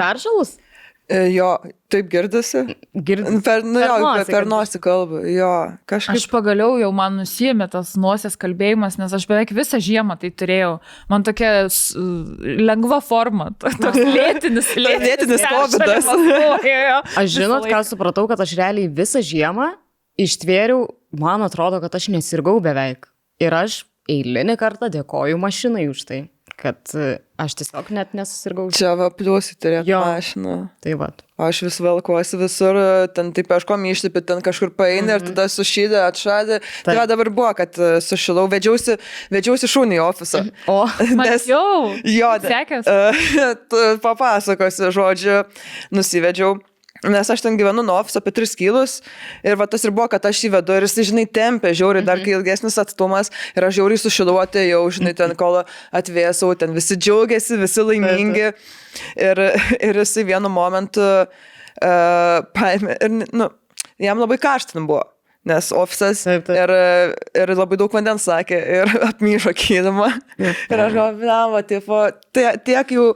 Peržalus? Jo, taip girdasi. Per nosį kalba. Jo, kažkaip. Aš pagaliau jau man nusijėmė tas nosies kalbėjimas, nes aš beveik visą žiemą tai turėjau. Man tokia lengva forma. Toks lėtinis kovidas. Aš žinot, ką supratau, kad aš realiai visą žiemą ištvėriau, man atrodo, kad aš nesirgau beveik. Ir aš eilinį kartą dėkoju mašinai už tai, kad aš tiesiog net nesusirgau. Čia va pliusi turėtų mašiną. Tai va. Aš vis valkuosi visur, ten taip kažkom išlipi, ten kažkur paeina ir tada sušydė, atšadė. Tai va dabar buvo, kad sušilau, vedžiausi šūnį į ofisą. O, mačiau, sekės. Papasakosiu, žodžiu, nusivedžiau. Nes aš ten gyvenu nuo ofiso apie 3 kilus ir va tas ir buvo, kad aš jį vedu ir jis, žinai, tempė žiauriai, dar kai ilgesnis atstumas ir aš žiauriai sušiluoti jau, žinai, ten kol atvėsau, ten visi džiaugiasi, visi laimingi ir jisai vienu momentu paėmė ir, jam labai karštin buvo, nes ofisas ir labai daug vandens sakė ir apmyšo kydama. Ir aš galvoju, tiek jau,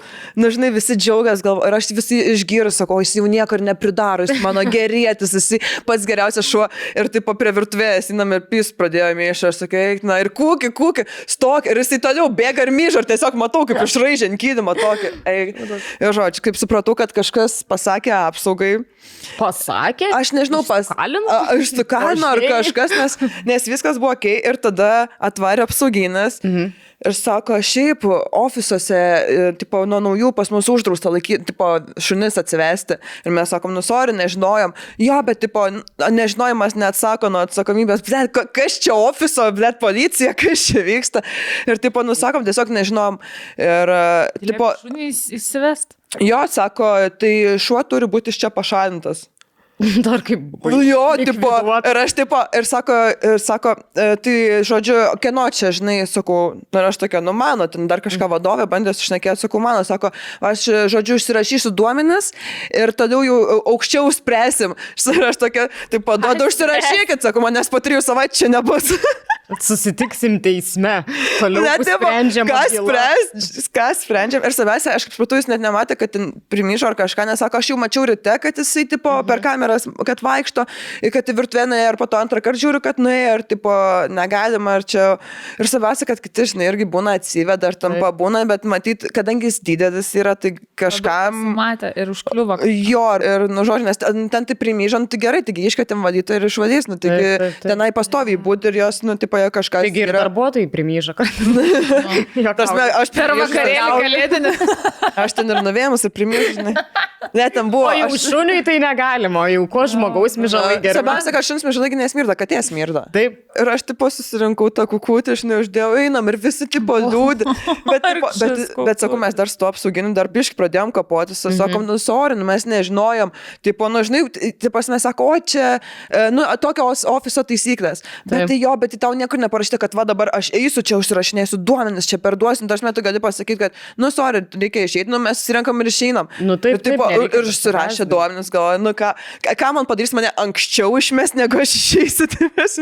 žinai, visi džiaugiasi galvo, ir aš visi išgyriu, sakau, jis jau niekur nepridaro, jis mano gerietis, jis pats geriausias šuo. Ir taip prie virtuvės einam ir pys pradėjo myšą, aš sakiau, na ir kūki, stok, ir jis toliau bėga ir myšo, ir tiesiog matau, kaip išraižint kydimą tokį. Ir žodžiu, kaip supratau, kad kažkas pasakė apsaugai. Pasakė? Aš nežinau, ar kažkas, nes viskas buvo okei ir tada atvarė apsauginas ir sako, šiaip ofisuose, tipo, nuo naujų pas mus uždrausta laikyti, tipo, šunis atsivesti ir mes sakom, sorry, nežinojom, jo, bet, tipo, nežinojimas neatsako nuo atsakomybės, bet, kas čia ofiso, bet, policija, kas čia vyksta ir, tipo, sakom, tiesiog nežinojom ir, tipo, šunį įsivest. Jo, sako, tai šuo turi būti iš čia pašalintas. Dar kaip baigti. Jo, tipo, ir aš tipo, ir sako, tai žodžiu, kieno čia, žinai, sakau, ir aš tokia, mano, ten dar kažką vadovė bandė sušnekėti, sakau, mano, sako, aš, žodžiu, užsirašysiu duomenis ir toliau jau aukščiau spręsim. Ir aš tokia, taip, duodu, užsirašykit, sakau, manęs po 3 savaičių čia nebus. Susitiksim teisme, toliau sprendžiam. Ir savęs, aš kaip supratau, jis net nematė, kad primyšo ar kažką, nes sako, aš jau mačiau ryte, kad jisai, tipo, per kamerą, kad vaikšto, kad į virtuvę nuėjo ir po to antrą kartą žiūriu, kad nuėjo ir tipo negalima, ar čia ir savasi, kad kiti, žinai, irgi būna atsiveda ar tampa būna, bet matyt, kadangi jis didelis yra, tai kažkam matė ir užkliuvo. Jo, ir nu žodžiu, nes ten tai primyžant, tai gerai, taigi iškatėm vadytą ir išvadys, nu taigi tenai pastoviai būti ir jos, nu tipo, jo kažkas. Taigi ir darbuotojai primyžo. Aš per vakarėlį kalėdinį. Aš ten ir nuvėmus ir primyžu, žinai. Ne, ten buvo. O jau šuniui tai negalima, o jau ko žmogaus mižalai gerbė. Sabiausia, kad šuns mižalai nesmirda, katė smirda. Taip. Ir aš tipo susirinkau tą kukutį, aš neuždėjau, einam ir visi tipo liūdė. Bet sakau, mes dar su to apsauginiu, dar biškį pradėjom kapotis, sakom, sorry, mes nežinojom. Tipo, žinai, tipas mes sako, o čia, tokios ofiso taisyklės. Bet tai jo, bet tau niekur neparašyta, kad va dabar aš eisiu, čia užsirašinėsiu duomenis, čia perduosiu, tarsi metu gali pasakyti, kad, sorry, reikia išeiti, mes susirinkam ir išeinam. Ir surašė duomenis, galvoju, ką man padarys, mane anksčiau išmes, negu aš išeisiu, tai mes,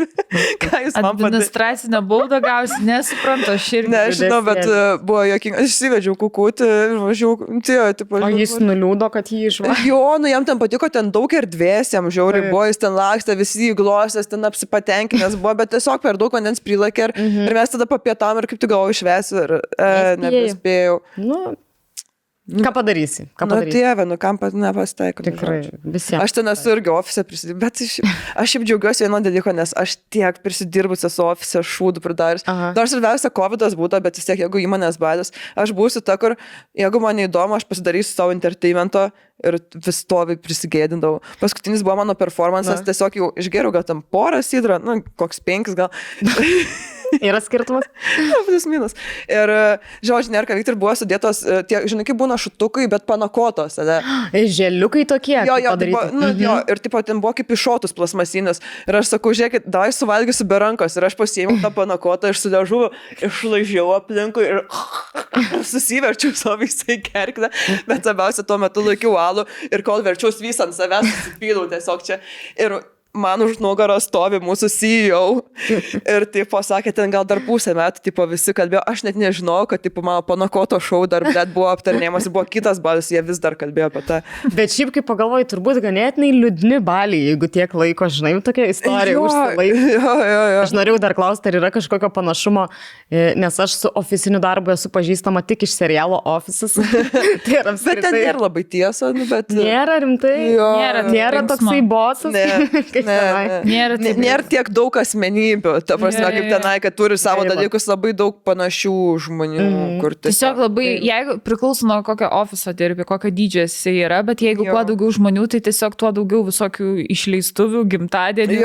ką jūs man padarys. Administracinę baudą gausi, nesuprantu, aš irgi. Nežinau, bet buvo jokinga, aš įsivedžiau kukutį, važiuoju, tipo. O jis nuliūdo, kad jį išvažiuoju. Jo, jam ten patiko, ten daug erdvės, jam žiauriai buvo, jis ten lakstė, visi jį glostės, ten apsipatenkinęs buvo, bet tiesiog per daug vandens prilakė ir mes tada papietam ir kaip tu galvoju išvesiu ir nebespėjau. Ką padarysi? Tėve, kam nepasteiko. Tikrai, visiems. Aš ten esu irgi ofise prisidirbu, bet aš šiaip džiaugiuosi vieno dalyko, nes aš tiek prisidirbusi esu ofise šūdų pridarius. Nors svarbiausia, COVID'as būtų, bet vis tiek, jeigu įmonės badas, aš būsiu ta, kur, jeigu man įdomu, aš pasidarysiu savo entertainmento ir vis tovi prisigėdindavau. Paskutinis buvo mano performansas, tiesiog jau išgeriau, gal tam porą sidrą, koks 5 gal. Yra skirtumas? Vis minus. Ir, žodžiu, nėra ką vykti ir buvo sudėtos, žinai, kaip būna šutukai, bet panakotos. Želiukai tokie, kaip padaryti. Jo, ir taip pat ten buvo kaip iššotus plasmasinis. Ir aš sakau, žiūrėkit, davai suvalgysiu be rankos. Ir aš pasiėmiau tą panakotą, išsidažu, išlaižiau aplinkui ir susiverčiau savo visai kerkdą. Bet sabiausia, tuo metu laikiau alų ir kol verčiaus vis ant savęs, susipylau tiesiog čia. Ir man už nugaros stovi mūsų CEO ir tipo sakė, ten gal dar pusę metų tipo visi kalbėjo, aš net nežinau, kad tipo mano Panakoto šou dar net buvo aptarnėjimas, buvo kitas balis, jie vis dar kalbėjo apie tą. Bet šiaip kaip pagalvoju, turbūt ganėtinai liūdni baliai, jeigu tiek laiko, žinai, tokia istorija užsilaiko. Aš norėjau dar klausti, ar yra kažkokio panašumo, nes aš su ofisiniu darbu esu pažįstama tik iš serialo Office'as. Tai yra apskritai. Bet ten nėra labai tiesa, bet... Nėra rimtai, jo, nėra toksai bosas. Nėra tiek daug asmenybių, ta prasme, kaip tenai, kad turi savo dalykus, labai daug panašių žmonių. Kur tiesiog labai, jeigu priklauso nuo kokio Office'o dirbi, kokio dydžio jis yra, bet jeigu kuo daugiau žmonių, tai tiesiog tuo daugiau visokių išleistuvių, gimtadienių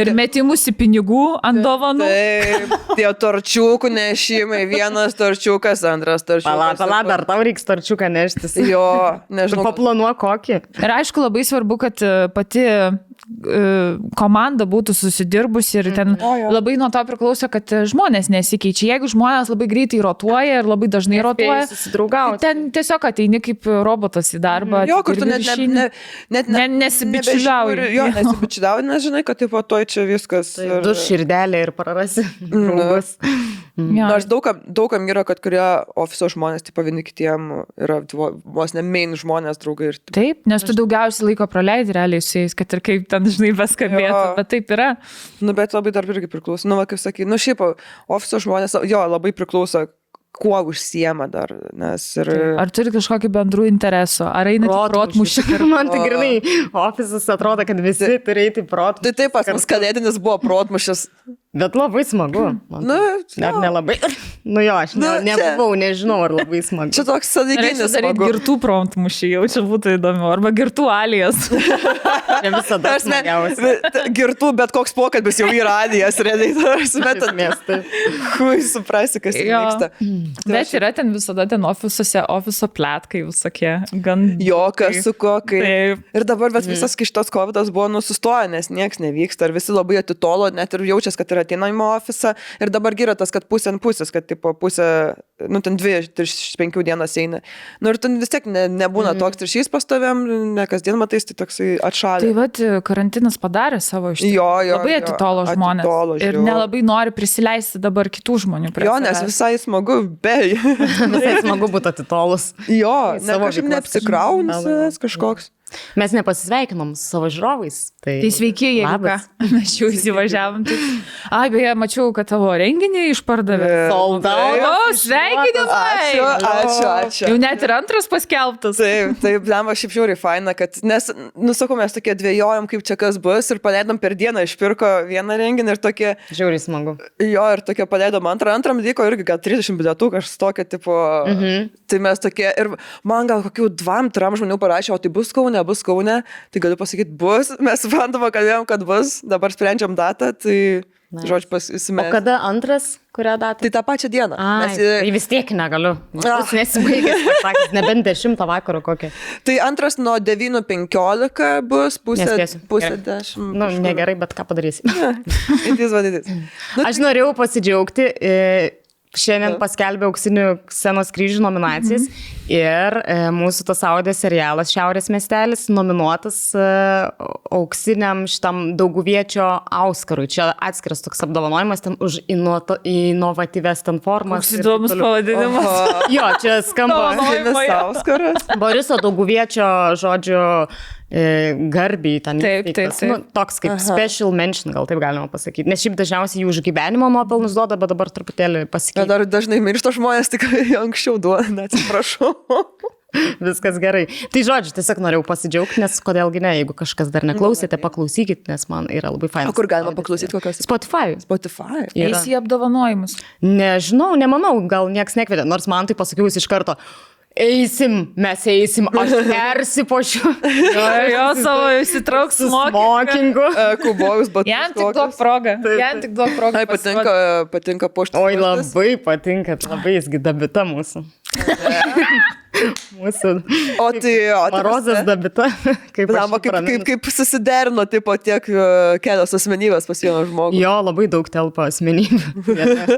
ir metimus į pinigų ant dovanų. Taip, tie torčiukų nešimai, vienas torčiukas, antras torčiukas. Pala, dar tau reiks torčiuką neštis. Jo, nežinau. Paplanuo kokį. Ir aišku, labai svarbu, kad pati komanda būtų susidirbusi ir ten labai nuo to priklauso, kad žmonės nesikeičia. Jeigu žmonės labai greitai rotuoja ir labai dažnai rotuoja, tai ten tiesiog ateini kaip robotas į darbą. Jo, kur tu net nesibičiuliauji. Jo, nesibičiuliauji, nes žinai, kad tipo toj čia viskas. Tai du širdelė ir prarasi draugus. Nors daugam yra, kad kurie ofiso žmonės, tipo vieni kitiem yra vos ne main žmonės draugai. Ir... Taip, nes tu daugiausiai laiko praleidi realiai su jais, kad ir kaip ten, žinai, beskambėtų, bet taip yra. Nu, bet labai dar irgi priklauso. Nu, va, kaip sakai, nu šiaip ofiso žmonės, jo, labai priklauso, kuo užsiema dar, nes ir... Ar turi kažkokį bendrų interesų? Ar einat į protmušį? Man tai grinai, ofisas atrodo, kad visi turi eiti į protmušį. Tai taip, pas kalėdinis buvo protmušis. Bet labai smagu. Nu, ar nelabai... Nu jo, aš nebuvau, nežinau, ar labai smagu. Čia toks sadiginis smagu. Reikia girtų protmušį, jau čia būtų įdomiau. Arba girtų alijas. Ne visada smagiausia. Girtų, bet koks pokalbis jau yra alijas. Kui suprasi, kas įvyksta. Bet yra ten visada ten ofisuose, ofiso pletkai visokie. Jo, kas su kokai. Ir dabar visas kištos COVID'as buvo nusustojo, nes nieks nevyksta. Ir visi labai atitolo, net ir jaučias, kad yra ateinojimo ofisą. Ir dabar yra tas, kad pusė ant pusės, kad tipo pusė, nu ten 2-5 dienas eina. Nu ir ten vis tiek nebūna toks ryšys pastovėm, ne kasdien matais, tai toksai atšalė. Tai vat, karantinas padarė savo iš tikrųjų. Jo, labai atitolo žmonės. Ir nelabai nori prisileisti dabar kitų žmonių prie savęs. Jo, nes visai smagu bei. Visai smagu būti atitolus. Jo, kažkaip neapsikraunęs kažkoks. Mes nepasisveikinom su savo žiūrovais. Tai sveiki, jeigu ką. Mes jau įsivažiavom. Ai, beje, mačiau, kad tavo renginį išpardavė. Sold out. O, sveikinimai. Ačiū. Jau net ir antras paskelbtas. Taip, lema, šiaip žiūri, faina, kad nes, nusakau, mes tokie dvejojom, kaip čia kas bus ir paleidom per dieną, išpirko vieną renginį ir tokie... Žiauriai smagu. Jo, ir tokie paleidom antram dyko irgi gal 30 bilietų, kažkas tokia, tipo... Tai mes tokie... Ir man gal kokių 2-3 žmonių parašė, o tai bus Kaune, bus Kaune, tai galiu pasakyti, bus, mes suprantama, kalbėjom, kad bus, dabar sprendžiam datą, tai žodžiu pasisimės. O kada antras, kurią datą? Tai tą pačią dieną. Tai vis tiek negaliu, bus nesibaigęs, nebent 10 vakaro kokią. Tai antras nuo 9:15 bus, pusė 10. Nu, negerai, bet ką padarysim. It is what it is. Aš norėjau pasidžiaugti, šiandien paskelbė auksinių scenos kryžių nominacijas ir mūsų tas audio serialas Šiaurės miestelis nominuotas auksiniam šitam Dauguviečio Auskarui. Čia atskiras toks apdovanojimas ten už inovatyves ten formas. Koks įdomus pavadinimas. Jo, čia skamba Boriso Dauguviečio, žodžiu, garbiai ten įteiktas. Nu, toks kaip special mention, gal taip galima pasakyti. Nes šiaip dažniausiai jų už gyvenimo nuopelnus duoda, bet dabar truputėlį pasikeitė. Dar dažnai miršta žmonės, tik anksčiau duoda, atsiprašau. Viskas gerai. Tai žodžiu, tiesiog norėjau pasidžiaugti, nes kodėlgi ne, jeigu kažkas dar neklausėte, paklausykit, nes man yra labai fainas. O kur galima paklausyti kokios? Spotify. Eisi į apdovanojimus. Nežinau, nemanau, gal nieks nekvietė, nors man tai pasakiau iš karto. Mes eisim, aš persipošiu. Jo, savo įsitrauks smokingu. Kubojaus batus kokius. Jam tik duok progą. Patinka poštas. Oi, labai patinka, labai jisgi dabita mūsų. Mūsų Marozas Dabita, kaip aš praminu. Kaip susiderino tipo tiek kelios asmenybės pas vieną žmogų. Jo, labai daug telpa asmenybių.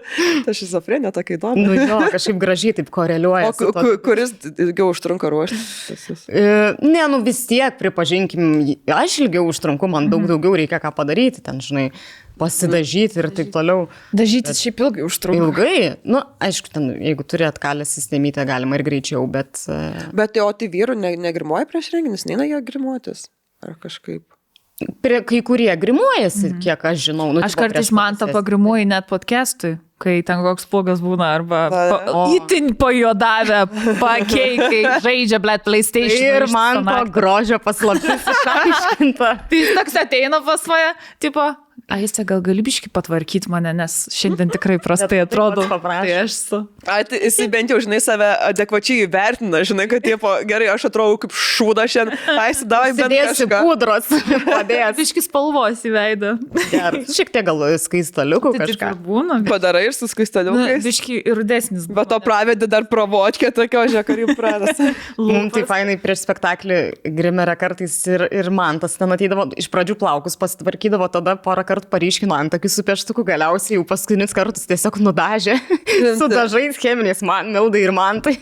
Ta šizofrenija tokia įdomi. Nu jo, kažkaip gražiai taip koreliuoja. O kuris ilgiau užtrunka ruoštis? Ne, nu vis tiek, pripažinkim, aš ilgiau užtrunku, man daug daugiau reikia ką padaryti ten, žinai. Pasidažyti ir taip toliau. Dažytis šiaip ilgai užtrunka. Ilgai? Nu, aišku, ten, jeigu turi atkalę sistemytę, galima ir greičiau, bet... Bet o tai vyrų negrimuoja prieš renginius? Neina jie grimuotis? Ar kažkaip? Kai kurie grimuojasi, kiek aš žinau. Nu, aš kartais Mantą pagrimuoju net podcastui, kai ten koks blogas būna, arba itin pajodavę pakeikai žaidžia Black PlayStation. Ir man to grožio paslaptis išaiškinta. Tai jis toks ateina pas mane, tipo... Aiste, gal gali biškį patvarkyti mane, nes šiandien tikrai prastai atrodo. Tai aš su... Jis bent jau, žinai, save adekvačiai įvertina, žinai, kad tipo, gerai, aš atrodau kaip šūda šiandien. Aiste, davai bent kažką. Sėdėsi pudros. Biškį spalvos į veidą. Šiek tiek gal skaistaliukų kažką. Padarai ir su skaistaliukais. Biškį ir rudesnis. Bet to pravedi dar provočkę tokio, žiūrėk, ar jau pradas. Mums tai fainai prieš spektaklį grimerą kartais ir Mantas ten ateidavo, iš pradžių plaukus pasitvarkydavo, tada porą kartų paryškino antakį su pieštuku, galiausiai jau paskutinius kartus tiesiog nudažė su dažais cheminiais, Mildai ir Mantai.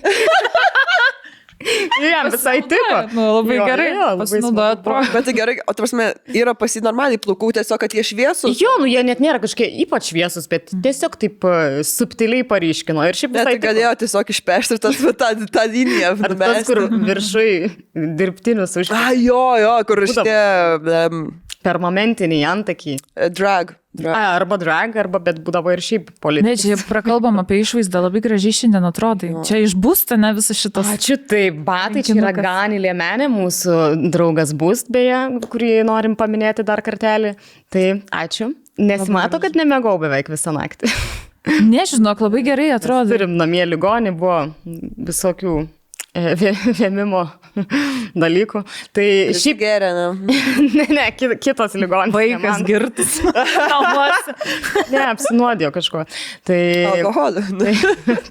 Jam visai tipo. Nu, labai jo, gerai, pasinaudojot progą. Bet tai gerai, o prasme, yra pasinormaliai plaukų, tiesiog, kad jie šviesus. Jo, nu jie net nėra kažkiek ypač šviesus, bet tiesiog taip subtiliai paryškino. Ir šiaip visai taip. Tai galėjo tiesiog išpešti ir tą liniją. Ar tas, kur viršui dirbtinius užpešti. A, jo, kur šitie... Permanentinį antakį. Drag. Arba drag, arba bet būdavo ir šiaip politikas. Ne, čia prakalbam apie išvaizdą, labai gražiai šiandien atrodai. No. Čia iš Bust, ne, visas šitas. Ačiū, tai batai, čia yra Gani Liemenė, mūsų draugas Bust, beje, kurį norim paminėti dar kartelį. Tai ačiū, nes mato, kad nemėgau beveik visą naktį. Nežinok, labai gerai atrodo. Mes turim namie ligonį, buvo visokių... vėmimo dalykų. Tai šiaip geria, ne? Ne, kitos ligonis. Vaikas girtas. Ne, apsinuodėjo kažko. Tai... Alkoholio.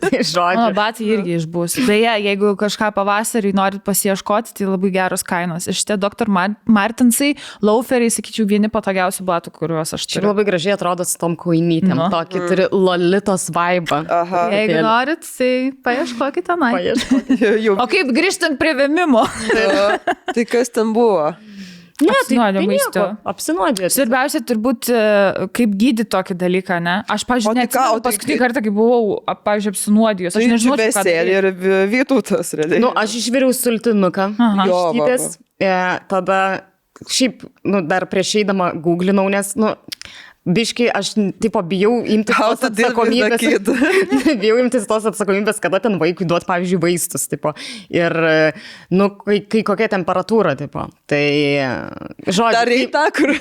Tai žodžiu. O, batai irgi išbūs. Tai jeigu kažką pavasarį norit pasieškoti, tai labai geros kainos. Ir šitie Dr. Martensai, lauferiai, sakyčiau, vieni patogiausių batų, kuriuos aš turiu. Čia labai gražiai atrodo su tom koinytėm. Tokį turi Lolitos vaibą. Jeigu norit, tai paieškokite tenai. O kaip grįžtant prie vėmimo? Tai kas ten buvo? Ne, apsinuodė maisto. Apsinuodė. Svarbiausia turbūt, kaip gydyt tokį dalyką, ne? Aš, pavyzdžiui, neatsimenu paskutinį kartą, kai buvau, pavyzdžiui, apsinuodijus. Aš nežinau, ką tai. Ir Vytautas, realiai. Nu, aš išviriau sultinuką. Ištytės. Tada, šiaip, dar prieš eidama googlinau, nes, nu... Biškai, aš tipo bijau imtis tos atsakomybės, kada ten vaikui duot, pavyzdžiui, vaistus, tipo. Ir, nu, kai kokia temperatūra, tipo. Tai, žodžiu... Dar į tą, kur...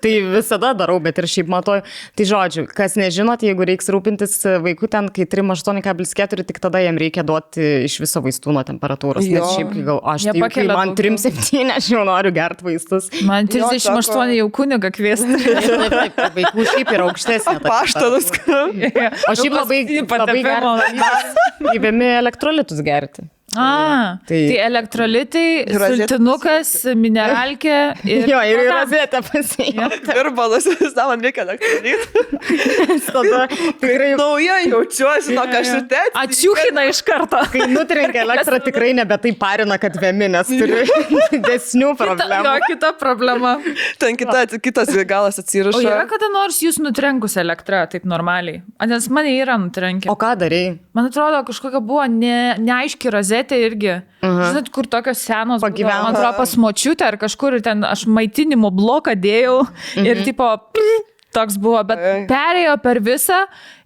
Tai visada darau, bet ir šiaip matoju. Tai, žodžiu, kas nežinot, jeigu reiks rūpintis vaikų ten, kai 3,8,4, tik tada jam reikia duoti iš viso vaistų nuo temperatūros. Jo. Nes šiaip, kai gal, aš tai jau, kai man 3,7, aš jau noriu gert vaistus. Man 38 jau kuniga kviesti. Vaikų šiaip yra aukštesnė. Paštanus. O šiaip labai gerai įvėmi elektrolitus gerti. Tai elektrolitai, sultinukas, mineralkė ir... Jo, ir rozetę pasijungti. Ir balas, visą man reikia elektrolitą. Nauja jaučiuosi, žinok, aš ir tėtis. Ačiūkina iš karto. Kai nutrenkia elektrą, tikrai nebe taip parina, kad vėmi, nes turi desnių problemų. Jo, kita problema. Ten kitas galas atsirišo. O yra kada nors jūs nutrenkus elektrą taip normaliai? Nes mane yra nutrenkia. O ką darėjai? Man atrodo, kažkokia buvo neaiški rozetė. Irgi. Žinot, kur tokios senos pagyveno. Man atrodo, pas močiutę ar kažkur ir ten aš maitinimo bloką dėjau ir tipo... Toks buvo, bet perėjo per visą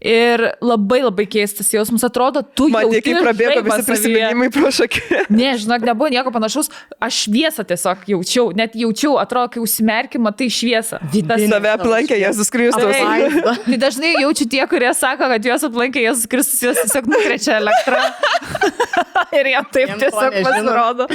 ir labai labai keistas jausmas. Atrodo, tu jau tik žaibą savyje. Man tiek, kai prabėgo visi prisiminimai pro šakį. Ne, žinok, nebuvo nieko panašaus. Aš šviesą tiesiog jaučiau, net jaučiau, atrodo, kai užsimerki, matai šviesą. Save aplankė Jėzus Kristus. Tai dažnai jaučiu tie, kurie sako, kad juos aplankė Jėzus Kristus, juos tiesiog nukrečia elektrą. Ir jie taip tiesiog pasirodo.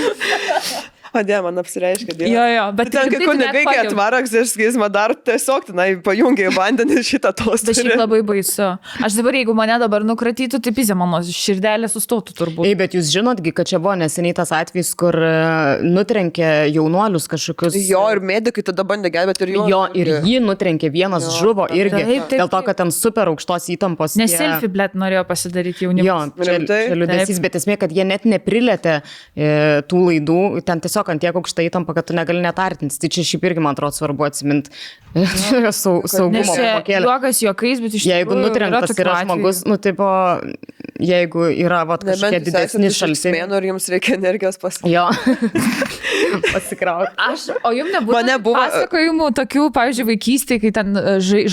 O dėl, man apsireiškia, dėl. Jo, bet ten kai kur nebeigia atvaraks ir skizma, dar tiesiog tenai pajungia vandenį šitą tos. Bet šiaip labai baisu. Aš dabar, jeigu mane dabar nukratytų, tai pizė mano širdelė sustotų turbūt. Ei, bet jūs žinotgi, kad čia buvo neseniai tas atvejis, kur nutrenkė jaunuolius kažkokius. Jo, ir medikai tada bandė gelbėti ir jaunuolius. Jo, ir jį nutrenkė, vienas jo, žuvo irgi. Taip. Dėl to, kad ten super aukštos įtampos. Nes selfie, blet, norėjo pasidaryti jaunimus. Jo, čia liūdesys, bet esmė, kad jie net neprilėtė tų laidų, ten tiesiog ant tiek aukštą įtampą, kad tu negali netartinti. Tai čia šiaip irgi, man atrodo, svarbu atsiminti saugumo pakėlį. Juokas juokais, bet iš tikrųjų jeigu nutrenktas yra žmogus, tipo, jeigu yra kažkiek didesnis šaltiniai. Mėnų ir jums reikia energijos pasikrauti. Jo, pasikrauti. O jums nebūtų pasakojimų tokių, pavyzdžiui, vaikystėje, kai ten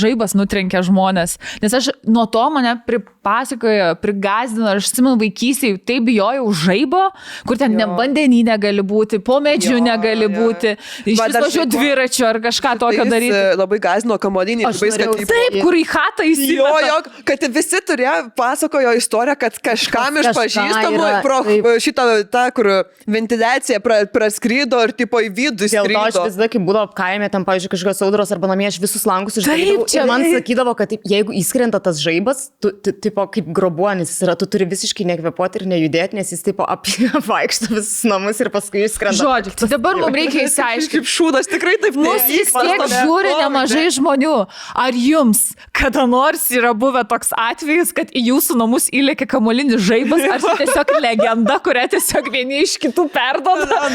žaibas nutrenkia žmonės. Nes aš nuo to mane pripasakojo, prigazdino, aš atsimenu vaikystėje, tai bijojau žaibo, kur ten vandenį negali būti, po medžių negali būti, iš visožio dviračio ar kažką tokio daryti. Jis labai gazino kamuolinį. Taip, kur į chatą įsimeta. Jo, kad visi turėjo, pasakojo istoriją, kad kažkam iš pažįstamų šitą, ta, kur ventiliacija praskrydo ir tipo į vidų įskrydo. Dėl to aš visada, kai būdavo kaime, ten, pavyzdžiui, kažkokios audros arba namie, aš visus langus išdarydavau. Ir man sakydavo, kad jeigu įskrenta tas žaibas, tipo kaip grobuonis jis yra, tu turi visiškai nekvepuoti ir nejudėti, nes jis tipo apvaikšto visus namus ir paskui išskrenda. Žodžiu, dabar mums reikia įsiaiškinti. Kaip šūdas, tikrai taip ne. Mūsų vis tiek žiūri nemažai žmonių. Ar jums kada nors yra buvę toks atvejis, kad į jūsų namus įlėkė kamuolinis žaibas, ar tai tiesiog legenda, kurią tiesiog vieni iš kitų perduoda?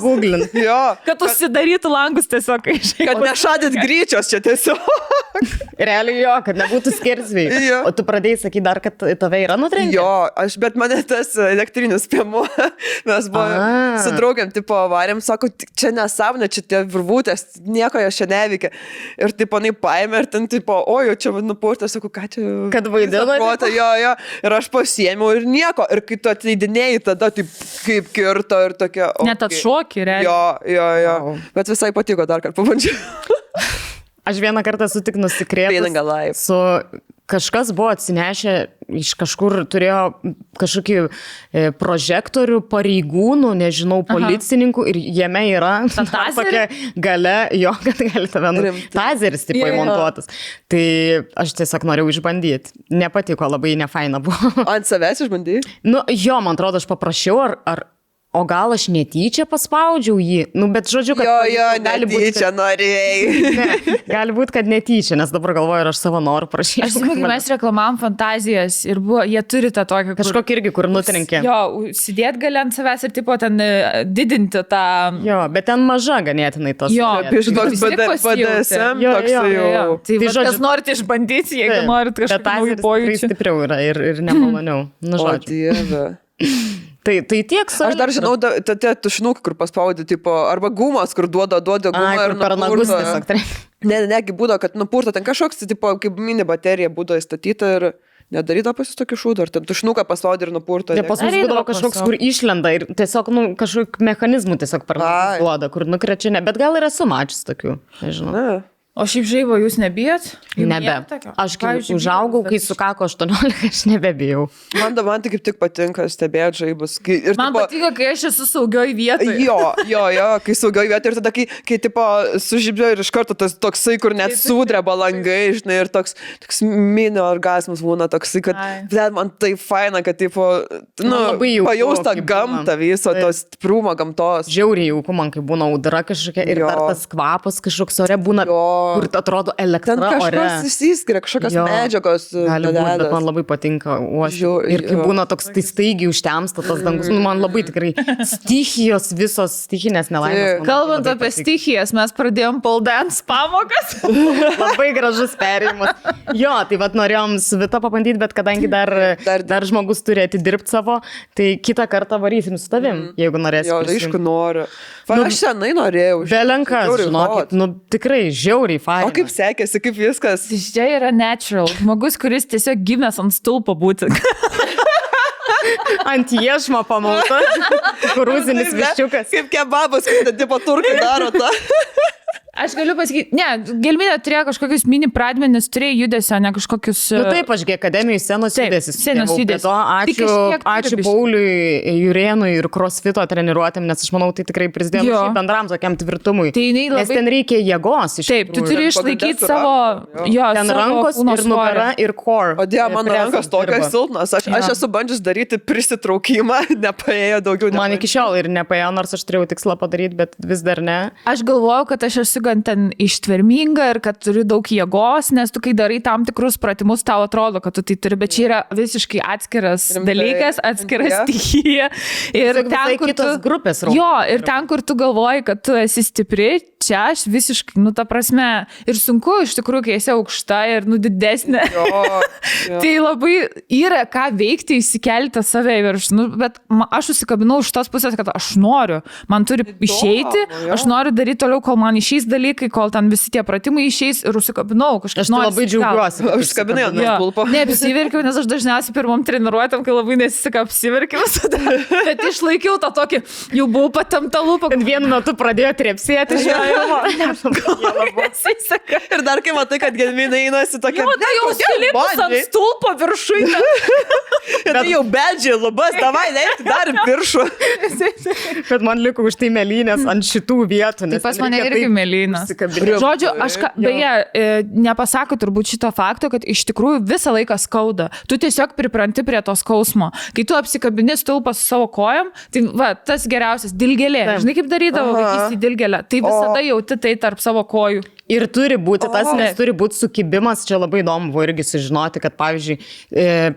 Googlint. Kad užsidarytų langus tiesiog. Kad nešadyt gryčios čia tiesiog. Realiai jo, kad nebūtų skersvėjai. O tu pradėjai sakyti dar, kad tave yra nutrenkę? Jo, bet mane tas elektrinis piemuo, mes buvome su draugiam, tipo, varėm, sako, čia nesavne, čia tie virvutės, nieko jo čia neveikia. Ir taip, panai paėmė ir ten, tipo, ojo, čia nupurtė, sako, ką čia... Kad vaidino. Jo. Ir aš pasiėmiau ir nieko. Ir kai tu atleidinėjai, tada taip kaip kirto ir tokia... Okay. Net atšokį, realiai. Jo. Wow. Bet visai patiko, dar kartą pabandžiau. Aš vieną kartą esu tik nusikrėtus su... Kažkas buvo atsinešę, iš kažkur turėjo kažkokį prožektorių pareigūnų, nežinau, policininkų ir jame yra tokia gale, jo, kad gali tave tazeris tipo įmontuotas. Tai aš tiesiog norėjau išbandyti. Nepatiko, labai nefaina buvo. Ant savęs išbandyti? Nu, jo, man atrodo, aš paprašiau, ar o gal aš netyčia paspaudžiau jį? Nu, bet žodžiu, kad... Jo, netyčia norėjai. Ne, gali būti, kad netyčia, nes dabar galvoju, ir aš savo norų prašyčiau. Aš sakyčiau, mes reklamavom fantazijas ir buvo, jie turi tą tokią... Kažkokį irgi, kur nutrenkė. Jo, sėdėt gali ant savęs ir tipo ten didinti tą... Jo, bet ten maža ganėtinai tos... Jo, pištoks BDSM toks jau... Tai žodžiu, kas norit išbandyti, jeigu norit kažkokį pojūčių. Bet tai stipriau yra ir nemaloniau. Nu, žodžiu. Tai tiek savo. Aš dar žinau, tie tušinukai, kur paspaudė, tipo, arba gumas, kur duoda gumą ir nupurto. Nagus tiesiog trek. Negi būdo, kad nupurto ten kažkoks, tipo, kaip mini baterija būdo įstatyta ir nedaryta pas jūs tokį šūdą, ar ten tušinuką paspaudė ir nupurto. Ne, pas mus būdavo kažkoks, kur išlenda ir tiesiog, kažkokių mechanizmų tiesiog per nagus duoda, kur nukrečia, bet gal ir esu mačius tokių, nežinau. Ne. O šiaip žaibo jūs nebijot? Nebe. Aš kaip užaugau, kai sukako 18, aš nebebijau. Man tai kaip tik patinka stebėti žaibus. Man patinka, kai aš esu saugioj vietoje. Jo, kai saugioj vietoje. Ir tada, kai tipo sužibžioju ir iš karto tas toksai, kur net sudreba langai, žinai, ir toks mini orgasmas būna toksai, kad man tai faina, kad tipo, pajausta gamtą viso, tos prūmo gamtos. Žiauriai jauku man, kai būna audra kažkokia ir dar tas kvapas kažkoks ore būna. Kur atrodo elektra ore. Ten kažkas išsiskiria, kažkokios medžiagos. Gali būti, bet man labai patinka uošti. Ir kai būna toks, tai staigiai užtemsta tas dangus. Man labai tikrai stichijos, visos stichinės nelaimės. Kalbant apie stichijas, mes pradėjom pole dance pamokas. Labai gražus perėjimas. Jo, tai vat norėjom su Vita pabandyti, bet kadangi dar žmogus turi atidirbti savo, tai kitą kartą varysim su tavim, jeigu norėsim. Jo, aišku, noriu. Aš senai norėjau. Belenkas, žinokit, tikrai žiauriai faina. O kaip sekėsi, kaip viskas? Čia yra natural. Žmogus, kuris tiesiog gimęs ant stulpo būti. Ant iešmo pamautas, kuruzinis viščiukas. Kaip kebabas, kaip tipo turkai daro tą. Aš galiu pasakyti, ne, Gelminė turėjo kažkokius mini pradmenis, turėjo judesio, ne kažkokius... Nu taip, aš akademijai senos judesį. Senos judesį. Ačiū Pauliui, Jurėnui ir crossfito treniruotėm, nes aš manau, tai tikrai prisidėjo šiaip bendram tokiam tvirtumui. Tai labai... Nes ten reikia jėgos iš tikrųjų. Taip, tu turi išlaikyti savo... Jo, ten savo rankos ir nugara ir core. O dėl, mano rankos tokios silpnos. Aš esu bandžius daryti prisitraukimą, nepaėjo daugiau. Man iki šiol ir nepaėjo, nors aš turėjau tikslą padaryti, bet vis dar ne. Aš galvojau, kad aš esu gan ten ištverminga ir kad turi daug jėgos, nes tu kai darai tam tikrus pratimus, tau atrodo, kad tu tai turi, bet čia yra visiškai atskiras dalykas, atskiras stichija. Ir ten, kur tu, grupės, jo, ir ten, kur tu galvoji, kad tu esi stipri, čia aš visiškai, nu, ta prasme, ir sunku, iš tikrųjų, kai esi aukšta ir, nu, didesnė. Jo. Tai labai yra ką veikti, įsikelti save į virš. Nu, bet aš užsikabinau už tos pusės, kad aš noriu, man turi išeiti, aš noriu daryti toliau, kol man išeis dalykai, kol ten visi tie pratimai išeis ir užsikabinau. Kažkas aš noriu, labai džiaugiuosi. Užsikabinau, nes bulpo. Ne, apsiverkiau, nes aš dažniausiai pirmom treniruotėm, kai labai nesiseka, apsiverkiau. Bet išlaikiau tą tokį, jau buvau patempta lūpa. Vienu metu pradėjo trepsėti. Ir dar kai matai, kad Gelminė einasi tokia... Jo, tai jau silipus ant stulpo viršui. Tai jau bedžiai lubas, davai, neiti dar viršų. Bet man liko už tai mėlynės ant šitų vietų. Taip, pas mane irgi mėlynas. Žodžiu, aš beje, nepasako turbūt šito fakto, kad iš tikrųjų visą laiką skauda. Tu tiesiog pripranti prie to skausmo. Kai tu apsikabini stulpą su savo kojom, tai va, tas geriausias, dilgelė. Žinai, kaip darydavo vaikys į dilgelę. Tai visada jauti tai tarp savo kojų. Ir turi būti tas, nes turi būti sukibimas. Čia labai įdomu buvo irgi sužinoti, kad, pavyzdžiui,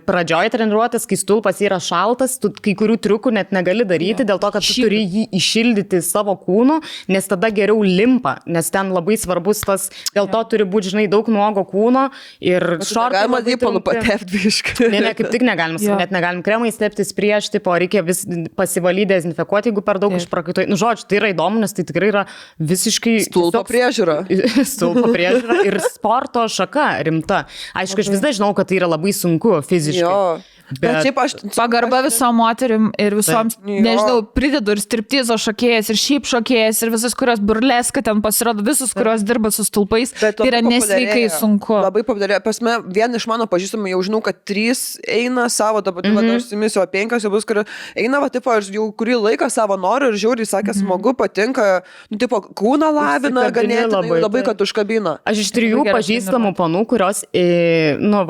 pradžioj treniruotis, kai stulpas yra šaltas, tu kai kurių triukų net negali daryti, dėl to, kad tu turi jį išildyti savo kūnu, nes tada geriau limpa, nes ten labai svarbus tas, dėl to turi būti, žinai, daug nuogo kūno ir šortai. Galima dėpalų patepti biškai. Ne, kaip tik negalim, net negalim kremai steptis prieš, tipo, reikia vis pasivalyti, dezinfekuoti, jeigu per daug išprakaituoji. Nu, žodžiu, tai yra įdomu, nes tai tikrai yra visiškai... Stulpo priežiūra. Stulpo priežiūra ir sporto šaka rimta. Aišku, aš vis dar žinau, kad tai yra labai sunku fiziškai. Jo. Bet šiaip aš... Pagarba visom moterim ir visoms, nežinau, pridedu ir striptizo šokėjas, ir šiaip šokėjas, ir visas, kurios burleska ten pasirodo, visus, kurios dirba su stulpais, tai yra nesveikai sunku. Labai populiarėjo. Pasme, vien iš mano pažįstamų jau žinau, kad 3 eina savo, dabar aš simisiu, o 5 jau bus, kur eina, va, tipo, aš jau kurį laiką savo noriu ir žiūri, sakė, smagu, patinka, nu, tipo, kūną lavina, ganėtinai, labai, kad užkabina. Aš iš 3 pažįstamų panų, kurios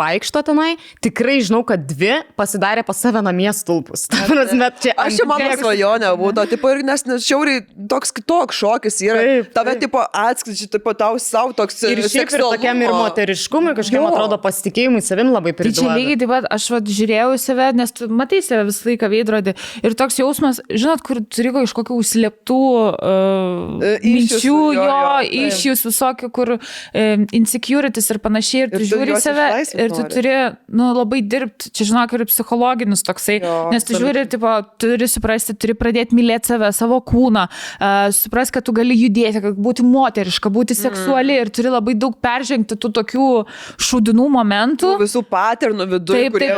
vaikšto tenai, tikrai žinau, kad 2 pasidarė pas save namie stulpus. Aš jau mano svajonė būtų, tipo, nes šiauriai toks kitoks šokis yra. Taip, tave taip. Tipo atskričiai, tipo tau savo toks seksualumo. Ir šiaip ir tokiam ir moteriškumui, kažkiam atrodo pasitikėjimui savim labai priduoda. Tai čia lygiai taip pat, aš žiūrėjau į save, nes tu matai save visą laiką veidrodį. Ir toks jausmas, žinot, kur turi iš kokių užslėptų minčių, išjus visokių, kur insecurities ir panašiai, ir tu žiūri save, ir tu turi labai dirbti. Čia, žinok, ir psichologinis toksai, nes tu žiūri, tipo, turi suprasti, turi pradėti mylėti save, savo kūną, suprasti, kad tu gali judėti, kad būti moteriška, būti seksuali ir turi labai daug peržengti tų tokių šūdinų momentų. Visų paternų viduje, kurie...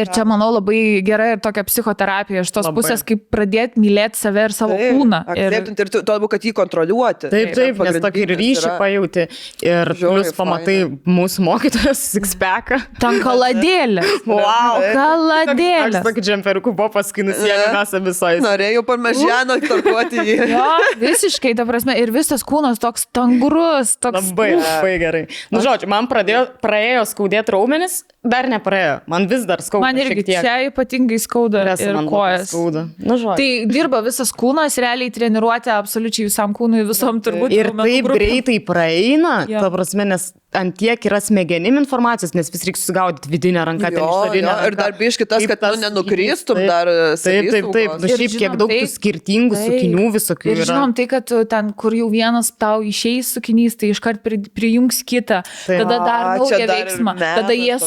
Ir čia, manau, labai gerai ir tokia psichoterapija iš tos pusės, kaip pradėti mylėti save ir savo kūną. Akceptinti ir to, kad jį kontroliuoti. Taip, taip, nes tokį ryšį pajauti ir plus pamatai mūsų mokytojos six-packą. Ten kaladėlė. Wow, kaladėlės. Aš tokį džemperiukų buvo paskinus, jie nesą visais. Norėjau parmežiano tarkuoti jį. Jo, visiškai, ta prasme, ir visas kūnas toks tangrus, toks... Labai, labai gerai. Nu, žodžiu, man praėjo skaudėti raumenis, dar nepraėjo. Man vis dar skauda. Man irgi čia ypatingai skauda ir kojas. Nu, žodžiu. Tai dirba visas kūnas, realiai treniruoti absoliučiai visam kūnui, visom turbūt. Ir taip greitai praeina, ta prasme, nes ant tiek yra smegenim informacijos, nes vis reikia susigaudyti vidinę ranką, ten išorinę ranką. Ir dar biški tas, kad tu nenukristum dar savys. Taip. Nu, šiaip kiek daug tų skirtingų sukinių visokių yra. Ir žinom tai, kad ten, kur jau vienas tau išeis sukinys, tai iškart prijungs kitą. Tada dar nauja veiksma. Tada jie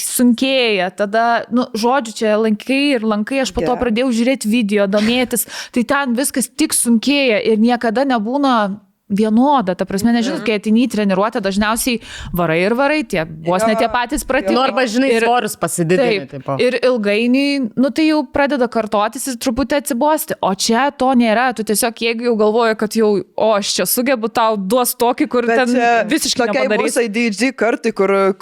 sunkėja. Tada, nu, žodžiu, čia lankai, aš po to pradėjau žiūrėti video, domėtis. Tai ten viskas tik sunkėja ir niekada nebūna vienoda, ta prasme, nežinot, kai atini į treniruotę, dažniausiai varai, tie vos ne tie patys pratimai. Nu, arba, žinai, svorius pasididinti. Ir ilgainiui, nu, tai jau pradeda kartotis ir truputį atsibosti. O čia to nėra, tu tiesiog, jeigu jau galvoji, kad jau, o, aš čia sugebu, tau duos tokį, kur bet ten visiškai nepadarys. Tokiai bus ADHD kartai,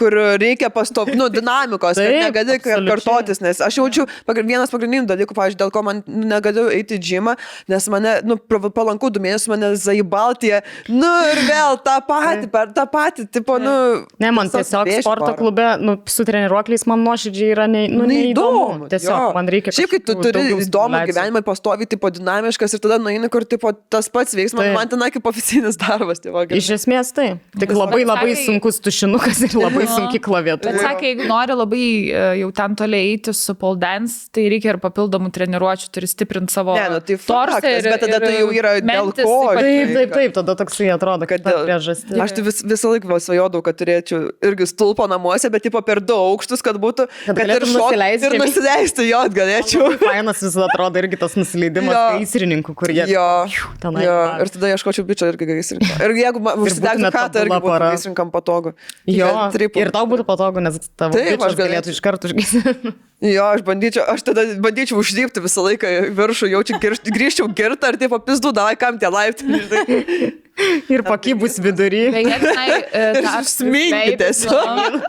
kur reikia pastop, nu, dinamikos, kad negali kartotis, nes aš jaučiu vienas pagrindinių dalykų, pavyzdžiui, dėl ko man negaliu eiti į džimą, nes mane, nu, palankų 2 mėnesius mane zaibalti. Nu ir vėl tą patį, tipo, nu... Ne, man tiesiog sporto klube, nu, su treniruokliais man nuoširdžiai yra neįdomu. Tiesiog, jo. Man reikia kažkokių daugiau stimulacijų. Šiaip, kai tu turi įdomų gyvenimą, pastovi, tipo, dinamiškas ir tada nueini, kur, tipo, tas pats veiksmas, man ten kaip oficinis darbas, tipo. Iš esmės, tai. Tik labai sunkus tušinukas ir labai sunki klaviatūra. Bet sakė, jeigu nori labai jau ten toliai eiti su pole dance, tai reikia ir papildomų treniruočių, turi stiprinti savo torsą ir tada toksai atrodo, kad ta priežastis. Aš visą laiką svajodau, kad turėčiau irgi stulpo namuose, bet tipo per daug aukštus, kad būtų, kad ir šokti ir nusileisti, jo, galėčiau. Fainas vis atrodo irgi tas nusileidimas gaisrininkų, kur jie tenai. Ir tada ieškočiau bičio irgi gaisrininką. Ir jeigu užsidegtų katą, irgi būtų gaisrininkam patogu. Jo, ir tau būtų patogu, nes tavo bičas galėtų iš karto užgaisinti. Jo, aš tada bandyčiau uždypti visą laiką viršų, jaučiu, grįžčiau girtą ir taip apisdu, davai, kam tie laiptai. Ir pakybus vidury. Ir smygi tiesiog.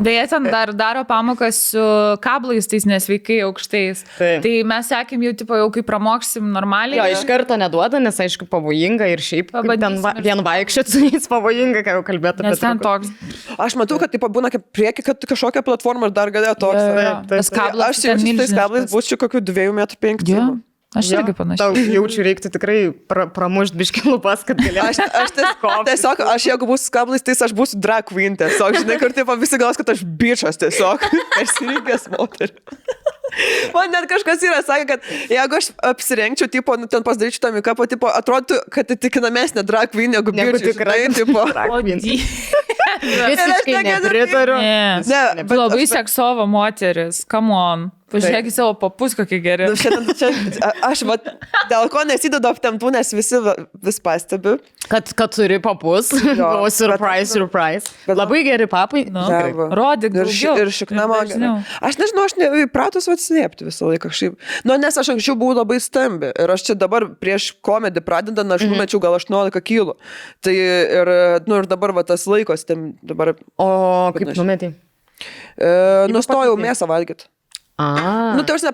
Beje, ten dar daro pamokas su kablais, tais nesveikai aukštais. Taip. Tai mes sekėm jau, tipo, jau kaip pramoksim normaliai. Jo, iš karto neduoda, nes aišku pavojinga ir šiaip ten vien vaikščiot su jais pavojinga, kai jau kalbėtų apie toks. Aš matau, kad taip būna kaip prieki, kad kažkokia platforma dar galėjo toks. Taip. Aš jaučiu tais kablais būčiau kokių 2,5 m. Aš irgi panašiai. Tau jaučiu, reiktų tikrai pramušti biškį lūpas, kad galėtų. Aš jeigu būsiu kablais, tai aš būsiu drag queen tiesiog. Žinai, kur taip visi galas, kad aš bičas tiesiog. Persirinkęs moterį. Man net kažkas yra sakė, kad jeigu aš apsirengčiau, tipo, nu, ten pasidaryčiau tą mikapą, tipo, atrodytų, kad įtikinamesnė drag queen, negu bičiai. Drag queen. Visiškai nepritariu. Ne, labai seksuovo moteris, come on. Pažiūrėkit savo papus, kokie geri. Aš dėl ko nesidedu aptemtų, nes vis pastebiu. Kad turi papus. O surprise, surprise. Labai geri papai. Rodik daugiau. Ir šiknama. Aš nežinau, aš įpratus atslėpti visą laiką. Nu, nes aš anksčiau buvau labai stambi. Ir aš čia dabar prieš komedį pradedant, aš numečiau gal 18 kilų. Tai ir dabar tas laikos. O kaip numetį? Nustojau mėsą valgyti. Nu, tai aš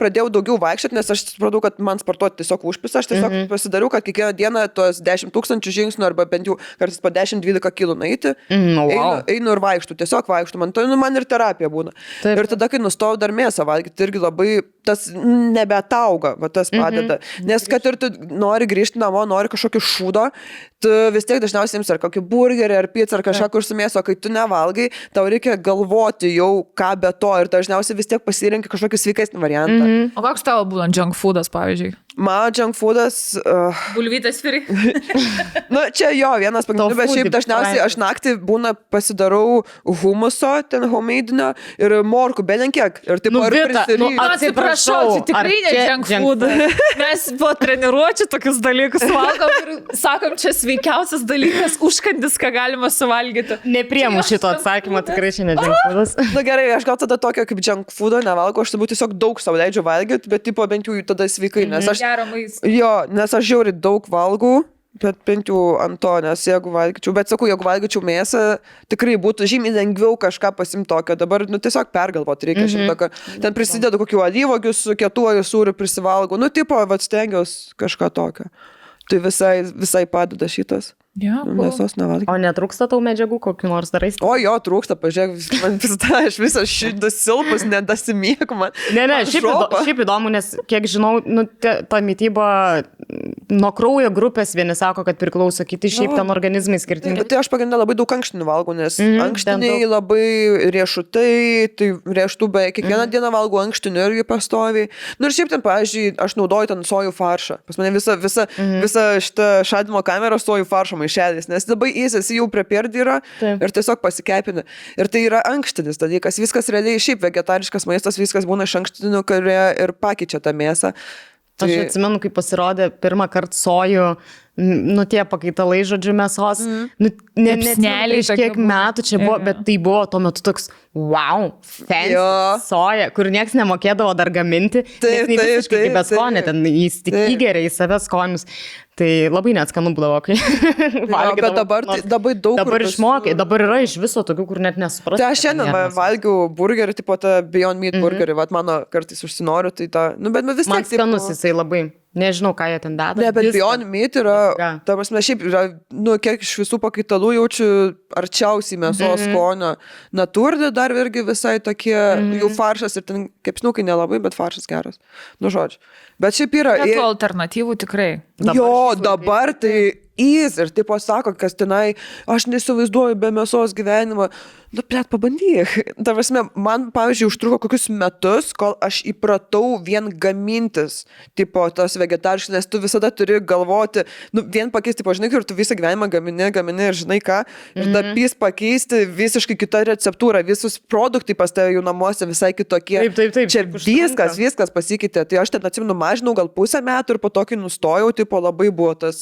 pradėjau daugiau vaikščioti, nes aš supratau, kad man sportuoti tiesiog užpisa, aš tiesiog pasidariau, kad kiekvieną dieną tos 10 000 žingsnių arba bent jau kartais po 10-12 kilų naiti, einu ir vaikštu, man ir terapija būna. Taip. Ir tada, kai nustojau dar mėsą valgyti, irgi labai tas nebeatauga, va tas padeda. Nes kad ir tu nori grįžti namo, nori kažkokį šūdą, tu vis tiek dažniausiai jums ar kokį burgerį, ar pizzą, ar kažką kur su mėsą, o kai tu nevalgai, tau reikia galvoti jau ką be to ir dažniausiai vis tiek pasirenki kažkokį sveikesnį variantą. O koks tavo būtent junk foodas, pavyzdžiui? Mano junk foodas... Bulvytės firi. Nu, čia jo, vienas pagrindų, bet šiaip dažniausiai aš naktį būna pasidarau humuso, ten homeidinio, ir morkų, belenkiek. Ir taip, ar prisirinkai. Nu, atsiprašau, tai tikrai ne junk foodas. Mes po treniruočių tokius dalykus valgom ir sakom, čia sveikiausias dalykas, užkandis, ką galima suvalgyti. Nepriemu šito atsakymo, tikrai čia ne junk foodas. Nu gerai, aš gal tada tokio kaip junk foodo nevalgo, aš tiesiog daug savo leidžiu valgyti, bet tipo bent jau tada sveikai, nes aš žiauriai daug valgau, bet bent jau ant to, nes jeigu valgyčiau, bet sakau, jeigu valgyčiau mėsą, tikrai būtų žymiai lengviau kažką pasimti tokio, dabar nu tiesiog pergalvoti reikia šimtokio, ten prisidedu kokių alyvogius, kietuoju sūrių prisivalgau, nu tipo, vat stengiuos kažką tokio, tai visai padeda šitas. Ja, mėsos nevalgyti. O netrūksta tau medžiagų kokių nors darai? O jo, trūksta, pažiūrėk, man visada, aš visą šitas silpus, nedasimėku man. Ne, šiaip įdomu, nes kiek žinau, nu, ta mityba nuo kraujo grupės vieni sako, kad priklauso, kiti šiaip ten organizmai skirtingi. Tai aš pagrindė labai daug ankštinių valgau, nes ankštiniai labai riešutai, tai rieštų beje, kiekvieną dieną valgau ankštinių irgi pastoviai. Nu ir šiaip ten, pavyzdžiui, aš naudoju ten sojų faršą. Pas mane visa šita šaldimo kamera sojų faršą maišelis, nes labai įsėsi jau preperdi yra ir tiesiog pasikepini. Ir tai yra ankštinis dalykas. Viskas realiai šiaip vegetariškas maistas, viskas būna iš ankštinių, kurie ir pakeičia tą mėsą. Aš atsimenu, kai pasirodė pirmą kartą sojų, nu tie pakaitalai, žodžiu, mėsos, neatsimenu iš kiek metų čia buvo, bet tai buvo tuo metu toks wow, fancy soja, kur nieks nemokėdavo dar gaminti, nes nei visiškai kaip beskonė, ten jis tik įgeria į save skonius. Tai labai neatskanu būdavo, kai valgydavo. Dabar išmokai, dabar yra iš viso tokių, kur net nesuprasti. Tai aš šiandien valgiau burgerį, tipo tą Beyond Meat burgerį, vat mano kartais užsinoriu, tai tą, nu bet vis tiek. Man skanus jisai labai, nežinau, ką jie ten deda. Ne, bet Beyond Meat yra, ta prasme, šiaip yra, nu, kiek iš visų pakaitalų jaučiu arčiausiai mėsos skonio. Naturdė dar irgi visai tokie, jų faršas ir ten, kaip žinau, kai nelabai, bet faršas geras. Nu, žodžiu. Bet šiaip yra... Kiek alternatyvų tikrai. Jo, dabar tai įs ir taip pasako, kas tenai, aš nesivaizduoju be mėsos gyvenimą. Nu, plėt, pabandyk. Ta prasme, man, pavyzdžiui, užtruko kokius metus, kol aš įpratau vien gamintis, tipo, tos vegetariškos, nes tu visada turi galvoti, nu, vien pakeisti, tipo, žinai, ir tu visą gyvenimą gamini ir žinai ką, ir tapys pakeisti visiškai kitą receptūrą, visus produktai pas tave jų namuose visai kitokie. Taip. Čia viskas pasikeitė. Tai aš ten atsiminu, mažinau gal pusę metų ir po tokį nustojau, tipo, labai buvo tas.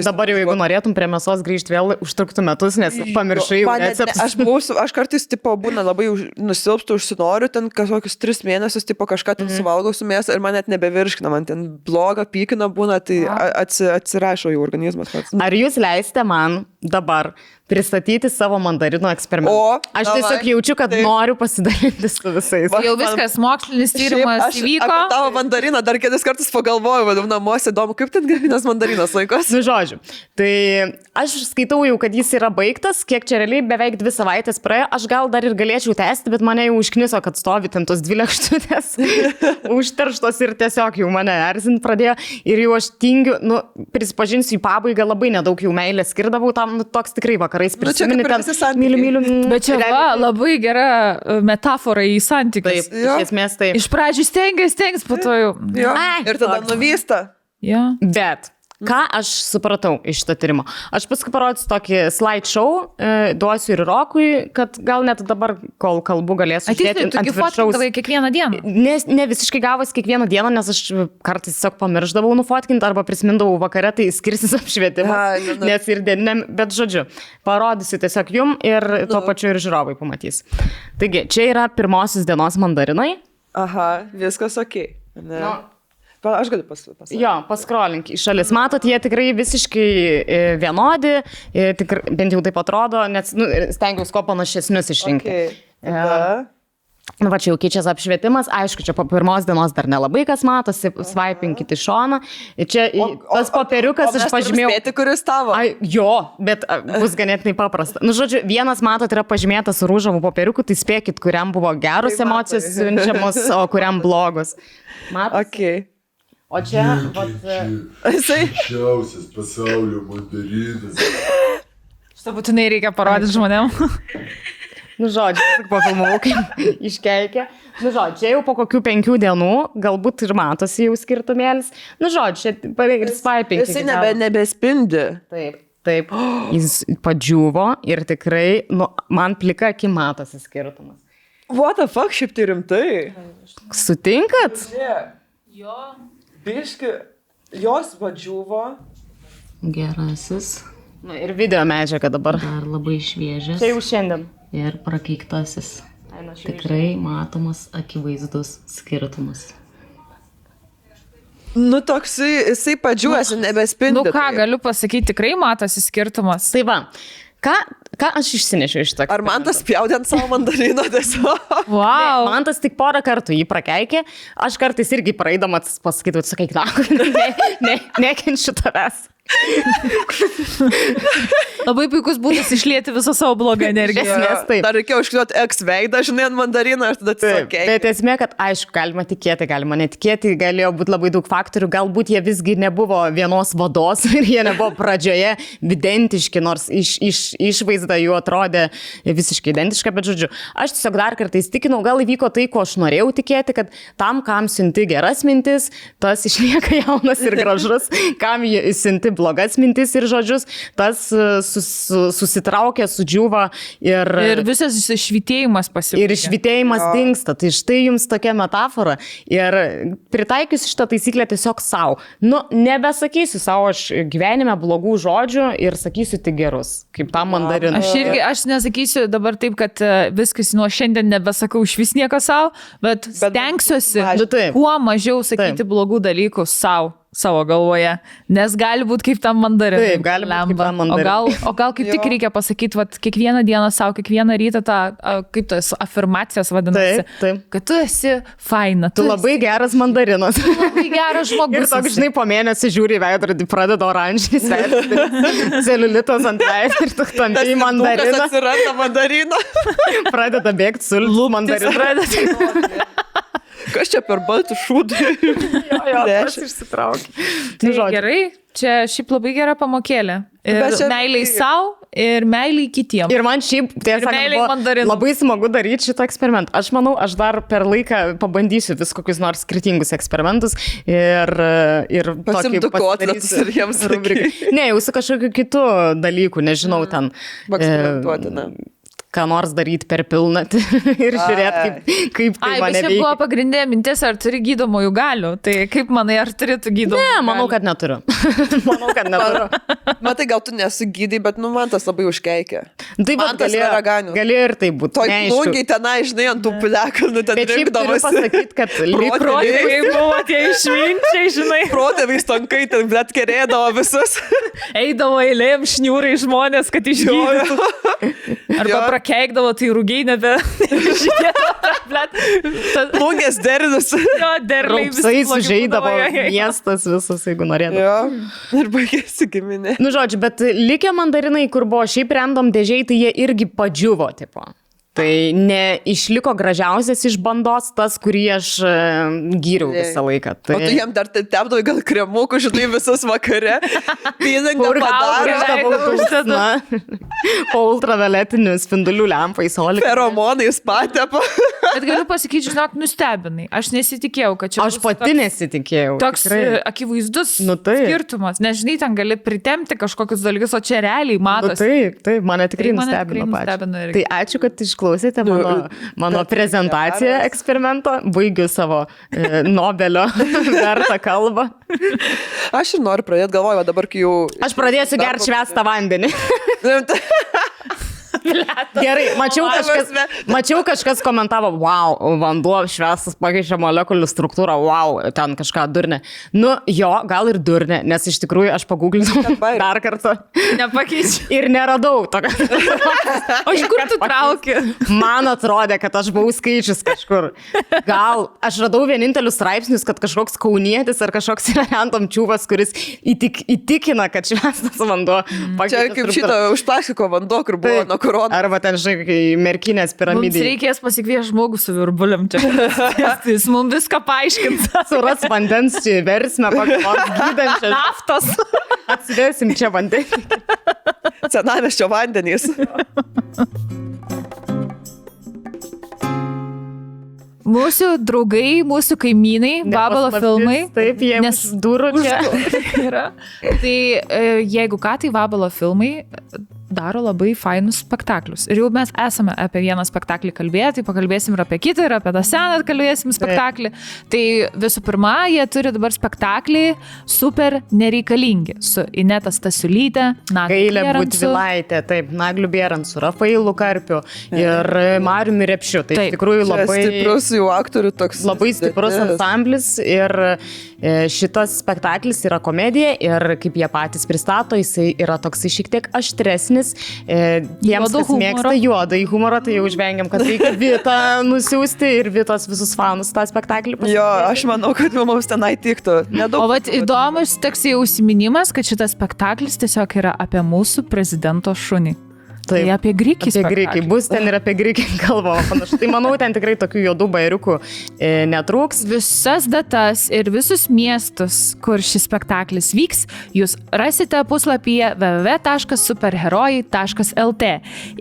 Dabar jau, jeigu norėtum prie mėsos grįžti vėl, užtruktų metus, nes pamiršai jau receptus. Aš kartais, tipo, būna labai nusilpstu, užsinoriu, ten kažkokius 3 mėnesius, tipo, kažką ten suvalgau su mėsą ir man net nebevirškina, man ten bloga, pykina būna, tai atsirašo jų organizmas. Ar jūs leisite man dabar pristatyti savo mandarino eksperimentą? Aš tiesiog jaučiu, kad noriu pasidalinti su visais. Jau viskas, mokslinis tyrimas įvyko. Apie tavo mandariną dar 4 kartus pagalvojau, vadom, namuose įdomu, kaip ten gaminas mandarinas laikos. Nu, žodžiu, tai aš skaitau jau, kad jis yra baigtas, kiek čia realiai beveik 2 savaitės praėjo, aš gal dar ir galėčiau tęsti, bet mane jau užkniso, kad stovi ten tos 2 lėkštutės užterštos ir tiesiog jau mane erzint pradėjo ir jau aš tingiu, nu, prisipažinsiu, į pabaigą labai nedaug jau meilės skirdavau tam, nu, toks tikrai vakarais prisimini ten, myliu. Bet čia va, labai gera metafora į santykius. Taip, iš esmės taip. Iš pradžių stengiasi, po to jau. Ir tada nuvysta. Bet ką aš supratau iš šito tyrimo? Aš paskui parodysiu tokį slideshow, duosiu ir Rokui, kad gal net dabar, kol kalbu, galėsiu uždėti ant viršaus. Kiekvieną dieną? Ne visiškai gavosi kiekvieną dieną, nes aš kartais tiesiog pamiršdavau nufotkinti arba prisimindavau vakare, tai skirsis apšvietimas, nes ir dieniniam, bet žodžiu, parodysiu tiesiog jum ir tuo pačiu ir žiūrovai pamatys. Taigi, čia yra pirmosios dienos mandarinai. Aha, viskas okei. Na. Aš galiu pasakyti. Jo, paskrolink į šalis. Matot, jie tikrai visiškai vienodi, bent jau taip atrodo, nes stengiausi ko panašesnius išrinkti. Va, čia jau keičiasi apšvietimas. Aišku, čia po pirmos dienos dar nelabai kas matosi, svaipinkit į šoną. Čia tas popieriukas aš pažymėjau. O mes turim spėti, kuris tavo. Jo, bet bus ganėtinai paprasta. Nu, žodžiu, vienas, matot, yra pažymėtas rūžavų popieriukų, tai spėkit, kuriam buvo geros emocijos siunčiamos, o kuriam blogos. Matos? O čia, šiausias pasaulio mandarinas. Šitą būtinai reikia parodyti žmonėm. Nu, žodžiu, tik pafilmavau, kaip iškeikė. Nu, žodžiu, čia jau po kokių 5 dienų, galbūt ir matosi jau skirtumėlis. Nu, žodžiu, čia ir svaipinkite. Jis nebespindi. Taip. Jis padžiuvo ir tikrai, nu, man plika akim matosi skirtumas. What the fuck, šiaip tai rimtai. Sutinkat? Jo. Biški, jos vadžiuvo. Gerasis. Na ir video medžiaga dabar. Dar labai šviežias. Tai jau šiandien. Ir prakeiktasis. Tikrai matomas akivaizdus skirtumas. Nu, toksai, jisai padžiuosi, nebespindi. Nu, ką galiu pasakyti, tikrai matosi skirtumas. Tai va, ką aš išsinešiu iš tokio. Ar Mantas pjaudė ant savo mandarino tiesiog? Wow. Mantas tik porą kartų jį prakeikė. Aš kartais irgi praeidamas pasakydavau, sakai, nekenčiu tavęs. Labai puikus būdas išlieti visą savo blogą energiją. Dar reikėjo iškliuoti X veidą, žinai, ant mandarino ir tada tiesiog. Bet esmė, kad aišku, galima tikėti, galima netikėti, galėjo būti labai daug faktorių, galbūt jie visgi nebuvo vienos vados ir jie nebuvo pradžioje identiški, nors išvaizda jų atrodė visiškai identiška, bet žodžiu, aš tiesiog dar kartais tikinau, gal įvyko tai, ko aš norėjau tikėti, kad tam, kam siunti geras mintis, tas išlieka jaunas ir gražus, kam siunti blogas mintis ir žodžius, tas susitraukia, sudžiūva ir visas švitėjimas pasipūtė. Ir švitėjimas dingsta. Tai štai jums tokia metafora. Ir pritaikius šitą taisyklę tiesiog savo. Nu, nebesakysiu savo aš gyvenime blogų žodžių ir sakysiu tik gerus, kaip tam mandarinui. Aš nesakysiu dabar taip, kad viskas nuo šiandien nebesakau iš vis nieko savo, bet stengsiuosi kuo mažiau sakyti blogų dalykų savo galvoje, nes gali būti kaip tam mandarinui. Taip, gali būti kaip tam mandarinui. O gal kaip tik reikia pasakyti, vat, kiekvieną dieną savo, kiekvieną rytą tą, kaip tos afirmacijas vadinasi, kad tu esi faina. Tu labai geras mandarinas. Tu labai geras žmogus. Ir toks, žinai, po mėnesį žiūri į veidrodį, pradeda oranžiai sverti, celiulitas ant veido ir tu tampi mandariną. Tas atsiranda mandarino. Pradeda bėgti su lū mandarinu. Kas čia per baltų šūdų? Jo, aš išsitraukiu. Tai gerai, čia šiaip labai gera pamokėlė. Meiliai sau ir meiliai kitiems. Ir man šiaip, tiesą sakant, labai smagu daryti šitą eksperimentą. Aš manau, aš dar per laiką pabandysiu vis kokius nors skirtingus eksperimentus ir tokį pasidarysiu. Ne, jau su kažkokiu kitu dalyku, nežinau, ten. Eksperimentuoti, ne. Ką nors daryti per pilnatį ir žiūrėti, kaip tai mane veikia. Ai, buvo pagrindinė mintis, ar turi gydomųjų galių. Tai kaip manai, ar turi tu gydomųjų galių? Ne, manau, kad neturiu. Matai, gal tu nesugydai, bet nu man tas labai užkeikia. Tai Mantas Varaganių. Galėjo ir tai būtų. Toj nungiai tenai, žinai, ant tų plekanų ten rinkdavosi. Bet šiaip turiu pasakyti, kad protėviai buvo tie išminčiai, žinai. Protėviai stonkai ten bletkerėdavo visus. Eidavo eilėm šniūrai žmonės, kad išgydytų. Keikdavo, tai rūgiai nebe žydėdavo tą blet. Plūgės derinius. Jo, derliai visą. Raupsai sužeidavo miestas visas, jeigu norėdavo. Jo, ir baigėsi giminė. Nu, žodžiu, bet likę mandarinai, kur buvo šiaip random dėžiai, tai jie irgi padžiuvo, tipo. Tai neišliko gražiausias iš bandos tas, kurį aš gyriau visą laiką. Tai... O tu jam dar tepdavai gal kremukų, žinai, visus vakare. Pyningą padarą. Po ultravioletinių spindulių lempą į solį. Feromonais patepo. Bet galiu pasakyti, žinok, nustebinai. Aš nesitikėjau, kad čia... Aš pati nesitikėjau. Toks akivaizdus skirtumas. Nežinai, ten gali pritemti kažkokius dalykus, o čia realiai matosi. Taip, mane tikrai nustebino pačią. Tai ačiū, kad išklausėte. Klausėte mano prezentaciją eksperimento, baigiu savo Nobelio vertą kalbą. Aš ir noriu pradėti, galvoju, dabar kai jau... Aš pradėsiu gerti švestą vandenį. Gerai, mačiau kažkas komentavo, wow, vanduo šviesas pakeičia molekulių struktūrą, wow, ten kažką durnė. Nu, jo, gal ir durnė, nes iš tikrųjų aš pagūglinau dar kartą. Nepakeičiu. Ir neradau tokio. O iš kur tu trauki? Man atrodė, kad aš buvau skaičius kažkur. Gal, aš radau vienintelius straipsnius, kad kažkoks kaunietis ar kažkoks rentam čiūvas, kuris įtikina, kad šviesas vanduo pakeičia. Čia kaip šito užplasiko vanduo, kur buvo nuo kur. Arba ten, žinai, Merkinės piramidai. Mums reikės pasikviesti žmogų su virbuliam čia. Jis mums viską paaiškins. Suras vandens čia versme, gydančią. Naftos. Atsiversim čia vandenį. Senamiesčio vandenys. Mūsų draugai, mūsų kaimynai, Babalo filmai. Taip, jiems durų čia yra. Tai jeigu ką, tai Babalo filmai daro labai fainus spektaklius. Ir jau mes esame apie vieną spektaklį kalbėję, tai pakalbėsim ir apie kitą, ir apie tą seną kalbėsim spektaklį. Tai visų pirma, jie turi dabar spektaklį Super nereikalingi su Ineta Stasiulyte, Gailė Butvilaitė, taip, Nagliu Bierensu, Rafailu Karpiu ir Mariumi Repšiu. Tai iš tikrųjų labai stiprus jų aktorių toks. Labai stiprus ansamblis ir šitas spektaklis yra komedija ir kaip jie patys pristato, jisai yra toksai šiek tiek aštresnis. Jiems kas mėgsta juodai humorą, tai jau užvengiam, kad reikia Vita nusiųsti ir Vitos visus fanus tą spektaklį pasiūlyti. Jo, aš manau, kad mums tenai tiktų. O vat įdomus toks jau užsiminimas, kad šitas spektaklis tiesiog yra apie mūsų prezidento šunį. Taip, tai apie Grikį spektaklį. Bus ten ir apie Grikį kalbama panašu. Tai manau, ten tikrai tokių jodų bairiukų netrūks. Visas datas ir visus miestus, kur šis spektaklis vyks, jūs rasite puslapyje www.superherojai.lt.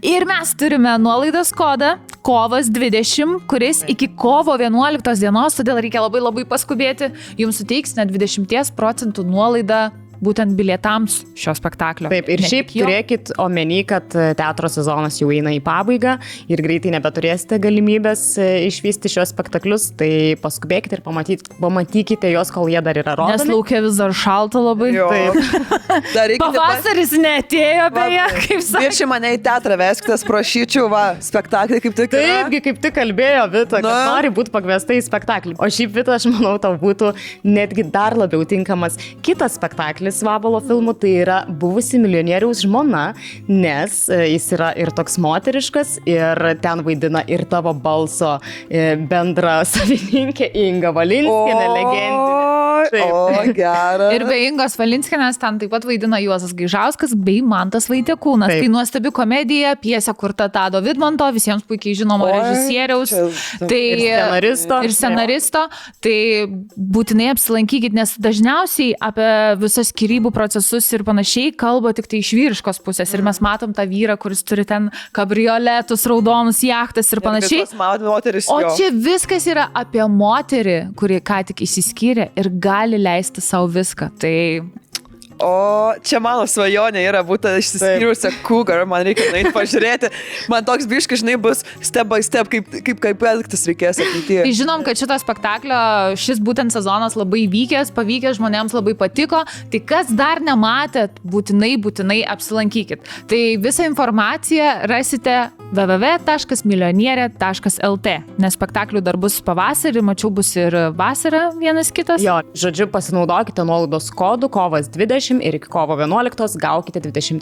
Ir mes turime nuolaidos kodą Kovas 20, kuris iki kovo 11 dienos, todėl reikia labai paskubėti, jums suteiks net 20% nuolaidą būtent bilietams šio spektaklio. Taip, ir šiaip turėkit omeny, kad teatro sezonas jau eina į pabaigą ir greitai nebeturėsite galimybės išvysti šios spektaklius, tai paskubėkite ir pamatykite juos, kol jie dar yra rodomi. Nes laukia vis dar šalta labai. Pavasaris neatėjo beje, kaip sakė. Virši mane į teatrą veskitės, prašyčiau, va, spektaklį kaip tik yra. Taipgi, kaip tik kalbėjo Vita, kad nori būti pakviesta į spektaklį. O šiaip Vita, aš manau, tau būtų netgi dar labiau tinkamas kitas spektaklis Vabalo filmų, tai yra Buvusi milijonieriaus žmona, nes jis yra ir toks moteriškas ir ten vaidina ir tavo balso bendra savininkė Inga Valinskienė, legendinė. O, gerai. Ir be Ingos Valinskienės ten taip pat vaidina Juozas Gaižauskas bei Mantas Vaitėkūnas. Taip. Tai nuostabi komedija, pjesė kurta Tado Vidmanto, visiems puikiai žinomo režisieriaus. Tai, ir scenaristo. Tai būtinai apsilankykit, nes dažniausiai apie visus skyrybų procesus ir panašiai kalba tik tai iš vyriškos pusės. Ir mes matom tą vyrą, kuris turi ten kabrioletus, raudonus, jachtas ir panašiai. O čia viskas yra apie moterį, kuri ką tik įsiskyrė ir gali leisti savo viską. Tai... O čia mano svajonė yra būtent išsiskyrusią cougar, man reikia nueiti pažiūrėti. Man toks biškai, žinai, bus step by step, kaip elgtis reikės ateityje. Tai žinom, kad šito spektaklio šis būtent sezonas labai pavykęs, žmonėms labai patiko. Tai kas dar nematėt, būtinai apsilankykit. Tai visą informaciją rasite www.milionierė.lt, nes spektaklių dar bus pavasarį, mačiau bus ir vasarą vienas kitas. Jo, žodžiu, pasinaudokite nuolaidos kodų kovas 20 ir iki kovo 11 gaukite 20%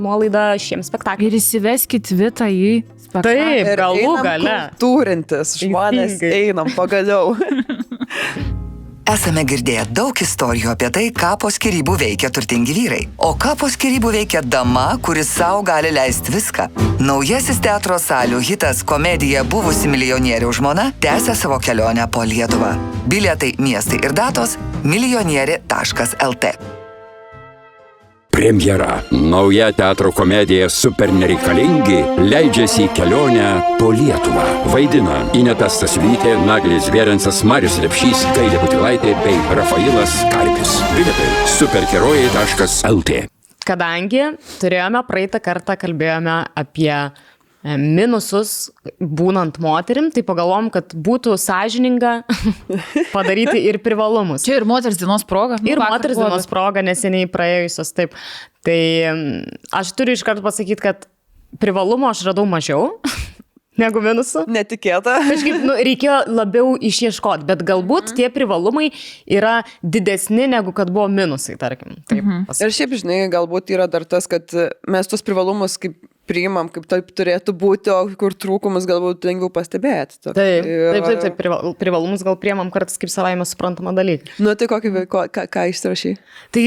nuolaidą šiems spektakliui. Ir įsiveskit Vitą į spektaklį. Taip, galų gale. Turintis žmonės, einam pagaliau. Esame girdėję daug istorijų apie tai, ką po skyrybų veikia turtingi vyrai. O ką po skyrybų veikia dama, kuris sau gali leisti viską. Naujasis teatro salių hitas komedija Buvusi milijonieriaus žmona tęsia savo kelionę po Lietuvą. Bilietai, miestai ir datos milionierė.lt. Premjera. Nauja teatro komedija Super nereikalingi leidžiasi į kelionę po Lietuvą. Vaidina Ineta Stasiulyte, Naglis Bierensas, Marius Repšys, Gailė Butvilaitė bei Rafailas Karpis. Bilietai superherojai.lt. Kadangi turėjome praeitą kartą, kalbėjome apie minusus būnant moterim, tai pagalvom, kad būtų sąžininga padaryti ir privalumus. Čia ir moters dienos proga. Ir moters dienos proga neseniai praėjusios, taip. Tai aš turiu iš karto pasakyti, kad privalumo aš radau mažiau negu minusų. Netikėta. Kažkaip reikėjo labiau išieškoti, bet galbūt tie privalumai yra didesni negu kad buvo minusai, tarkim. Taip, ir šiaip, žinai, galbūt yra dar tas, kad mes tos privalumus kaip priimam, kaip taip turėtų būti, o kur trūkumus galbūt lengviau pastebėti. Taip, privalumus gal priimam kartais kaip savaime suprantama dalykai. Nu, tai ką išsirašai? Tai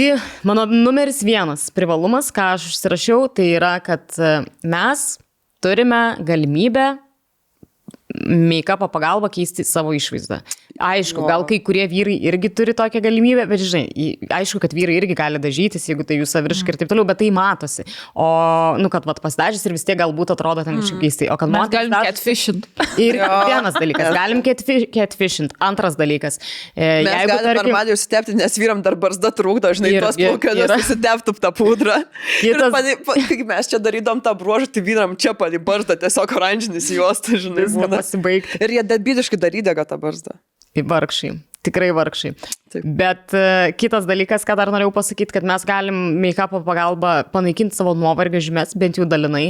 mano numeris 1 privalumas, ką aš išsirašiau, tai yra, kad mes turime galimybę make-upo pagalba keisti savo išvaizdą. Aišku, gal kai kurie vyrai irgi turi tokią galimybę, bet žinai, aišku, kad vyrai irgi gali dažytis, jeigu tai jų savirškai ir taip toliau, bet tai matosi. O, kad pasidažys ir vis tiek galbūt atrodo ten kažkaip keistai. O kad mes galim catfishint. Ir vienas dalykas, galim catfishint. Antras dalykas. Mes galim normaliai užsitepti, nes vyram dar barzda trūkdo, žinai, tos pūkėdos užsiteptų tą pudrą. Ir kai mes čia darydom tą bruožą, tai vyram čia palį barzdą, tiesiog oranžinis juosta, žinai, pasibaigti. Ir jie dabidiškai darydega tą barzdą. Vargšai, tikrai vargšai. Taip. Bet kitas dalykas, ką dar norėjau pasakyti, kad mes galim make-upo pagalba panaikinti savo nuovargio žymes, bent jau dalinai.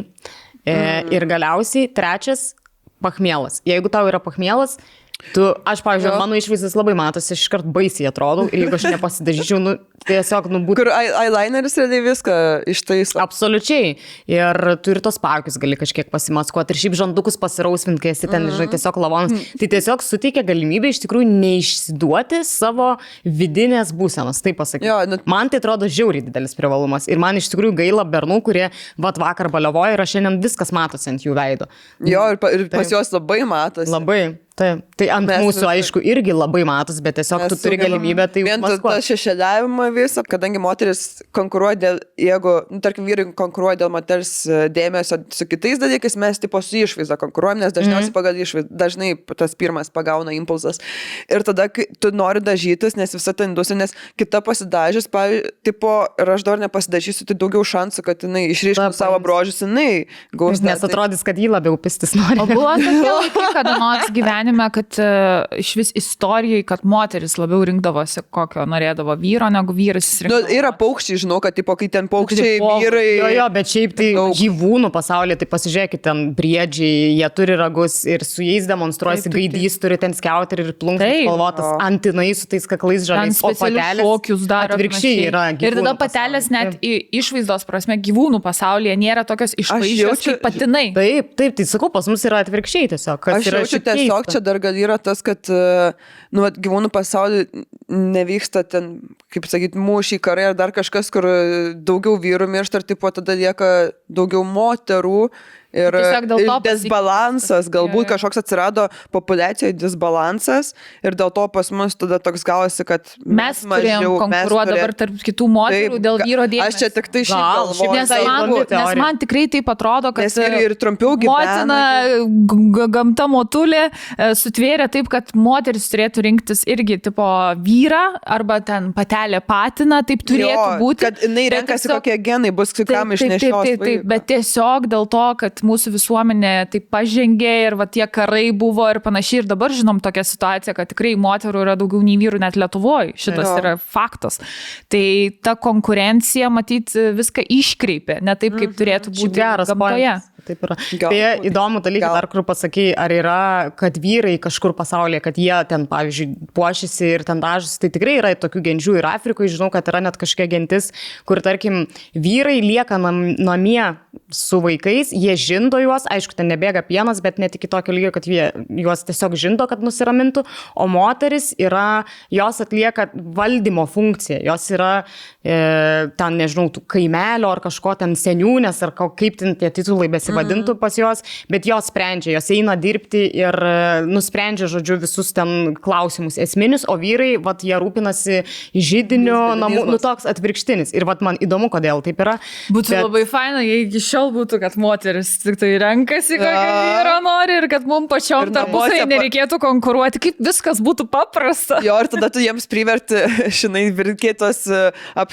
Ir galiausiai 3, pachmielas. Jeigu tau yra pachmielas, aš, pavyzdžiui, mano išvaizdas labai matosi, aš iškart baisiai atrodau, ir jeigu aš nepasidažyčiau, tiesiog būtų... Kur eyelineris realiai viską ištaiso. Absoliučiai. Ir tu ir tos paukius gali kažkiek pasimaskuoti, ir šiaip žandukus pasirausvint, kai esi ten, žinai, tiesiog lavonas. Tai tiesiog suteikia galimybę iš tikrųjų neišsiduoti savo vidinės būsenos, taip pasakyti. Man tai atrodo žiauriai didelis privalumas. Ir man iš tikrųjų gaila bernų, kurie vakar baliavoja ir šiandien viskas matosi ant jų veido. Jo, ir pas juos labai matosi. Labai. Tai ant mes mūsų, aišku, irgi labai matos, bet tiesiog tu turi galimybę tai vien maskuoti. Vien tą šešėliavimą visą, kadangi moteris konkuruoja dėl, jeigu, tarkim, vyrai konkuruoja dėl moters dėmesio su kitais dalykais, mes tipo su išvaizda konkuruojam, nes dažniausiai pagal išvaizdą, dažnai tas pirmas pagauna impulsas. Ir tada tu nori dažytis, nes visą tą industriją, nes kita pasidažys, tipo, ir aš dar nepasidažysiu, tai daugiau šansų, kad jinai išryškų savo brožius, jinai gaus. Nes atrodys, kad jį labiau pistis nori. O buvo tokia, kada nors gyveni, kad iš vis istorijai, kad moteris labiau rinkdavosi kokio norėdavo vyro, negu vyras rinkdavo. Yra paukščiai, žinau, kad tipo, kai ten paukščiai, vyrai. Jo, bet šiaip tai gyvūnų pasaulyje, tai pasižiūrėkit, ten briedžiai, jie turi ragus ir su jais demonstruojasi, gaidys turi ten skiauterį ir plunksnį spalvotas, antinai su tais kaklais žaliais, o patelės atvirkščiai yra gyvūnų. Ir tada patelės net išvaizdos prasme gyvūnų pasaulyje nėra tokios išvaizdos kaip patinai. Taip, tai sakau, pas mus yra atvirkščiai tiesiog. Aš jaučiu tiesiog čia dar gal yra tas, kad gyvūnų pasaulyje nevyksta ten, kaip sakyti, mūšiai, karai ar dar kažkas, kur daugiau vyrų miršta, ar tipo tada lieka daugiau moterų ir disbalansas, galbūt kažkoks atsirado populiacijoje disbalansas ir dėl to pas mus tada toks gavosi, kad mes mažiau konkuruoti dabar tarp kitų moterų dėl vyro dėmesio. Aš čia tik tai šiaip galvoju. Nes man tikrai taip atrodo, kad ir trumpiau motina gamta motulė sutvėrė taip, kad moteris turėtų rinktis irgi tipo vyrą arba ten patelė patiną, taip turėtų būti. Kad jinai renkasi, kokie genai bus kam išnešios. Bet tiesiog dėl to, kad mūsų visuomenė taip pažengė ir va tie karai buvo ir panašiai. Ir dabar žinom tokią situaciją, kad tikrai moterų yra daugiau nei vyrų net Lietuvoje. Šitas yra faktas. Tai ta konkurencija, matyt, viską iškreipė, ne taip, kaip turėtų būti gamtoje. Taip yra. Tai įdomu dalykai, dar kur pasakai, ar yra, kad vyrai kažkur pasaulyje, kad jie ten, pavyzdžiui, puošysi ir ten dažosi, tai tikrai yra tokių genčių ir Afrikoje, žinau, kad yra net kažkokia gentis, kur, tarkim, vyrai lieka namie su vaikais, jie žindo juos, aišku, ten nebėga pienas, bet net iki tokio lygio, kad juos tiesiog žindo, kad nusiramintų, o moteris yra, jos atlieka valdymo funkciją, jos yra ten, nežinau, kaimelio ar kažko ten seniūnės, ar kaip ten tie titulai besivadintų pas jos, bet jos sprendžia, jos eina dirbti ir nusprendžia, žodžiu, visus ten klausimus esminius, o vyrai, vat, jie rūpinasi židiniu, namų, toks atvirkštinis. Ir vat man įdomu, kodėl taip yra. Būtų labai faina, jei iki šiol būtų, kad moteris tik tai renkasi, kokią vyrą nori ir kad mums pačiom tarpusai nereikėtų konkuruoti, kaip viskas būtų paprasta. Jo, ir tada tu jiems priverti, žinai, virkėtos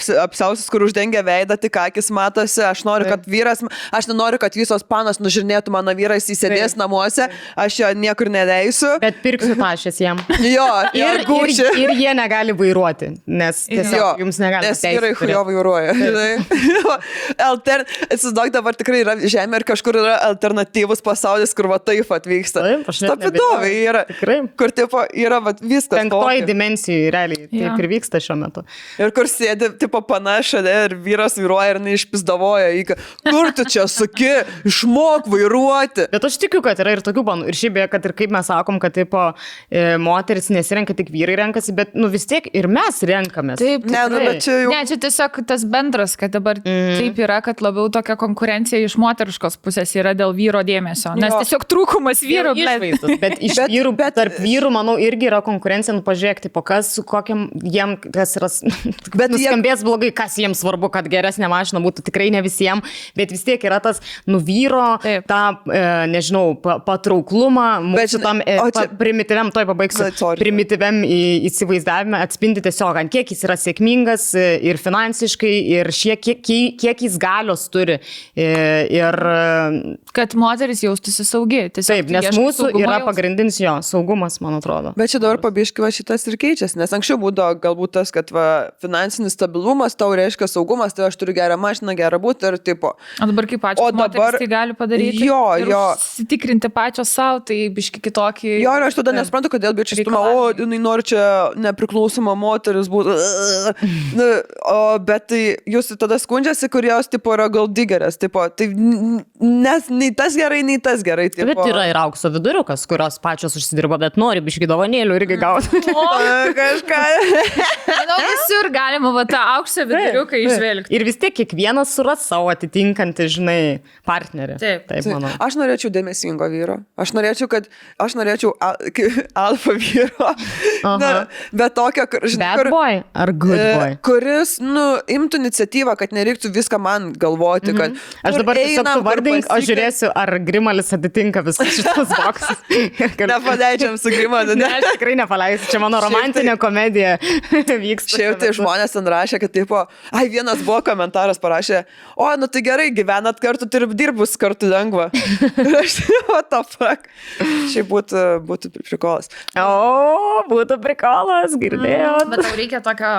apsiausius, kur uždengia veidą, tik akis matosi, aš noriu, kad vyras, aš nenoriu, kad visos panos nužirnėtų, mano vyras įsėdės namuose, aš jo niekur neleisiu. Bet pirksiu tašės jiem. Jo, ir jie negali vairuoti, nes tiesiog jums negali teisti. Nes vyrai kurio vairuoja. Daug dabar tikrai yra žemė ir kažkur yra alternatyvus pasaulis, kur va taip atvyksta. Tapidovai yra, kur tipo yra va, viskas. Penktoj dimensijai realiai taip ir vyksta šiuo metu. Ir kur sėdi tipo panašia ir vyras vairuoja ir neišpizdavoja. Kur tu čia suki? Išmok vairuoti. Bet aš tikiu, kad yra ir tokių panų. Ir šiaip, kad ir kaip mes sakom, kad tipo moteris nesirenka, tik vyrai renkasi, bet nu vis tiek ir mes renkamės. Taip, ne, čia tiesiog tas bendras, kad dabar taip yra, kad labiau tokia konkurencija iš moteriškos pusės yra dėl vyro dėmesio. Nes tiesiog trūkumas vyro išvaizdos. Bet iš vyrų, tarp vyrų, manau, irgi yra konkurencija, pažiūrėk, tipo, kas su kokiam jiem, kas yra, nuskambės blogai, kas jiems svarbu, kad geresnė mašina būtų, tikrai ne visiems, bet vis tiek yra tas vyro, tą, nežinau, patrauklumą, mūsų tam primityviam, toj pabaigsiu, primityviam įsivaizdavime atspindi tiesiog, ant kiek jis yra sėkmingas ir finansiškai, ir kiek jis galios turi. Ir kad moteris jaustųsi saugi. Tiesiog, taip, nes mūsų yra pagrindinis jo saugumas, man atrodo. Bet čia dabar pabiškiva šitas ir keičiasi, nes anksčiau būdavo galbūt tas, kad va, finansinis stabilumas tau reiškia saugumas, tai aš turiu gerą mašiną, gerą būtą ir tipo. O dabar kaip pačios moteris tai gali padaryti ir užsitikrinti pačios savo, tai biški kitokį. Jo, aš tada nesuprantu, kodėl bičias tuma, o jinai nori čia nepriklausoma moteris būtų. Bet jūs tada skundžiasi, kur jos tipo yra gal digeres, tipo, tai nei tas gerai. Tipo. Bet yra ir aukso viduriukas, kurios pačios užsidirba, bet nori biškį dovanėlių irgi gauti. Kažką. Manau, visur galima va tą aukso viduriuką išvelgti. Ir vis tiek kiekvienas suras savo atitinkantį, žinai, partnerį. partnerė. Taip, manau. Aš norėčiau dėmesingo vyro. Aš norėčiau alfa vyro. Na, bet tokio, bad boy ar good boy? Kuris, imtų iniciatyvą, kad nereiktų viską man galvoti, kad aš dabar tiesiog suvardink, o žiūrėsiu, ar Grimalis atitinka visus šitas boksus. Nepaleidžiam su Grimaliu. Ne, aš tikrai nepaleisiu. Čia mano romantinė komedija vyksta. Šiaip tai žmonės ten rašė, kad taip, vienas buvo komentaras parašė, tai gerai, gyvenat kartu, dirbus kartu lengva. Ir aš, what the fuck? Šiaip būtų prikolas. Būtų prikolas, girdėjau. Bet tau reikia tokio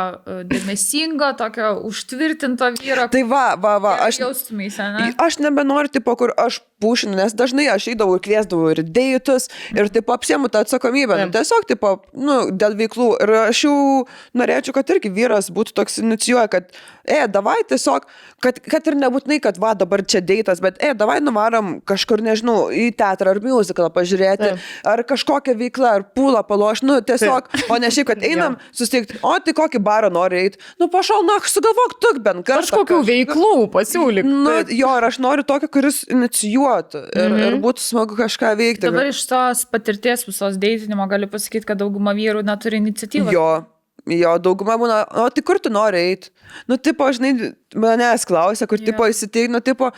dėmesingo, tokio užtvirtinto vyro. Tai va. Aš nebenoriu, tipo, kur aš pušinu, nes dažnai aš eidavau ir kviesdavau ir deitus, ir taip apsiemu tą atsakomybę. Tiesiog, tipo, dėl veiklų. Ir aš jau norėčiau, kad irgi vyras būtų toks inicijuoja, kad, davai, tiesiog, kad ir nebūtinai, kad, dabar čia deitas, bet, davai, nuvarom kažkur, nežinau, į teatrą ar musicalą pažiūrėti, ar kažkokią veiklą, ar pūlą paloš, tiesiog, o ne šiaip, kad einam susitikti, tai kokį barą nori eiti, pašal, sugalvok tu bent kartą. Kažkokių veiklų pasiūlyk. Ir aš noriu tokio, kuris inicijuotų ir būtų smagu kažką veikti. Dabar iš tos patirties visos deitinimo galiu pasakyti, kad dauguma vyrų neturi iniciatyvą. Jo, dauguma būna, tai kur tu nori eiti? Tipo, žinai, manęs klausia, kur tipo įsiteik, tipo...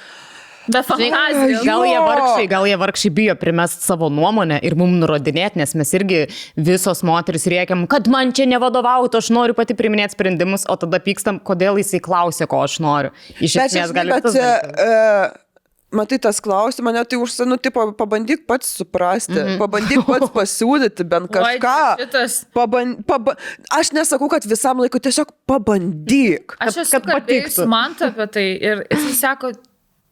Be fantazijos. Gal jie vargšiai bijo primest savo nuomonę ir mum nurodinėti, nes mes irgi visos moteris rėkiam, kad man čia nevadovautų, aš noriu pati priminėti sprendimus, o tada pykstam, kodėl jisai klausė, ko aš noriu. Iš esmės gali tas dalykas. Matai, tas klausimą, mane tai užsienu, tipo, pabandyk pats suprasti, pabandyk pats pasiūlyti bent kažką. Aš nesakau, kad visam laiku tiesiog pabandyk. Aš esu kalbėjus Mantą apie tai ir jis sako,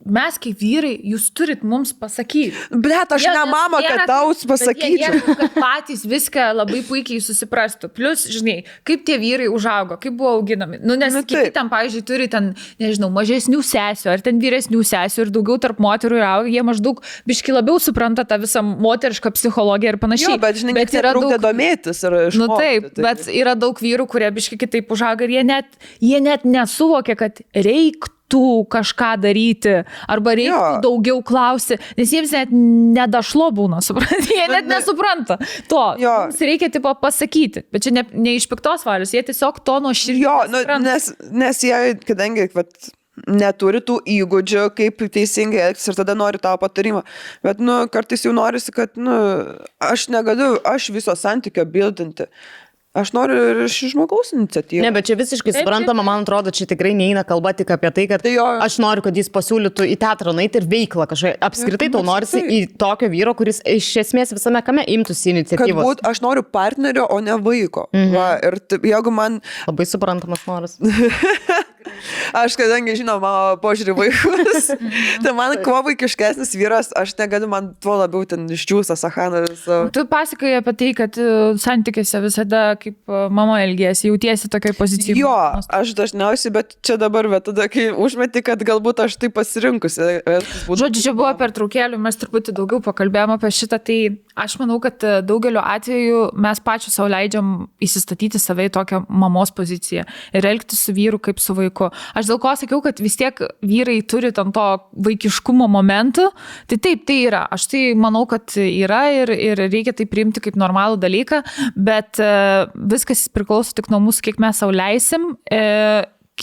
mes kaip vyrai, jūs turit mums pasakyti. Bet aš ne mama, kad tau pasakyčiau. Kad patys viską labai puikiai susiprastų. Plius, žinai, kaip tie vyrai užaugo, kaip buvo auginami. Nes kiti ten, pavyzdžiui, turi ten, nežinau, mažesnių sesių, ar ten vyresnių sesių ir daugiau tarp moterų ir augo, jie maždaug biški labiau supranta tą visą moterišką psichologiją ir panašiai. Jo, bet, žinai, kad jie trūkė domėtis ir išmokti. Bet yra daug vyrų, kurie biški kitaip užaugo ir jie net nesuvokia, kad reiktų kažką daryti, arba reiktų daugiau klausti, nes jiems net nedašlo būna, jie net nesupranta to, jums reikia tipo pasakyti, bet čia ne iš piktos valios, jie tiesiog to nuo širdies supranta. Nes jie, kadangi neturi tų įgūdžių, kaip teisingai elgtis ir tada nori tavo patarimą, bet kartais jau norisi, kad aš negaliu, aš viso santykio bildinti. Aš noriu ir iš žmogaus iniciatyvą. Ne, bet čia visiškai suprantama, man atrodo, čia tikrai neina kalba tik apie tai, kad aš noriu, kad jis pasiūlytų į teatrą nueiti ir veiklą kažkaip. Apskritai, tau norisi į tokio vyro, kuris iš esmės visame kame imtųsi iniciatyvos. Kad būtų, aš noriu partnerio, o ne vaiko. Ir jeigu man... Labai suprantamas noras. Aš, kadangi, žinoma, požiūrį vaikus, tai man kuo vaikiškesnis vyras, aš negaliu, man tuo labiau ten iščiūsa sahanas. Tu pasakoji apie tai, kad santykiuose visada kaip mama elgiasi, jautiesi tokiai pozicijai. Jo, aš dažniausiai, bet čia dabar, bet tada, kai užmeti, kad galbūt aš tai pasirinkusi. Žodžiu, čia buvo per traukėlių, mes truputį daugiau pakalbėjom apie šitą, tai aš manau, kad daugeliu atveju mes pačiu savo leidžiam įsistatyti savai tokią mamos poziciją ir elgtis su vyru kaip su vaiku. Aš dėl ko sakiau, kad vis tiek vyrai turi tam to vaikiškumo momentų, tai taip, tai yra. Aš tai manau, kad yra ir reikia tai priimti kaip normalų dalyką, bet viskas priklauso tik nuo mūsų, kiek mes savo leisim,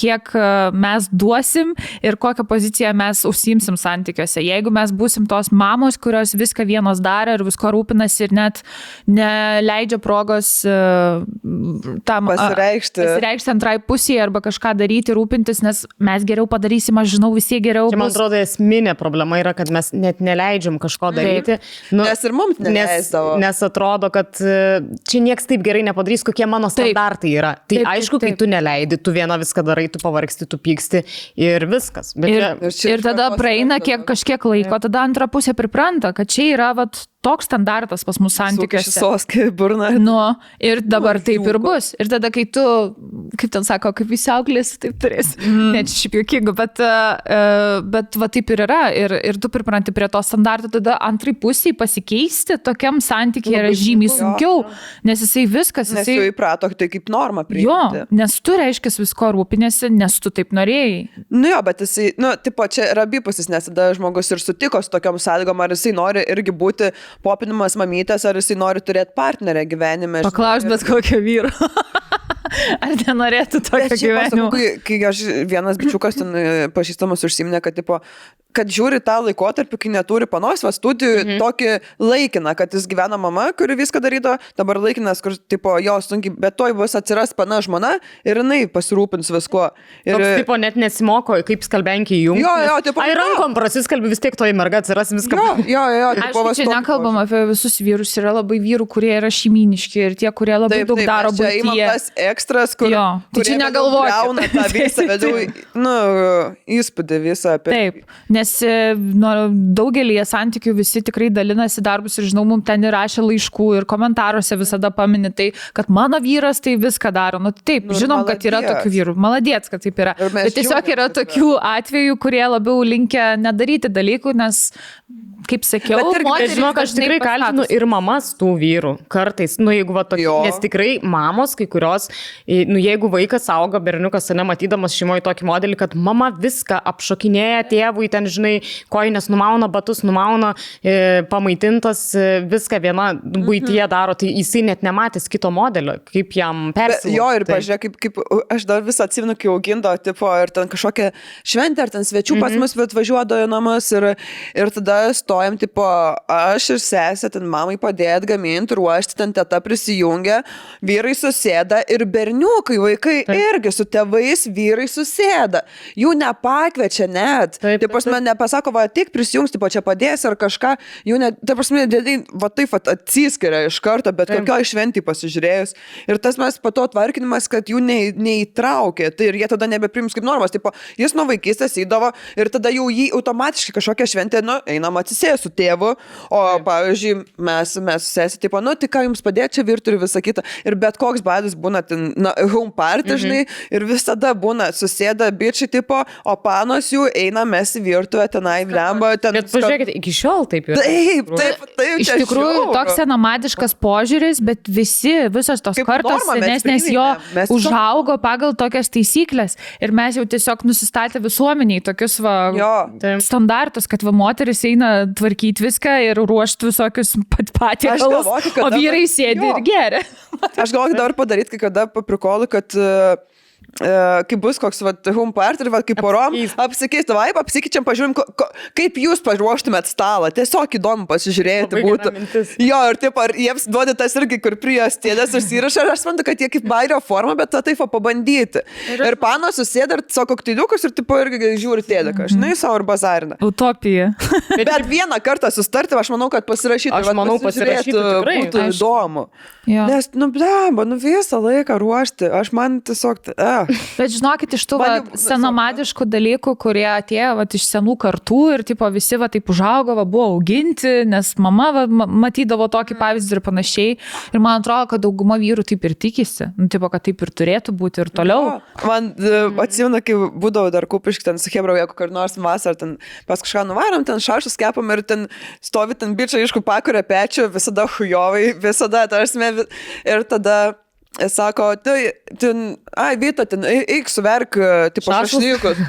kiek mes duosim ir kokią poziciją mes užsiimsim santykiuose. Jeigu mes būsim tos mamos, kurios viską vienos daro ir visko rūpinasi ir net neleidžia progos tam pasireikšti antrai pusėje arba kažką daryti, rūpintis, nes mes geriau padarysim, aš žinau, visi geriau. Čia, man atrodo, esminė problema yra, kad mes net neleidžiam kažko daryti. Nes ir mums neleisdavo. Nes atrodo, kad čia nieks taip gerai nepadarys, kokie mano standartai yra. Tai aišku, kai tu neleidi, tu viena viską darai, tu pavargsti, tu pyksti ir viskas. Ir tada praeina kažkiek laiko, tada antra pusė pripranta, kad čia yra toks standartas pas mūsų santykiuose. Sukšisos, kaip burna. Nu, ir dabar taip ir bus. Ir tada, kai tu, kaip ten sako, kaip įsiauklės, taip turėsi. Ne, čia šiaip juokinga, bet va taip ir yra. Ir tu pripranti prie to standarto, tada antrai pusiai pasikeisti tokiam santykiai yra žymiai sunkiau, nes jisai viskas. Jisai... Nes jau įprato, tai kaip norma priimti. Jo, nes tu reiškia visko rūpinėsi, nes tu taip norėjai. Nu jo, bet jisai, nu, tipo, čia yra abipusis, nes tada žmogus ir sutiko su tokiom sąlygom, ar jisai nori irgi būti popinimas mamytės, ar jisai nori turėti partnerę gyvenime. Paklausk bet kokio vyro. Ar nenorėtų tokio gyvenimo? Kai aš vienas bičiukas ten pažįstamas užsiminė, kad, tipo, kad žiūri tą laikotarpį, kai neturi panos, va studijų tokį laikiną, kad jis gyvena mama, kuri viską darydo, dabar laikinas, kur, tipo, jo sunkiai, bet toj bus atsiras pana žmona ir jinai pasirūpins viskuo. Ir... Toks, tipo, net nesimoko, kaip skalbenkiai jungs. Jo, tipo. Ai, rankom prasiskalbi, vis tiek toji merga atsiras viską. Jo, tipo, va. Aišku, čia nekalbam apie visus vyrus, yra labai vyrų, kurie yra šeiminiški ir tie, kurie labai daug daro buityje. Ekstras, kur, tai kurie jauna tą visą, nu, įspūdį visą apie... Taip, nes nu, daugelyje santykių visi tikrai dalinasi darbus ir žinau, mums ten įrašė laiškų ir komentaruose visada pamini tai, kad mano vyras tai viską daro. Nu, taip, nu, žinom, maladėts. Kad yra tokių vyrų. Maladėts, kad taip yra. Bet tiesiog yra tokių atvejų, kurie labiau linkia nedaryti dalykų, nes, kaip sakiau, moteris... Žinok, aš tikrai kaltinu ir mamas tų vyrų kartais. Nu, jeigu va tokie, nes tikrai mamos, kai kurios... Nu, jeigu vaikas auga, berniukas, nematydamas šeimoje tokį modelį, kad mama viską apšokinėja tėvui, ten, žinai, kojines numauna, batus numauna, pamaitintas, viską viena buityje daro, tai jisai net nematęs kito modelio, kaip jam persilūkti. Jo, ir pažiūrėk, kaip aš dar visą atsiminu, kai augindo, tipo, ir ten kažkokia šventė, ar ten svečių pas mus, bet važiuodojo namus, ir tada stojam, tipo, aš ir sesė, ten mamai padėt gaminti, ruošti, ten teta prisijungia, vyrai susėda ir berniukai, vaikai irgi su tėvais vyrai susėda. Jų nepakvečia net. Taip prasme, nepasako, va, tik prisijungs, tipo, čia padės ar kažką. Jų net, taip prasme, va, taip atsiskiria iš karto, bet kokioj šventį pasižiūrėjus. Ir tas mes pato atvarkinimas, kad jų neįtraukė. Tai ir jie tada nebeprims kaip normas. Tipo, jis nuo vaikystės įdavo ir tada jau jį automatiškai kažkokia šventė, nu, einam atsisėję su tėvu. O, pavyzdžiui, mes sesė, tipo, nu, tik ką jums padėt, čia virturi visą kitą. Ir bet koks badas būna home party, žinai, ir visada būna susėda bičiai, tipo, o panos jų eina mes į virtuvę, tenai lemba. Ten, bet pažiūrėkit, iki šiol taip yra. Taip. Iš tikrųjų, toks nomadiškas požiūris, bet visos tos kartos, nes jo užaugo pagal tokias taisyklės ir mes jau tiesiog nusistatė visuomeniai tokius standartus, kad moteris eina tvarkyti viską ir ruošti visokius patiekalus, o vyrai sėdi ir geria. Aš galvoju, dabar padaryti kai kada paprikolu, kad kai bus koks home party ir kaip porom apsikeistų vaip, apsikeičiam, pažiūrim, kaip jūs paruoštumėt stalą. Tiesiog įdomu pasižiūrėti būtų. Jo, ir taip, ar jiems duodė tas irgi, kur prie jos tėdės užsirašo, ir aš manau, kad jie kaip bairio forma, bet tą taip pabandyti. Ir pano susėda ir savo kokteiliukus ir taip irgi žiūri tėdeką, žinai, savo ir bazarina. Utopija. Bet vieną kartą sustarti, aš manau, kad pasirašyti. Aš manau, pasirašyti tikrai. Būtų įdomu. Nes, visą laiką ruošti. Aš man tiesiog Bet žinokit, iš tų senomadiškų dalykų, kurie atėjo iš senų kartų ir tipo, visi taip užaugo, buvo auginti, nes mama matydavo tokį pavyzdį ir panašiai. Ir man atrodo, kad dauguma vyrų taip ir tikisi, tipo, kad taip ir turėtų būti ir toliau. Man atsimena, kai būdavo dar Kupiškį, ten su Hebrau, jeigu kar nors vasarą, ten pas kažką nuvarom, ten šašus kepam ir ten stovi ten bičia, aišku, pakuria pečių, visada hujovai, visada, tarsime, ir tada... Sako, tai Vita, ten, eik suverk, tipo, šašnykus.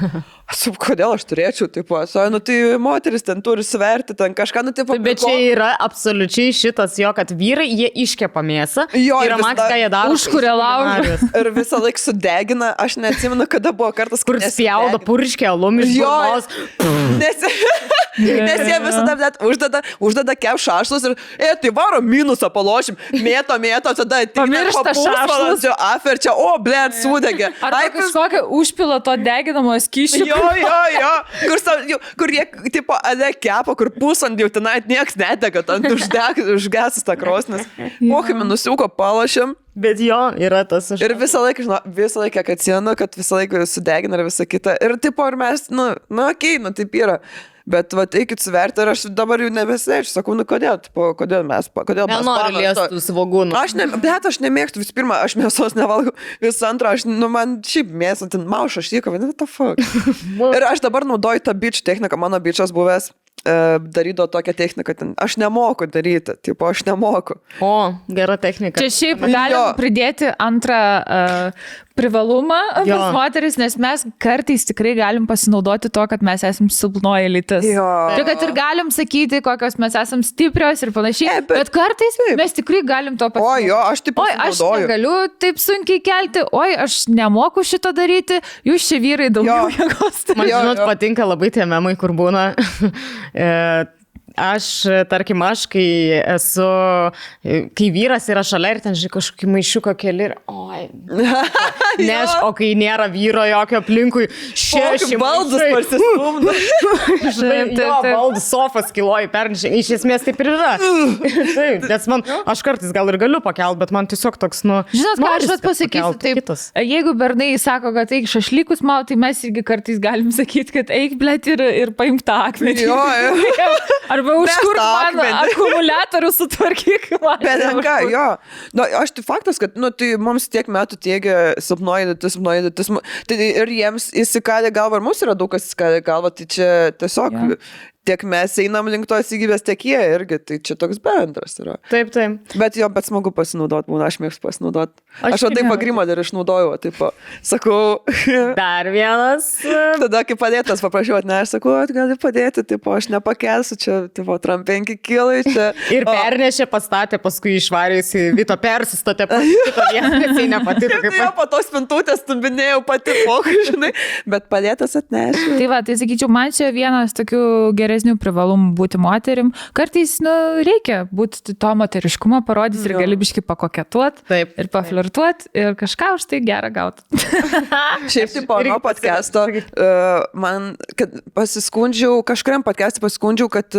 Kodėl aš turėčiau, tipo, tai moteris ten turi sverti, ten kažką, Bet čia yra absoliučiai šitas jo, kad vyrai, jie iškepa mėsą, yra maks, ką jie daro. Užkuria laužą. Ir visą laiką sudegina, aš neatsimenu, kada buvo kartas, kur spjaudo purškę alumi iš burnos. Nes jie visada net uždeda kep šašlus ir, tai varo minusą palošim, mėto, tada pamiršta šašlusio aferčia, o, blėt, sudegė. Arba kažkokia užpila to deginamo skyšio. Jo, kur jie, tipo, ale kepa, kur pusant jau tenai nieks netega, ten užgesus tą krosnės. Mokime nusiuko, palašėm. Bet jo, yra tas aš. Ir visą laiką, kad sienu, kad visą laiką sudegina ir visą kitą. Ir tipo, ir mes, taip yra. Bet vat eikit suverti, ir aš dabar jau nebesėčiu, sakau, nu kodėl, tipo, kodėl mes nenori liestų svogūnų. Bet aš nemėgstu, visų pirma, aš mėsos nevalgau, visų antra, aš, nu man šiaip mėsą, ten maušą, šyką, what the fuck. Ir aš dabar naudoju tą bitch techniką, mano bitchas buvęs darydo tokią techniką, ten, aš nemoku daryti, tipo, aš nemoku. O, gera technika. Čia šiaip galim pridėti antrą privalumą vis moteris, nes mes kartais tikrai galim pasinaudoti to, kad mes esam silpnoji lytis. Tai kad ir galim sakyti, kokios mes esam stiprios ir panašiai, bet kartais taip. Mes tikrai galim to pasinaudoti. O, jo, aš taip pasinaudoju. Oi, aš negaliu taip sunkiai kelti, oi, aš nemoku šito daryti, jūs šie vyrai daugiau jėgos. Man, žinot, patinka labai tie memai, kur būna... Aš, tarkim, kai esu, kai vyras yra šalia ir ten, žinai, kažkokį maišiuką keli ir, oi, neš, o kai nėra vyro jokio aplinkui, šeši baldus parsistumda. Žinai, jo, baldus, sofas kiloji, pernešė, iš esmės taip ir yra. Taip, nes man, aš kartais gal ir galiu pakelt, bet man tiesiog toks, nu, žinot, ką aš pasakysiu, taip, jeigu bernai sako, kad eik šašlykus mau, tai mes irgi kartais galim sakyti, kad eik, blet, ir paimk tą akmenį. Jo, jo. Arba užkurk man akumuliatorių sutvarkyk man. Bet ką, jo. No, aš tai faktas, kad nu, tai mums tiek metų tiegia silpnoji lytis. Tai ir jiems įsikalė galvą, ir mums yra daug kas įsikalė galvą, tai čia tiesiog... Yeah. Tiek mes einam link tos įgyvės, tiek jie irgi, tai čia toks bendras yra. Taip, taip. Bet jo, bet smagu pasinaudot, būna, aš mėgstu pasinaudot. Aš taip pagrimo dar išnaudojau, taip, sakau... Dar vienas. Tada, kai padėtas paprašiau, ne, aš sakau, gali padėti, taip, aš nepakelsiu, čia, taip, trampenki kilai, čia... Ir pernešė, pastatė, paskui išvarėjusi, Vito persistatė, šito vienas, jai nepatiko. Kaip... Jo, po tos spintutės stumbinėjau pati, žinai, bet padėtas atnešė. Tai va, tai sakyčiau, man čia vienas tokių geresnių privalumų būti moterim. Kartais, nu, reikia būti to moteriškumo, parodyti ir galibiškai pakoketuot ir paflirtuot ir kažką už tai gerą gauti. Šiaip tai po nuo podcasto man, kad pasiskundžiau, kažkuriam podcast'e pasiskundžiau, kad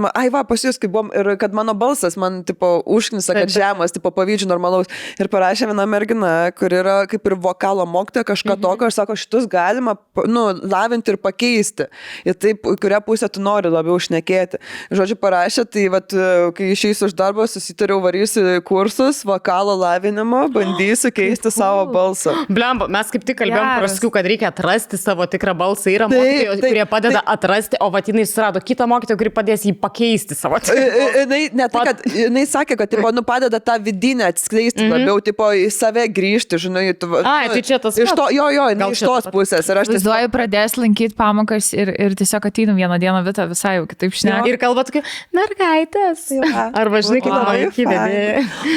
man, ai va, pas jūs, kai buvom, ir kad mano balsas man, tipo, užknisa, kad žemas, tipo, pavydžiu normalaus. Ir parašė viena mergina, kur yra kaip ir vokalo mokytoja, kažką tokio, ir sako, šitus galima, nu, lavinti ir pakeisti. Ir taip, kurią pusę tu nori labiau šnekėti. Žodžiu, parašė, tai vat, kai išeisiu iš darbo, susitariau, varysiu kursus vokalo lavinimo, bandysiu keisti savo balsą. Blemba, mes kaip tik kalbėjom, praskiau, kad reikia atrasti savo tikrą balsą. Yra mokytojai, kurie padeda atrasti, o vatinai surado kitą mokytoją, kuri padės jį pakeisti savo tikrą. Ne, tai kad, jinai sakė, kad tipo, nu, padeda tą vidinę atskleisti labiau, tipo, į save grįžti, žinai. Ai, tai čia tas pats. Jo, iš tos pusės. Vizuoju, pradės lankyti pamokas ir tiesiog ateinu vieną dieną Vita visai jau kitaip šneka. Ir kalba tokia, mergaitės. Ja. Arba, žinai, kaip laikydė.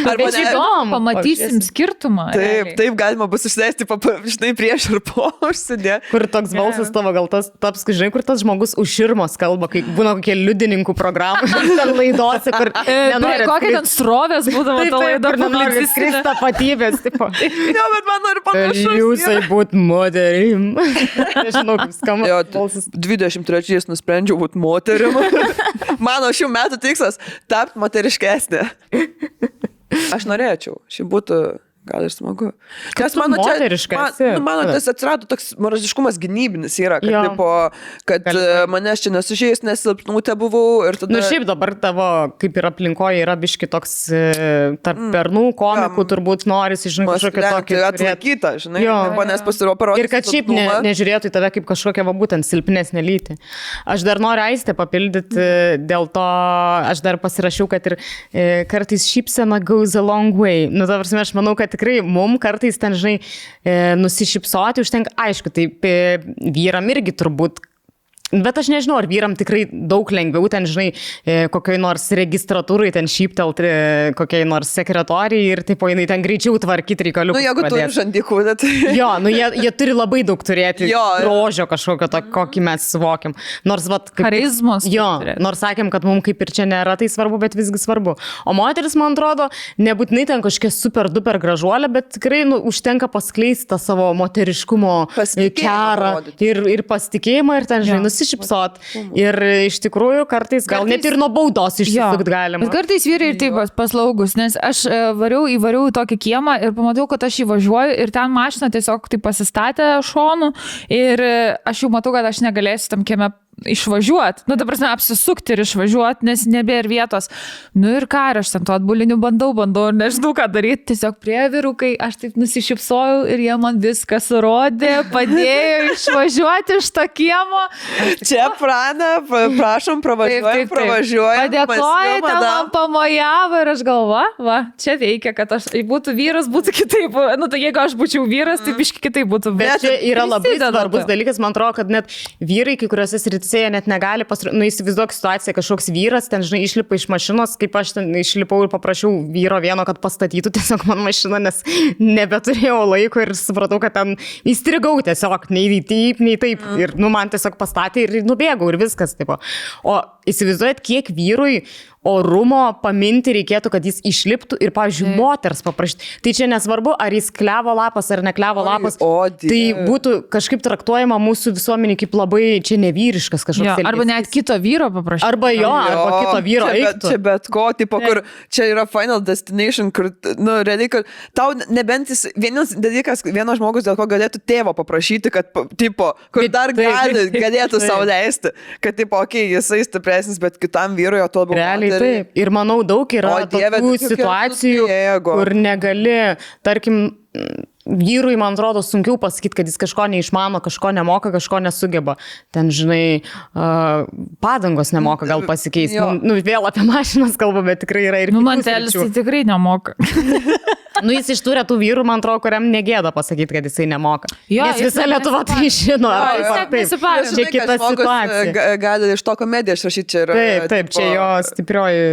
Arba žinom, pamatysim skirtumą. Taip, taip galima bus išleisti, žinai, prieš ir po užsidė. Kur toks balsas tavo gal tas taps, žinai, kur tas žmogus užirmos kalba, kai būna kokie liudininkų programai, ten laidose, kur nenori. Kokia ten srovės būdavo ta laida, kur nenori skristi tapatybės. Jo, bet man nori panašus. Jūsai būt moderim. Nežinau, kaip skamba balsas. 23 nusprendžiau būti moterim. Mano šių metų tikslas tapti moteriškesnė. Aš norėčiau. Šiaip būtų gal ir smagu. Nes mano tas atsirado toks moraziškumas gynybinis yra, kad, tipo, kad manęs čia nesužeis, nes silpnutė buvau. Ir tada... Nu šiaip dabar tavo, kaip ir aplinkoje, yra biški toks tarp pernų komikų, turbūt norisi, žinai, kažkokia tokia. Atsakyta, žinai, manęs pasiro parodyti. Ir kad šiaip nežiūrėtų į tave kaip kažkokia, va, būtent silpnesnė lytį. Aš dar noriu Aistę papildyti, dėl to aš dar pasirašiau, kad ir kartais šypsena goes a long way. Nu, dabar aš manau, kad tikrai mum kartais ten, žinai, nusišypsoti užtenka, aišku, taip vyram irgi turbūt, bet aš nežinau, ar vyram tikrai daug lengviau ten, žinai, kokioj nors registratūrai ten šyptelt, kokioj nors sekretorijai ir taip, o jinai ten greičiau tvarkyt reikaliukus. Nu, jeigu padėt. Turi žandikų, tai... Jo, nu, jie turi labai daug turėti grožio kažkokio, to, kokį mes suvokiam. Nors, vat, kaip... Charizmos. Jo, nors sakėm, kad mums kaip ir čia nėra tai svarbu, bet visgi svarbu. O moteris, man atrodo, nebūtinai ten kažkokia super duper gražuolė, bet tikrai, nu, užtenka paskleisti tą savo moteriškumo kerą ir pasitikėjimą ir ten, žinai, šipsot. Ir iš tikrųjų kartais gal net ir nuo baudos išsisukt galima. Bet kartais vyrai ir taip paslaugus, nes aš įvariau tokį kiemą ir pamatau, kad aš įvažiuoju ir ten mašina tiesiog taip pasistatė šonu ir aš jau matau, kad aš negalėsiu tam kieme išvažiuoti, nu, ta prasme, apsisukti ir išvažiuoti, nes nebėra vietos. Nu ir ką, aš ten to atbuliniu bandau, nežinau, ką daryti, tiesiog prie vyrukai, aš taip nusišypsojau ir jie man viską surodė, padėjo išvažiuoti iš to kiemo. Čia Prana, prašom, pravažiuojam. Padėkojate, man pamojavo ir aš galvoju, va, čia veikia, kad aš būtų vyras, būtų kitaip, nu, tai jeigu aš būčiau vyras, tai biški kitaip būtų. Bet čia yra labai svarbus dalykas, man atrodo, kad net vyrai, kai kuriuose srityse net negali nu, įsivaizduok situaciją, kažkoks vyras ten, žinai, išlipa iš mašinos, kaip aš ten išlipau ir paprašiau vyro vieno, kad pastatytų tiesiog man mašiną, nes nebeturėjau laiko ir supratau, kad ten įstrigau tiesiog, nei taip. Ir, nu, man tiesiog pastatė ir nubėgau ir viskas, taip. O įsivaizduojat, kiek vyrui orumo paminti reikėtų, kad jis išliptų ir, pavyzdžiui, moters paprašyti. Tai čia nesvarbu, ar jis klevo lapas ar neklevo lapas. Tai būtų kažkaip traktuojama mūsų visuomenį kaip labai čia nevyriškas kažkoks elgesys. Arba net kito vyro paprašyti. Arba kito vyro eiktų. Čia bet ko, tipo, kur čia yra final destination, kur, nu, realiai, kad tau nebent jis, vienas dalykas, vienas žmogus dėl ko galėtų tėvo paprašyti, kad, tipo, kur dar galėtų sau leisti, kad, tipo, okei, jisai stipresnis, bet kitam vyrui, o to labiau. Taip. Ir manau, daug yra tokių situacijų, kur negali, tarkim, vyrui, man atrodo, sunkiau pasakyti, kad jis kažko neišmano, kažko nemoka, kažko nesugeba. Ten, žinai, padangos nemoka gal pasikeisti. Nu, vėl apie mašinas kalbame, bet tikrai yra ir kitų sričių. Nu, mantelis tai tikrai nemoka. Nu, jis iš tų vyrų, man atrodo, kuriam negėda pasakyti, kad jisai nemoka. Jo, nes visa Lietuva tai žino. Čia kita situacija. Gali iš to komediją išrašyti, čia yra. Taip, čia jo stiprioji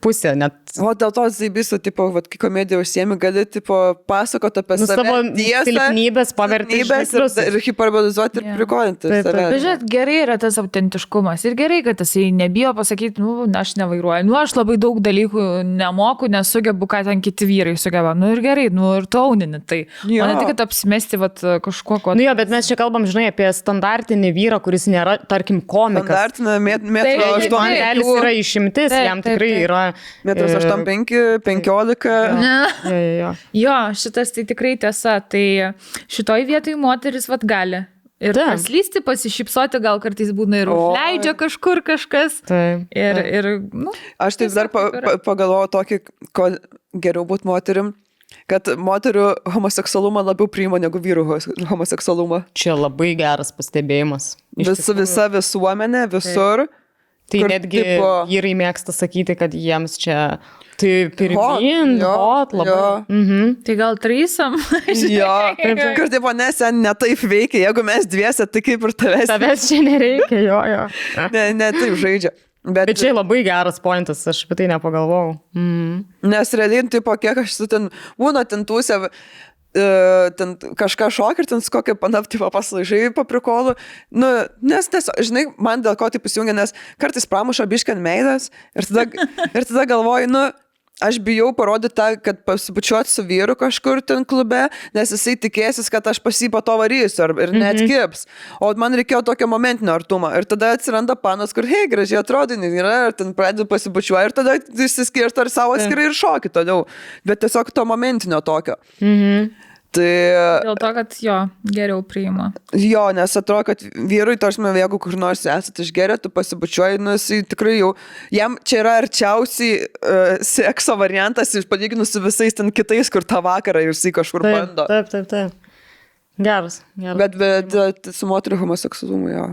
pusė. O dėl to zaibiso, tipo, kai komediją užsiemi, gali, tipo, pasakoti apie save. Silpnybės paverti ir hiperbolizuoti ir prikolinti. Bet žiūrėt, gerai yra tas autentiškumas ir gerai, kad jisai nebijo pasakyti, nu, aš nevairuoju, nu, aš labai daug dalykų nemoku, nesugebu, ką ten kiti vyrai sugeba, nu ir gerai, nu ir taunini, tai jo. O ne tik, kad apsimesti vat, kažko, ko... Nu jo, bet mes čia kalbam, žinai, apie standartinį vyrą, kuris nėra, tarkim, komikas. Standartinė metro 8. Mantelis yra išimtis, jam tikrai yra... Metras 8,5, 15. Jo, šitas tai tikrai tiesa, tai šitoj vietoj moteris vat gali ir paslysti, pasišypsoti, gal kartais būna ir užleidžia kažkur kažkas. Taip. Ir nu, aš taip dar pagalvojau tokį, ko geriau būti moterim, kad moterių homoseksualumą labiau priima negu vyrų homoseksualumą. Čia labai geras pastebėjimas. Visa visuomenė, visur. Taip. Tai kur, netgi tipo, vyrai mėgsta sakyti, kad jiems čia tai pirmin, hot, labai. Mhm. Tai gal trysam? Jo, kur taip, o nes netaip veikia, jeigu mes dviese, tai kaip ir tavęs. Tavęs čia nereikia, jo. Ne taip žaidžia. Bet čia labai geras pointas, aš apie tai nepagalvojau. Mhm. Nes realiai, tipo, kiek aš su ten būna ten tūsė, ten kažką šokį ir ten su kokią panaptį paslaižai paprikolų. Nu, nes, žinai, man dėl ko taip įsijungia, nes kartais pramuša biškiant meidas ir tada galvoju, nu, aš bijau parodyti tą, kad pasibučiuoti su vyru kažkur ten klube, nes jisai tikėsis, kad aš pasipo to varysiu ir net kips. O man reikėjo tokio momentinio artumo. Ir tada atsiranda panas, kur, hei, gražiai atrodini, yra, ir ten pradedu pasibučiuoti, ir tada išsiskirti ar savo atskirai ir šokį toliau. Bet tiesiog to momentinio tokio. Mhm. Tai, dėl to, kad jo, geriau priima. Jo, nes atrodo, kad vyrui, tarsi, jeigu kur nors esate išgeria, tu pasibučiuoji, nes tikrai jau, jam čia yra arčiausiai sekso variantas, palyginus su visais ten kitais, kur tą vakarą jūs kažkur bando. Taip. Geras. Bet su moterių homoseksualumu, jo.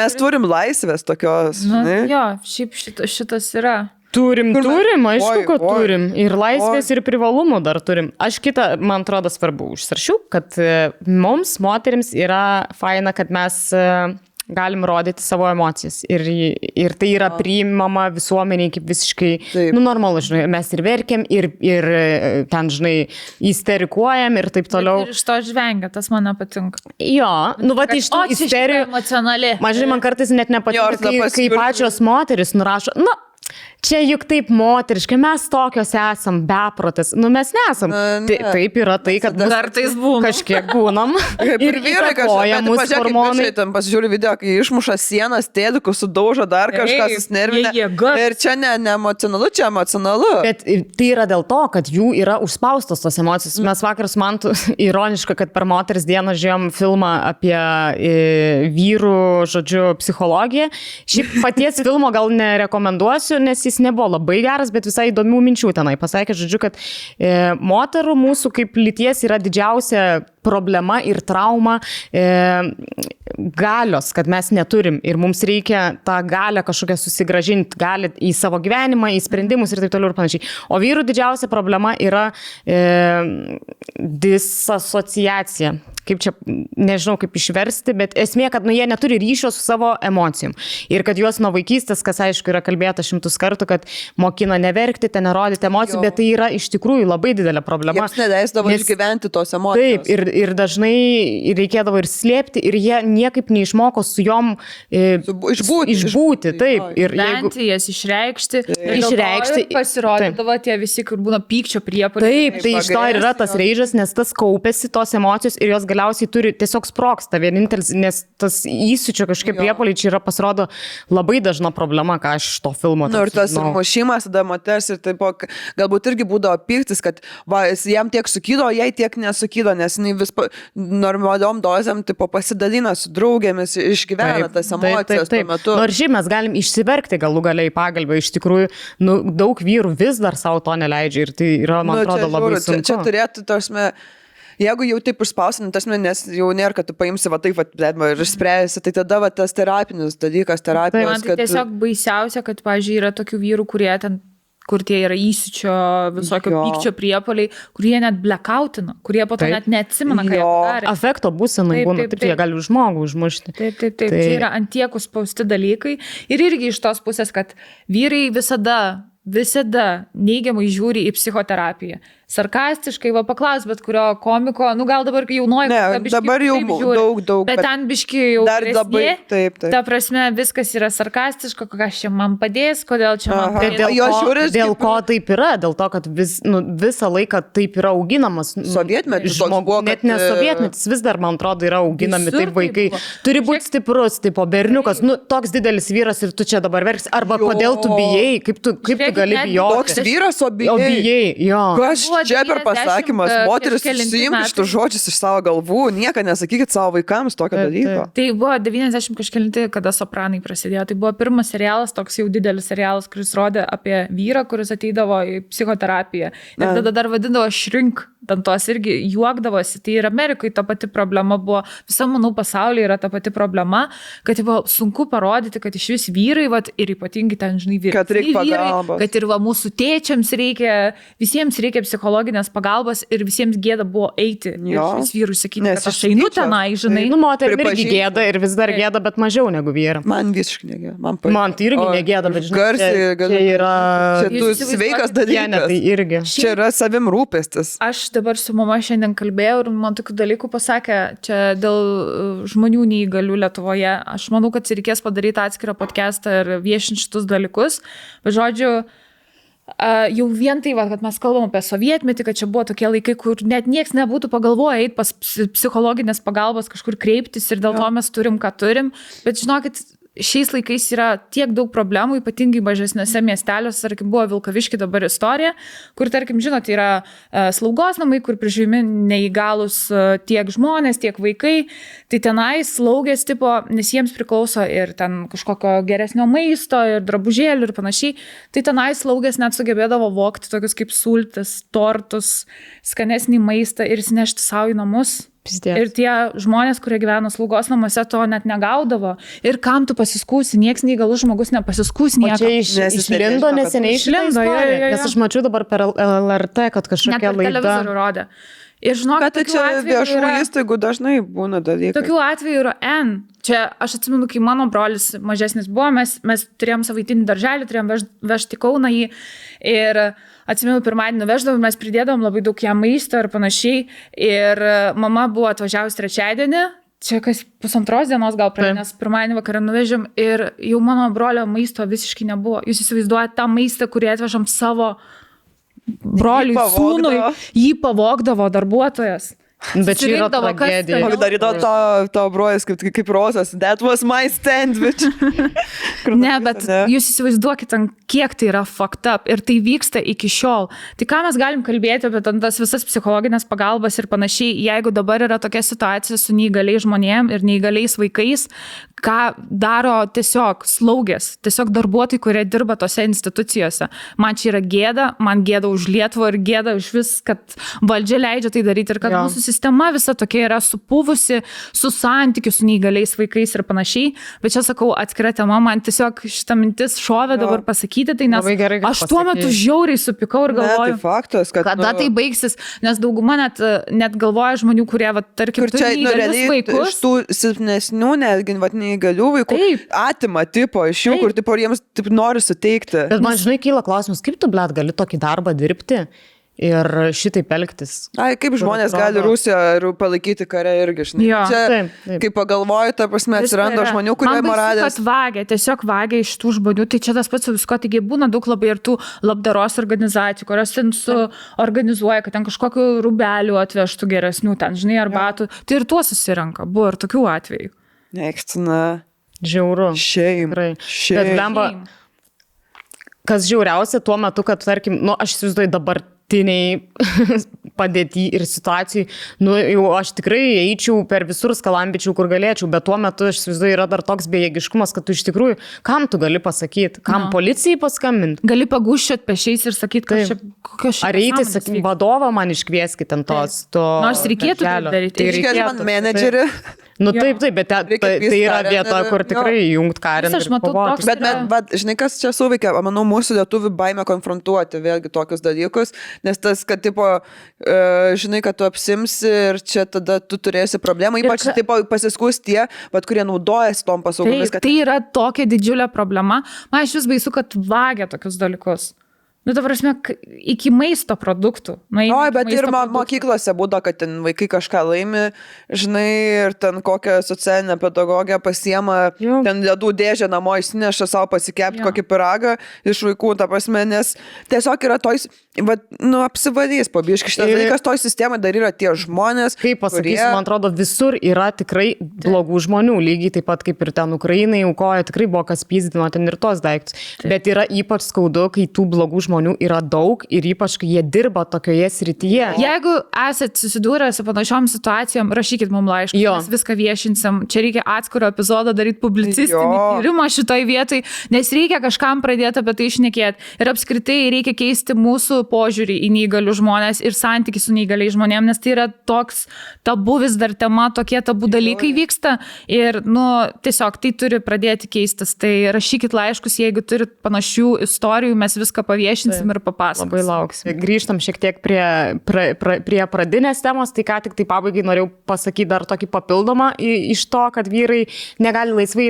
Mes turim laisvės tokios, žinai? Jo, šiaip šitas yra. Turim, aišku, kad turim. Ir laisvės, ir privalumų dar turim. Aš kitą, man atrodo, svarbu užsaršiu, kad mums, moterims, yra faina, kad mes galim rodyti savo emocijas. Ir tai yra priimama visuomeniai kaip visiškai, nu, normalu, žinai, mes ir verkiam, ir ten, žinai, isterikuojam ir taip toliau. Ir iš to žvengia, tas man nepatinka. Jo, nu, va, iš tų isterijų. Mažai, man kartais net nepatinka, kai pačios moteris nurašo, nu, čia juk taip moteriškai, mes tokios esam beprotis, nu mes nesam. Taip yra tai, kad kartais būnam. Kažkiek būnam. Ir vyrai kažkoja mūsų hormonai. Pasižiūrė video, kai išmuša sienas, tėdukus sudaužo dar kažkas, nervinė. Ir čia ne emocionalu, čia emocionalu. Bet tai yra dėl to, kad jų yra užspaustos tos emocijos. Mes vakar su Mantu, ironiška, kad per moters dieną žiūrėjom filmą apie vyrų, žodžiu, psichologiją. Šiaip paties filmo gal nerekomenduosiu, nes jis nebuvo labai geras, bet visai įdomių minčių tenai. Pasakė, žodžiu, kad moterų mūsų kaip lyties yra didžiausia problema ir trauma galios, kad mes neturim ir mums reikia tą galią kažkokią susigražinti, galią į savo gyvenimą, į sprendimus ir taip toliau ir panašiai. O vyrų didžiausia problema yra disasociacija. Kaip čia, nežinau kaip išversti, bet esmė, kad jie neturi ryšio su savo emocijom. Ir kad juos nuo vaikystės, kas aišku yra kalbėta 100 kartų, kad mokino neverkti, ten nerodyti emocijų, bet tai yra iš tikrųjų labai didelė problema. Jiems nedaisdavo išgyventi tos emocijos. Taip, ir dažnai reikėdavo ir slėpti, ir jie niekaip neišmoko su jom išbūti. Taip. Lenti jas išreikšti. Išreikšti. Pasirodydavo tie visi, kur būna pykčio priepuoliai. Taip, tai iš to ir yra tas raižas, nes tas kaupėsi tos emocijos ir jos galiausiai turi tiesiog sproksta vienintelis, nes tas įsiučio kažkaip priepoliai čia yra, pasirodo, labai dažna problema, ką aš iš to filmo. Nu ir tas mušimas, tada moters ir taip, galbūt irgi būdavo pyktis, kad va, jam tiek sukydo, jai tiek nesukydo, nes jis vis normaliom dozėm tipo pasidalina su draugėmis, išgyvena tas emocijas tuo metu. Nors šiaip mes galim išsiverkti galų galiai pagalbą, iš tikrųjų, daug vyrų vis dar savo to neleidžia ir tai yra, man atrodo, labai sunku. Čia turėtų, tausme, jeigu jau taip išspausinti, nes jau nėra, kad tu paimsi va taip ir išspręsi, tai tada va tas terapinis dalykas, terapijos. Man tai tiesiog baisiausia, kad, pavyzdžiui, yra tokių vyrų, kurie ten, kur tie yra įsičio, visokio pykčio priepoliai, kurie net blackoutina, kurie po to net neatsimena, ką jie darė. Afekto būsenai būna, taip jie gali žmogų užmušti. Taip. Tai yra ant tiekus spausti dalykai. Ir irgi iš tos pusės, kad vyrai visada neigiamai žiūri į psichoterapiją. Sarkastiškai, va paklaus, bet kurio komiko, gal dabar jaunoji, dabar jau daug, bet ten biški jau presnė, ta prasme viskas yra sarkastiška, kokia čia man padės, kodėl čia man padės. Dėl ko taip yra, dėl to, kad visą laiką taip yra auginamas. Sovietmetis toks buvo, kad... Net ne sovietmetis, vis dar, man atrodo, yra auginami taip vaikai. Turi būti stiprus, tipo berniukas, toks didelis vyras ir tu čia dabar verksi, arba kodėl tu bijai, kaip tu gali bijoti. Toks vyras, o bijai. Kas čia per pasakymas, moteris suimti šitų žodžius iš savo galvų, nieko nesakykit savo vaikams tokio dalyko. Tai buvo 90 kažkelinti, kada Sopranai prasidėjo. Tai buvo pirmas serialas, toks jau didelis serialas, kuris rodė apie vyrą, kuris ateidavo į psichoterapiją. Ir tada dar vadindavo Shrink, ten tos irgi juokdavosi. Tai ir Amerikai ta pati problema buvo, visam, manau, pasaulyje yra ta pati problema, kad buvo sunku parodyti, kad iš vis vyrai, ir ypatingi ten, žinai, vyrai, kad ir mūsų tėčiams reikia, visiems reikia psichologinės pagalbos ir visiems gėda buvo eiti. Ir vis vyrui sakyti, kad aš einu tenai, žinai. Moterim irgi gėda ir vis dar gėda, bet mažiau negu vyram. Man visiškai negėda. Man tai irgi negėda, bet žinai, čia yra... Čia tu sveikas dalykas. Čia yra savim rūpestis. Aš dabar su mama šiandien kalbėjau ir man tokių dalykų pasakė, čia dėl žmonių neįgalių Lietuvoje. Aš manau, kad reikės padaryti atskirą podcastą ir viešinti šitus dalykus. Žodžiu, jau vien tai, kad mes kalbam apie sovietmetį, kad čia buvo tokie laikai, kur net nieks nebūtų pagalvoję eiti pas psichologinės pagalbos, kažkur kreiptis ir dėl to mes turim, ką turim. Bet žinokit, šiais laikais yra tiek daug problemų, ypatingai mažesniuose miesteliuose, tarkim, buvo Vilkaviški dabar istorija, kur, tarkim, žinot, yra slaugos namai, kur prižiūrimi neįgalus tiek žmonės, tiek vaikai, tai tenai slaugės tipo, nes jiems priklauso ir ten kažkokio geresnio maisto ir drabužėlių ir panašiai, tai tenai slaugės net sugebėdavo vogti tokius kaip sultis, tortus, skanesnį maistą ir įsinešti savo į namus. Ir tie žmonės, kurie gyveno slaugos namuose, to net negaudavo. Ir kam tu pasiskūsi, nieks neįgalus žmogus nepasiskūs nieko. O čia išlindo neseniai išlindo. Nes aš mačiau dabar per LRT, kad kažkokia laida. Net per televizorių rodė. Ir žinok, kad čia viešų įstaigų dažnai būna dalykai. Tokių atvejų yra N. Čia aš atsimenu, kai mano brolis mažesnis buvo, mes turėjom savaitinį darželį, turėjom vežti Kauną jį ir atsimenu, pirmadienį veždavom, mes pridėdavom labai daug jam maisto ir panašiai ir mama buvo atvažiavusi trečiadienį, čia kas pusantros dienos gal praėjo, nes pirmadienį vakarą nuvežėm ir jau mano brolio maisto visiškai nebuvo. Jūs įsivaizduojate tą maistą, kurį atvežam savo broliui, sūnui, jį pavogdavo darbuotojas. Bet čia yra tragedija. Darydavo to brojas kaip rozas. That was my sandwich. Ne, bet jūs įsivaizduokit, kiek tai yra fucked up ir tai vyksta iki šiol. Tai ką mes galim kalbėti apie tas visas psichologinės pagalbas ir panašiai, jeigu dabar yra tokia situacija su neįgaliais žmonėm ir neįgaliais vaikais, ką daro tiesiog slaugės, tiesiog darbuotojai, kurie dirba tose institucijose. Man čia yra gėda, man gėda už Lietuvą ir gėda už vis, kad valdžia leidžia tai daryti ir kad mūsų sistema visa tokia yra supuvusi, su santykiu, su neįgaliais vaikais ir panašiai. Bet čia sakau, atskira tema, man tiesiog šitą mintis šovė dabar pasakyti, tai nes gerai, aš tuo metu žiauriai supikau ir galvoju, ne, tai faktas, kada tai baigsis, nes dauguma net galvoja žmonių, kurie, tarkim, turi neįgalius vaikus. Iš tų silpnesnių, netgi, neįgalių vaikų atima tipo iš jų, kur tipo jiems taip nori suteikti. Bet man, žinai, kyla klausimas, kaip tu, blet, gali tokį darbą dirbti ir šitaip elgtis? Ai, kaip žmonės gali Rusiją palaikyti kare irgi, žinai. Jo, čia, taip. Kaip pagalvoju, ta prasme, atsiranda žmonių, kurie moralės. Man baisu, kad tiesiog vagia iš tų žmonių, tai čia tas pats su visko, taigi būna daug labai ir tų labdaros organizacijų, kurios ten suorganizuoja, kad ten kažkokiu rubeliu atvežtų geresnių, ten, žinai, arbatų. Tai ir tuo susirenka, buvo ir tokių atvejų. Nekstina. Žiauru. Šeim. Bet blemba, kas žiauriausia tuo metu, kad, tarkim, aš įsivaizduoju dabartiniai padėty ir situacijai, jau aš tikrai eičiau per visur, skalambičiau, kur galėčiau, bet tuo metu, aš įsivaizduoju, yra dar toks bejėgiškumas, kad tu iš tikrųjų, kam tu gali pasakyti, kam policijai paskambinti? Gali pagūščiot pešiais ir sakyti, kokio šiandien. Ar eiti, sakyti, vadovą man iškvieskit ant to. Nors reikėtų daryti. Tai reikėtų man menedžerį. Nu taip, bet tai yra vieta, kur tikrai jungt karint ir kovoti. Bet žinai, kas čia suveikia, manau, mūsų lietuvių baimė konfrontuoti vėlgi tokius dalykus, nes tas, kad tipo, žinai, kad tu apsimsi ir čia tada tu turėsi problemą, ypač taip pasiskus tie, bet kurie naudojasi tom paslaugomis. Tai yra tokia didžiulė problema. Man aš vis baisu, kad vagia tokius dalykus. Ta prasme, iki maisto produktų. Bet ir mokyklose būdo, kad ten vaikai kažką laimi, žinai, ir ten kokią socialinę pedagogę pasiema, ten ledų dėžę namo įsineša savo pasikepti kokį pyragą iš vaikų, ta prasme, nes tiesiog yra tois, apsivalys pabiškai. Šitas dalykas toj sistemai dar yra tie žmonės, kaip pasakysiu, man atrodo, visur yra tikrai blogų žmonių, lygiai taip pat kaip ir ten Ukrainai aukoja, tikrai buvo kas pyzdino ten ir tos daiktus. Bet yra ypač skaudu, kai tų blogų žmonių yra daug ir ypač, kai jie dirba tokioje srityje. Jeigu esat susidūrę su panašiom situacijom, rašykit mums laišką, mes viską viešinsim. Čia reikia atskiro epizodo daryti publicistinį tyrimą šitoj vietoj, nes reikia kažkam pradėti apie tai išnekėti. Ir apskritai reikia keisti mūsų požiūrį į neįgalių žmonės ir santykį su neįgaliai žmonėm, nes tai yra toks tabu vis dar tema, tokie tabu dalykai vyksta ir tiesiog tai turi pradėti keistis. Tai rašykit laiškus, jeigu turit panašių istorijų, mes viską paviešinsim ir papasakosim. Labai lauksim. Grįžtam šiek tiek prie pradinės temos, tai ką tik tai pabaigai norėjau pasakyti dar tokį papildomą iš to, kad vyrai negali laisvai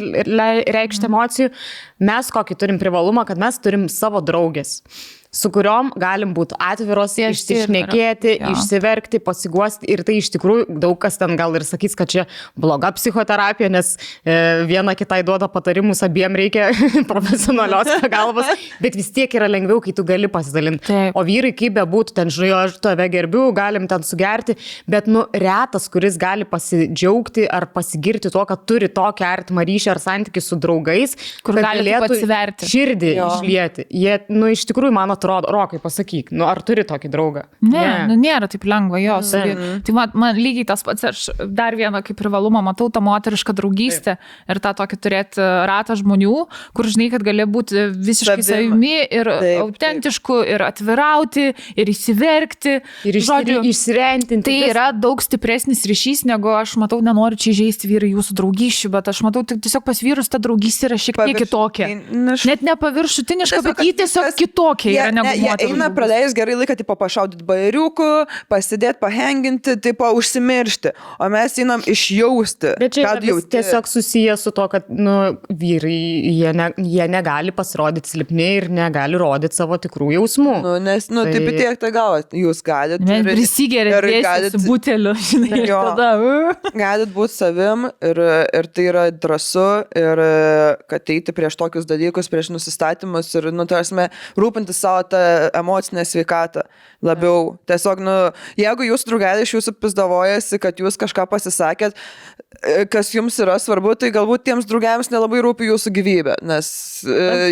reikšti emocijų. Mes kokį turim privalumą, kad mes turim savo draugės, su kuriom galim būti atviros, išsišnekėti, išsiverkti, pasiguosti ir tai iš tikrųjų daug kas ten gal ir sakys, kad čia bloga psichoterapija, nes viena kitai duoda patarimus, abiem reikia profesionalios pagalbos, bet vis tiek yra lengviau, kai tu gali pasidalinti. O vyrai, kaip bebūtų, ten žinai, aš tave gerbiu, galim ten sugerti, bet retas, kuris gali pasidžiaugti ar pasigirti to, kad turi tokį artimą ryšį ar santykį su draugais, kur galėtų širdį išlieti. Jie, iš tikrųjų, mano atrodo, Rokai, pasakyk, ar turi tokį draugą? Ne, nėra taip lengva jos. Tai man lygiai tas pats, aš dar vieną kaip privalumą matau, tą moterišką draugystę ir tą tokį turėti ratą žmonių, kur žinai, kad gali būti visiškai savimi ir autentišku ir atvirauti ir įsiverkti. Ir išsirentinti. Tai yra daug stipresnis ryšys, negu aš matau, nenoriu čia įžeisti vyrai jūsų draugyščių, bet aš matau, tiesiog pas vyrus ta draugystė yra šiek tiek kitokia. Net ne paviršutiniška, bet ji tiesiog kitokia. negu ne, moterų. Jie eina pradėjus gerai laiką, tipo, pašaudyti bairiukų, pasidėti, pahenginti, tipo, užsimiršti. O mes einam išjausti. Bet čia tiesiog susiję su to, kad vyrai, jie negali pasirodyti silpni ir negali rodyti savo tikrų jausmų. Nes, tai... taip tiek tai galvot, jūs galite. Ne, prisigeria dėsi su buteliu, žinai, jo, ir tada. Galit būti savim ir tai yra drąsu ir kad teiti prieš tokius dalykus, prieš nusistatymus ir, tarsi, rūpinti savo tą emocinę sveikatą labiau. Tiesiog, jeigu jūsų draugelė iš jūsų pizdavojasi, kad jūs kažką pasisakėt, kas jums yra svarbu, tai galbūt tiems draugeliams nelabai rūpi jūsų gyvybė, nes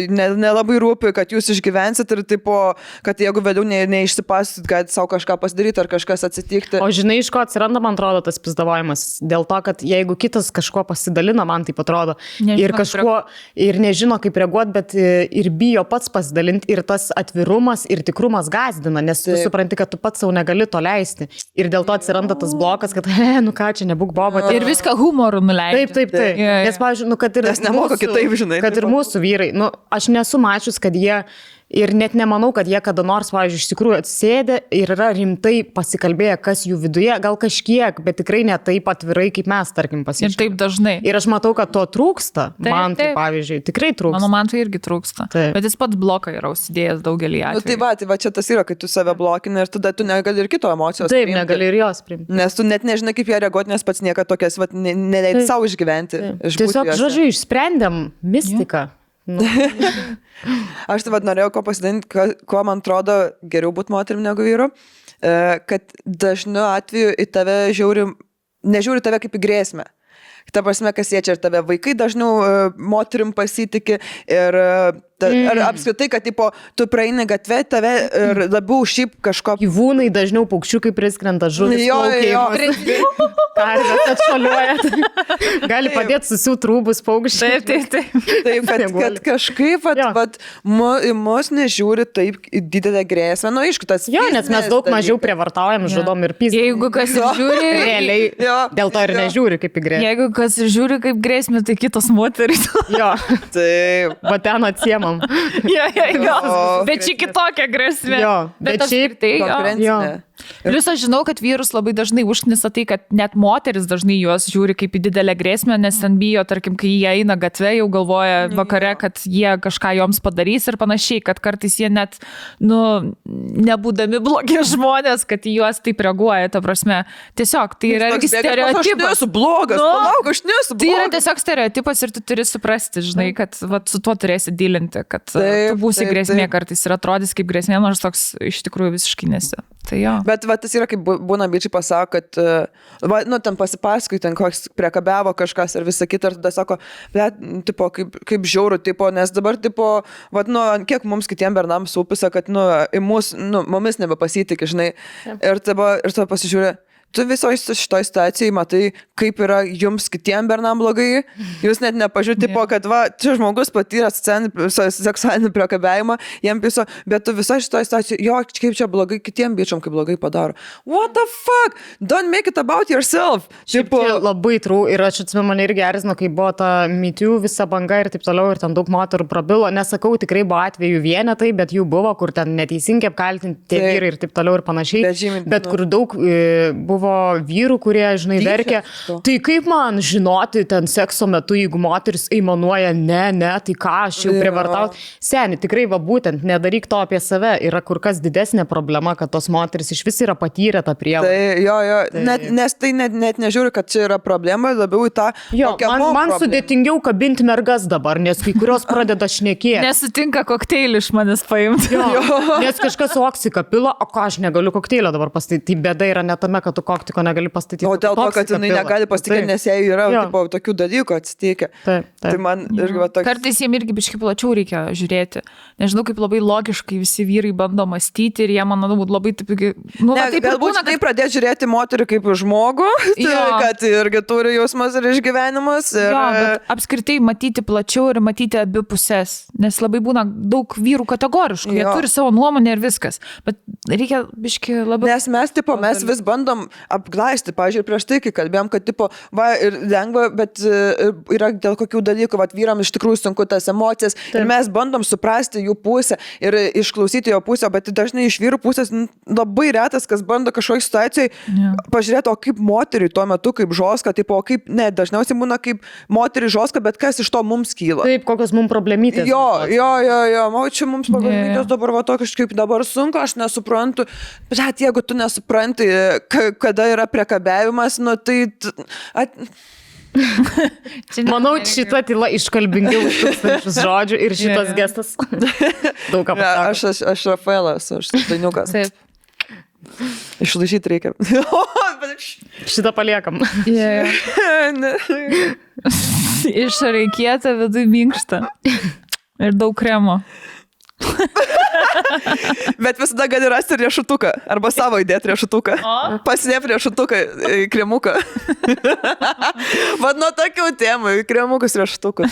nelabai rūpi, kad jūs išgyvensit ir tipo, kad jeigu vėliau neišsipasit, kad savo kažką pasidaryti ar kažkas atsitikti. O žinai, iš ko atsiranda, man atrodo, tas pizdavojimas? Dėl to, kad jeigu kitas kažko pasidalina, man tai atrodo, ir kažko, ir nežino, kaip reaguoti, bet ir bijo pats pasidalinti, ir tas atvirumas ir tikrumas gazdina, nes tu supranti, kad tu pats savo negali to leisti. Ir dėl to atsiranda tas blokas, kad, ką čia, nebūk boba. Ir viską humoru nuleidžia. Taip. Yeah. Nes, pavyzdžiui, kad ir mūsų, kitaip, žinai, kad ir mūsų vyrai, aš nesu mačius, kad jie ir net nemanau, kad jie kada nors, pavyzdžiui, iš tikrųjų atsisėdė ir yra rimtai pasikalbėję, kas jų viduje, gal kažkiek, bet tikrai ne taip atvirai, kaip mes, tarkim, pasiškime. Ir taip dažnai. Ir aš matau, kad to trūksta. Man tai, pavyzdžiui, tikrai trūksta. Mano man tai irgi trūksta. Taip. Bet jis pats bloką yra užsidėjęs daugelį atvejų. Tai va, čia tas yra, kai tu save blokini ir tada tu negali ir kito emocijos priimti. Taip, negali ir jos priimti. Nes tu net nežinai, kaip jie reaguoti, nes pats niekad tokias, neleidai savo išgyventi. Taip. Tiesiog, žodžiu, išsprendėm mistiką. Ja. Aš taip pat norėjau ko pasidalinti, ko man atrodo geriau būti moterim negu vyru, kad dažnu atveju į tave nežiūri tave kaip į grėsmę. Ta prasme, kas jie čia ir tave vaikai dažniau moterim pasitiki ir apskritai, kad tipo, tu praeini gatvę, tave ir labiau šiaip kažko... Gyvūnai dažniau, paukščiukai priskrenta, žuvis, plaukiai, karvės atšoliuoja. Gali padėti susiūt rūbus paukščiai. Taip, kad kažkaip mus nežiūri taip didelę grėsmę. Aišku, tas... Jo, nes mes daug mažiau prievartaujam, žudom ir pyzdom. Jeigu kas žiūri... Realiai, dėl to ir nežiūri kaip į grėsmę. Jeigu kas žiūri kaip grėsmė, tai kitos moterys. Jo, taip. Va ten atsiema. Bet čia kitokia grėsmė. Bet šiaip konkurencinė. Plius aš žinau, kad vyrus labai dažnai užknisa tai, kad net moteris dažnai juos žiūri kaip į didelę grėsmę, nes ten bijo, tarkim, kai jie eina gatve, jau galvoja vakare, kad jie kažką joms padarys ir panašiai, kad kartais jie net, nebūdami blogi žmonės, kad juos taip reaguoja, ta prasme. Tiesiog, tai yra stereotipas. Aš nesu blogas, palauk, aš nesu blogas. Tai yra tiesiog stereotipas ir tu turi suprasti, žinai, kad su tuo turėsi dilinti, kad tu būsi grėsmė kartais ir atrodys kaip grėsmė, nors toks iš tikrųjų visiškai nesi. Tai jo. Bet va, tas yra, kaip būna bičiai pasako, kad, ten pasipasakui, ten koks priekabiavo kažkas ir visą kitą, ir tada sako, bet, tipo, kaip žiauru, tipo, nes dabar, tipo, va, kiek mums kitiem bernams upisa, kad, mumis nebepasitik, žinai, ir tada pasižiūrė, tu visoj šitoj situacijai matai, kaip yra jums kitiem bernam blogai, jūs net nepažiūrėti, kad va, čia žmogus patyrė seksualinį priekabiavimą, jam piso, bet tu visoj šitoj situacijai, jo, kaip čia blogai kitiem bičiom, kaip blogai padaro. What the fuck? Don't make it about yourself. Šiaip labai ir aš atsimenu, mane irgi erzino, kai buvo ta mitių visa banga ir taip toliau, ir ten daug moterų prabilo, nesakau, tikrai buvo atveju vienetai, bet jų buvo, kur ten neteisingai apkaltinti tie vyrai ir taip toliau ir panašiai, bet kur daug buvo vyrų, kurie, žinai, verkė. Tai kaip man žinoti ten sekso metu, jeigu moteris aimanuoja, ne, tai ką, aš jau privartau. Seni, tikrai, va būtent, nedaryk to apie save. Yra kur kas didesnė problema, kad tos moteris iš vis yra patyrę tą prievartą. Tai, jo, tai... Nes tai net nežiūri, kad čia yra problema, labiau į tą... Jo, man sudėtingiau kabinti mergas dabar, nes kai kurios pradeda šnekėti. Nesutinka kokteilį iš manęs paimti. Jo. Nes kažkas oksiką pilo, o ką aš negaliu kokteilio dabar pastatyti. Tai bėda yra ne tame, kad tu koktiko negali pastatyti. O dėl to, kad jinai negali pastatyti, nes jai yra tipo, tokių dalykų atsitikę. Tai man irgi va toks... Kartais jiems irgi biškai plačiau reikia žiūrėti. Nežinau, kaip labai logiškai visi vyrai bando mąstyti ir jie, man atrodo, labai taip... Galbūt tai pradėti žiūrėti moterį kaip žmogų, kad irgi turi jausmas ir išgyvenimus. Jo, bet apskritai matyti plačiau ir matyti abi puses, nes labai būna daug vyrų kategoriškų, jie turi savo nuomonę ir viskas. Bet reikia biškai labai... Nes mes vis bandom apglaisti, pavyzdžiui, prieš tai, kai kalbėjom, kad tipo, va, ir lengva, bet yra dėl kokių dalykų, va, vyram iš tikrųjų sunku tas emocijas, taip. Ir mes bandom suprasti jų pusę ir išklausyti jo pusę, bet dažnai iš vyrų pusės labai retas, kas bando kažkokiai situacijai pažiūrėti, o kaip moteriai tuo metu, kaip žoska, tipo, o kaip, ne, dažniausiai būna kaip moteriai žoska, bet kas iš to mums kyla. Taip, kokios mums problemytės. Jo, čia mums problemytės dabar va to kažkaip dabar sunku, aš nesuprantu, bet jeigu tu nesupranti, kada yra priekabiavimas, nu tai... Manau, šita tyla iškalbingiau tūkstančius žodžių ir šitas gestas. Daug ką pasako. Aš Rafailas, aš dainiukas. Taip. Išlaižyti reikia. Šitą paliekam. Išorėje kieta, viduj minkšta. Ir daug kremo. Bet visada gali rasti riešutuką arba savo įdėti riešutuką, pasinėp riešutuką, kremuką. Vat nuo tokių temų, kremukas, riešutukas.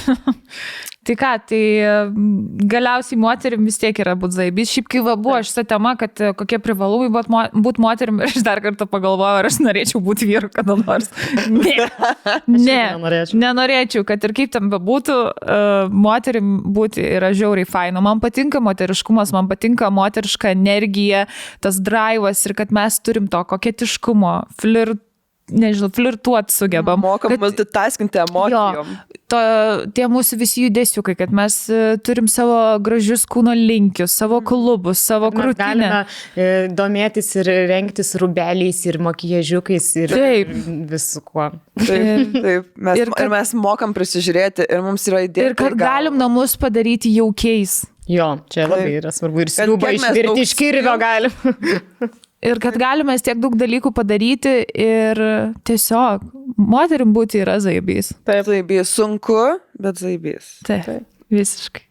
Tai ką, tai galiausiai moterim vis tiek yra būt zaibys. Šiaip kai va buvo šita tema, kad kokie privalumai būt moterim, ir aš dar kartą pagalvojau, ar aš norėčiau būti vyru kada nors. Nenorėčiau, kad ir kaip tam bebūtų, moterim būti yra žiauriai faino. Man patinka moteriškumas, man patinka moteriška energija, tas draivas ir kad mes turim to koketiškumo, flirtuot sugebam. Mokam multitaskinti emocijom. Jo, tie mūsų visi judesiukai, kad mes turim savo gražius kūno linkius, savo klubus, savo krūtinę. Galime domėtis ir rengtis rubeliais ir makijažiukais ir visu kuo. Taip. Ir mes mokam prisižiūrėti ir mums yra idėja. Ir kad galim namus padaryti jaukiais. Jo, čia labai yra svarbu ir sriubą išvirti iš kirvio galim. Ir kad galime tiek daug dalykų padaryti ir tiesiog moterim būti yra zaibys. Taip, zaibys. Sunku, bet zaibys. Taip. Visiškai.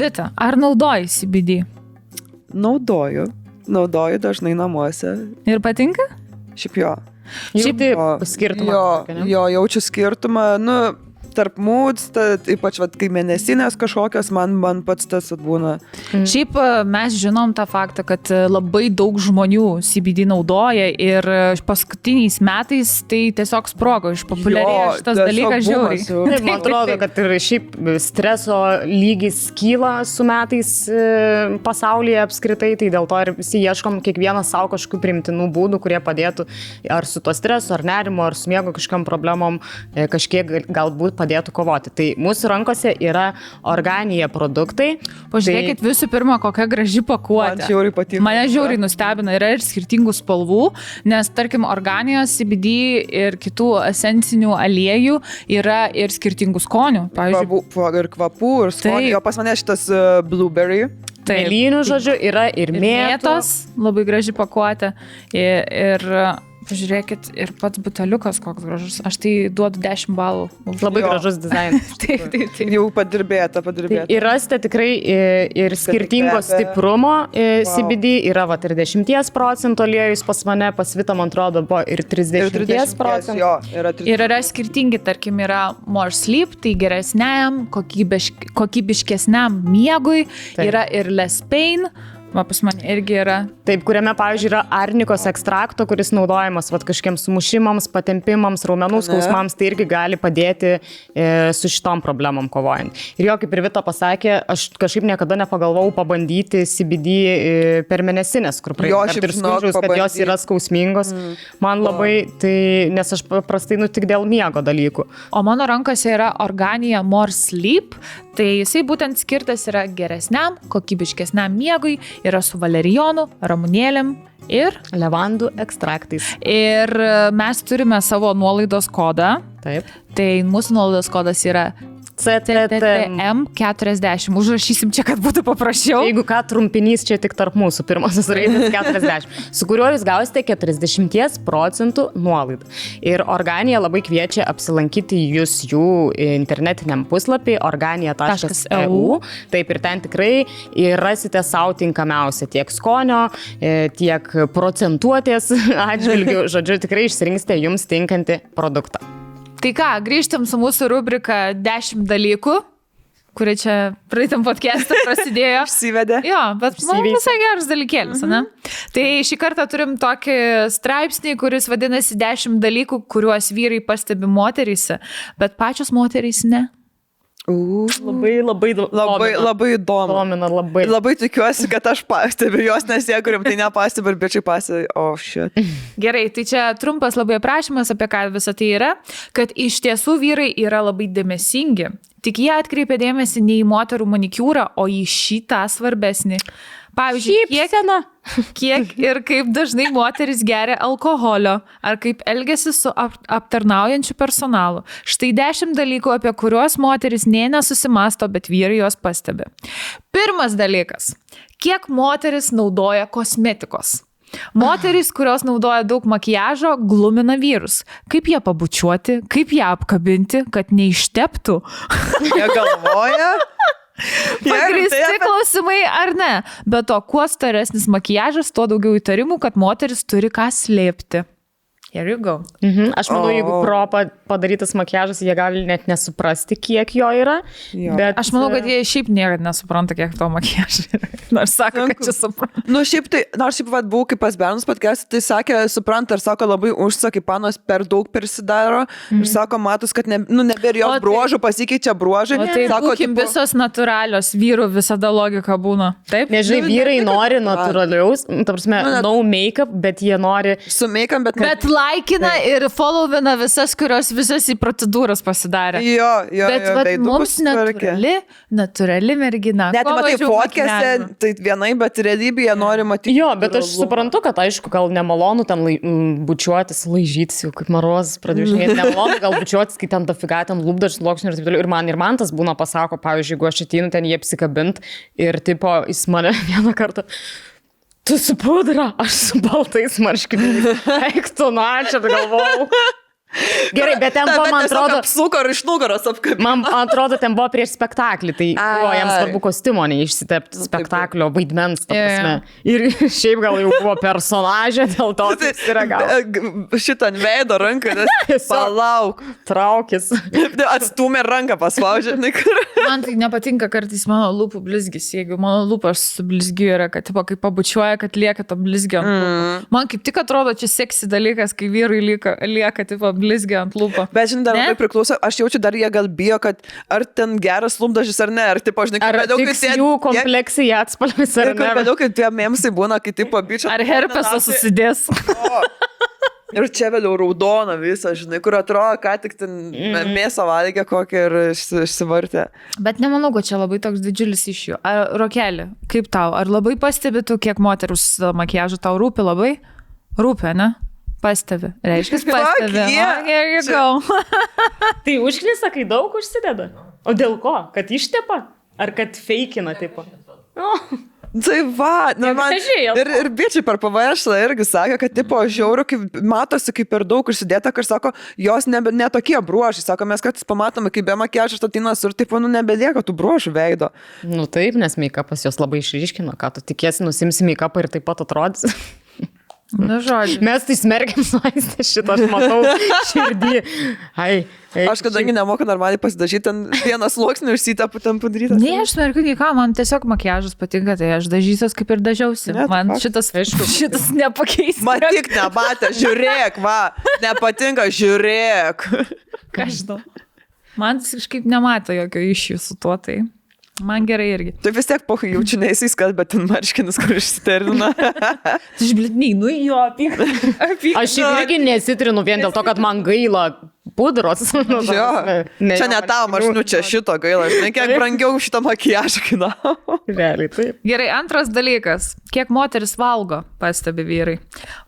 Vita, ar naudoji CBD? Naudoju dažnai namuose. Ir patinka? Šiaip jo. Šiaip skirtumą. Jo, jaučiu skirtumą, tarp moods, ypač kai mėnesinės kažkokios, man pats tas būna. Šiaip mes žinom tą faktą, kad labai daug žmonių CBD naudoja ir paskutiniais metais tai tiesiog sprogo, išpopuliarėjo šitas dalykas žiauriai. Man atrodo, kad ir šiaip streso lygis kyla su metais pasaulyje apskritai, tai dėl to ir visi ieškom kiekvienas savo kažkokių priimtinų būdų, kurie padėtų ar su to stresu, ar nerimo, ar su miego kažkam problemom kažkiek galbūt padėtų kovoti. Tai mūsų rankose yra Organija produktai. Pažiūrėkit visų pirma, kokia graži pakuotė. Mane žiauriai nustebina. Yra ir skirtingų spalvų, nes tarkim Organijos, CBD ir kitų esencinių aliejų yra ir skirtingų skonių. Pavyzdžiui, ir kvapų, ir skonių. Jo, pas mane šitas blueberry. Mėlynių žodžiu yra ir mėtos. Labai graži pakuotė. Ir pažiūrėkit, ir pats buteliukas koks gražus. Aš tai duodu 10 balų. Labai gražus dizainas. Taip. Jau padirbėta. Ir rasite tikrai ir skirtingo stiprumo CBD. Yra vat ir 10% aliejus pas mane, pas Vita, man atrodo, buvo ir 30%. Ir yra skirtingi, tarkim, yra more sleep, tai geresniam, kokybiškesniam miegui. Taip. Yra ir less pain. Va, pas man irgi yra. Taip, kuriame, pavyzdžiui, yra arnikos ekstrakto, kuris naudojamas kažkiems sumušimams, patempimams, raumenų skausmams, tai irgi gali padėti su šitom problemom kovojant. Ir jo, kaip ir Vita pasakė, aš kažkaip niekada nepagalvojau pabandyti CBD per mėnesines, kur praeitą ir skundžiaus, kad jos yra skausmingos. Man labai, tai, nes aš paprastai tik dėl miego dalykų. O mano rankose yra Organija More Sleep, tai jisai būtent skirtas yra geresniam, kokybiškesniam miegui, yra su valerijonu, ramunėlėm ir levandų ekstraktais. Ir mes turime savo nuolaidos kodą. Taip. Tai mūsų nuolaidos kodas yra CTTM40. Užrašysim čia, kad būtų paprasčiau. Jeigu ką, trumpinys čia tik tarp mūsų pirmasis raidės 40, su kuriuo jūs gausite 40% nuolaidą. Ir Organija labai kviečia apsilankyti jūs jų internetiniam puslapį organija.eu. Taip, ir ten tikrai rasite savo tinkamiausią tiek skonio, tiek procentuotės atžvilgių. Žodžiu, tikrai išsirinksite jums tinkantį produktą. Tai ką, grįžtam su mūsų rubrika 10 dalykų. kuri čia praeitam podcast'ą prasidėjo. Išsivedė. Jo, bet man visai geras dalykėlis, ne? Tai šį kartą turim tokį straipsnį, kuris vadinasi 10 dalykų, kuriuos vyrai pastebi moteryse, bet pačios moterys ne. Labai įdomu. Domina, labai. Labai tikiuosi, kad aš pastebiu jos, nes jie, kuriam tai nepastebiu, bet čia pastebiu. Oh, shit. Gerai, tai čia trumpas labai aprašymas, apie ką visą tai yra, kad iš tiesų vyrai yra labai dėmesingi. Tik jie atkreipia dėmesį ne į moterų manikiūrą, o į šitą svarbesnį. Pavyzdžiui, kiek ir kaip dažnai moteris geria alkoholio, ar kaip elgiasi su aptarnaujančiu personalu. Štai 10 dalykų, apie kuriuos moteris nesusimąsto, bet vyrai jos pastebi. Pirmas dalykas. Kiek moteris naudoja kosmetikos? Moterys, kurios naudoja daug makiažo, glumina vyrus. Kaip jie pabučiuoti, kaip jie apkabinti, kad neišteptų? Jie galvoja? Pagristi klausimai ar ne? Bet to, kuo staresnis makiažas, tuo daugiau įtarimų, kad moteris turi ką slėpti. Here you go. Mhm. Aš manau, jeigu pro padarytas makiažas, jie gali net nesuprasti, kiek jo yra. Bet... Aš manau, kad jie šiaip niekad nesupranta, kiek to makiažo yra. Nors sako, kad čia supranta. Šiaip buvau kaip pas Bernus podcast, tai sakė, supranta ir sako, labai užsakė, panos per daug persidaro. Mhm. Ir sako, matus, kad nebėra jos bruožų, pasikeičia bruožai. O tai sako, būkim visos natūralios, vyrų visada logika būna. Taip? Nežinai, vyrai nori natūraliaus, ta prasme, no make-up, bet jie nori... Su make-up, bet laikina ir followina visas, kurios visas į procedūras pasidarė. Jo, bet vat, mums natūrali mergina. Net matai podcast'e, tai vienai, bet realybėje nori matyti. Jo, bet aš suprantu, kad aišku, gal nemalonu ten bučiuotis, laižytis, jau kaip Marozas pradėjo žinėti, nemalonu gal bučiuotis, kai ten tafiga, ten lūpdažis, lokšnių ir taip toliau. Ir man tas būna pasako, pavyzdžiui, jeigu aš ateinu ten jie apsikabint ir tipo, jis mane vieną kartą... Tu su pudra, aš su baltais marškiniais. Eik tu, nu, čia galvojau. Gerai, bet ten buvo, man atrodo... Apsuko ir iš nugaros apkabino. Man atrodo, ten buvo prieš spektaklį, tai buvo jam svarbu kostiumo neišsitepti spektaklio vaidmens, ta prasme. Ir šiaip gal jau buvo personažė, dėl to jis yra gal. Šitą veido ranką, nes palauk. Traukis. Atstumė ranką, paslaužė. Man tai nepatinka kartais mano lūpų blizgis, jeigu mano lūpas su blizgiu yra, kad tipo, kai pabučiuoja, kad lieka to blizgio. Man kaip tik atrodo, čia seksi dalykas, kai vyrui lieka tipo blizgį ant lūpo. Bet žinai, dar labai priklauso, aš jaučiu, dar jie gal bijo, kad ar ten geras lūpdažis ar ne, ar tipo, žinai, ar tiks jų kompleksai atspalvis ar ne. Ar daug, kad tie mėmsai būna, kai tipo bičia. Ar herpesas susidės. Ir čia vėliau raudona visą, žinai, kur atrodo, ką tik ten mėsą valgė kokią ir išsivartė. Bet nemanau, kad čia labai toks didžiulis iš jų. Rokelį, kaip tau? Ar labai pastebi tu, kiek moterų su makiažu tau rūpi labai? Rūpi, ne? Pastebi. Reiškis pastebi. Here you go. Tai užknisa, kai daug užsideda. O dėl ko? Kad ištepa? Ar kad feikina tipo? Tai va, man, ir bičiai per pavaršlą irgi sakė, kad tipo žiauriu, matosi, kaip per daug užsidėta, kad sako, jos netokie bruožiai, sako, mes kartais pamatome, kaip be makiažo statinas ir taip, nebelieka tų bruožų veido. Nu taip, nes make-upas jos labai išryškino, ką tu tikėsi, nusimsi make-upą ir taip pat atrodys. Na, žodžiu. Mes tai smerkiam nuaistę šitą, aš matau širdį. Aš kadangi nemoku normaliai pasidažyti, ten vienas sluoksnį užsitepu ten padarytas. Ne, aš smerkiu nei ką, man tiesiog makiažas patinka, tai aš dažysios kaip ir dažiausi. Man šitas nepakeis. Matyk, nematė, žiūrėk, va, nepatinka, žiūrėk. Každo. Man jis kažkaip nemato jokio iš jų su tuo, tai... Man gerai irgi. Tai vis tiek pokai jaučiu, neįsais, kad bet ten marškinas, kur išsiterina. Aš blitniai, apyk. Aš irgi nesitrinu vien dėl to, kad man gaila pudros. Jo, čia ne tam, aš čia šito gaila. Žinai, kiek brangiau šitą makiažą kainavo. Realiai, taip. Gerai, antras dalykas. Kiek moteris valgo, pastebi vyrai.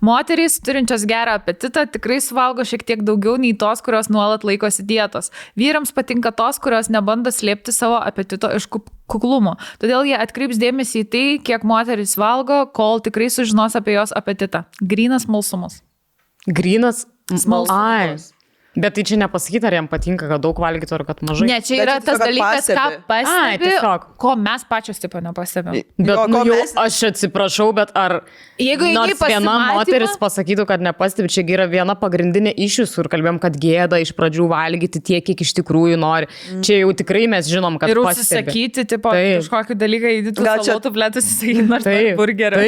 Moterys, turinčios gerą apetitą, tikrai suvalgo šiek tiek daugiau nei tos, kurios nuolat laikosi dietos. Vyrams patinka tos, kurios nebando slėpti savo apetito iš kuklumo. Todėl jie atkreips dėmesį į tai, kiek moteris valgo, kol tikrai sužinos apie jos apetitą. Grynas smalsumas. Grynas smalsumas. Bet tai čia nepasakyti, ar jam patinka, kad daug valgytų, ar kad mažai. Ne, čia yra tas dalykas, ką pastebi, ko mes pačios tipo nepastebėm. Bet nu, jau, aš atsiprašau, bet ar jeigu nors viena moteris pasakytų, kad nepastebi, čia yra viena pagrindinė iššūkis, kur kalbėjom, kad gėda iš pradžių valgyti tiek, kiek iš tikrųjų nori. Čia jau tikrai mes žinom, kad pastebi. Ir užsisakyti, tipo, kažkokį dalyką įdėtų salotų pletus, įsakyti nors burgerą.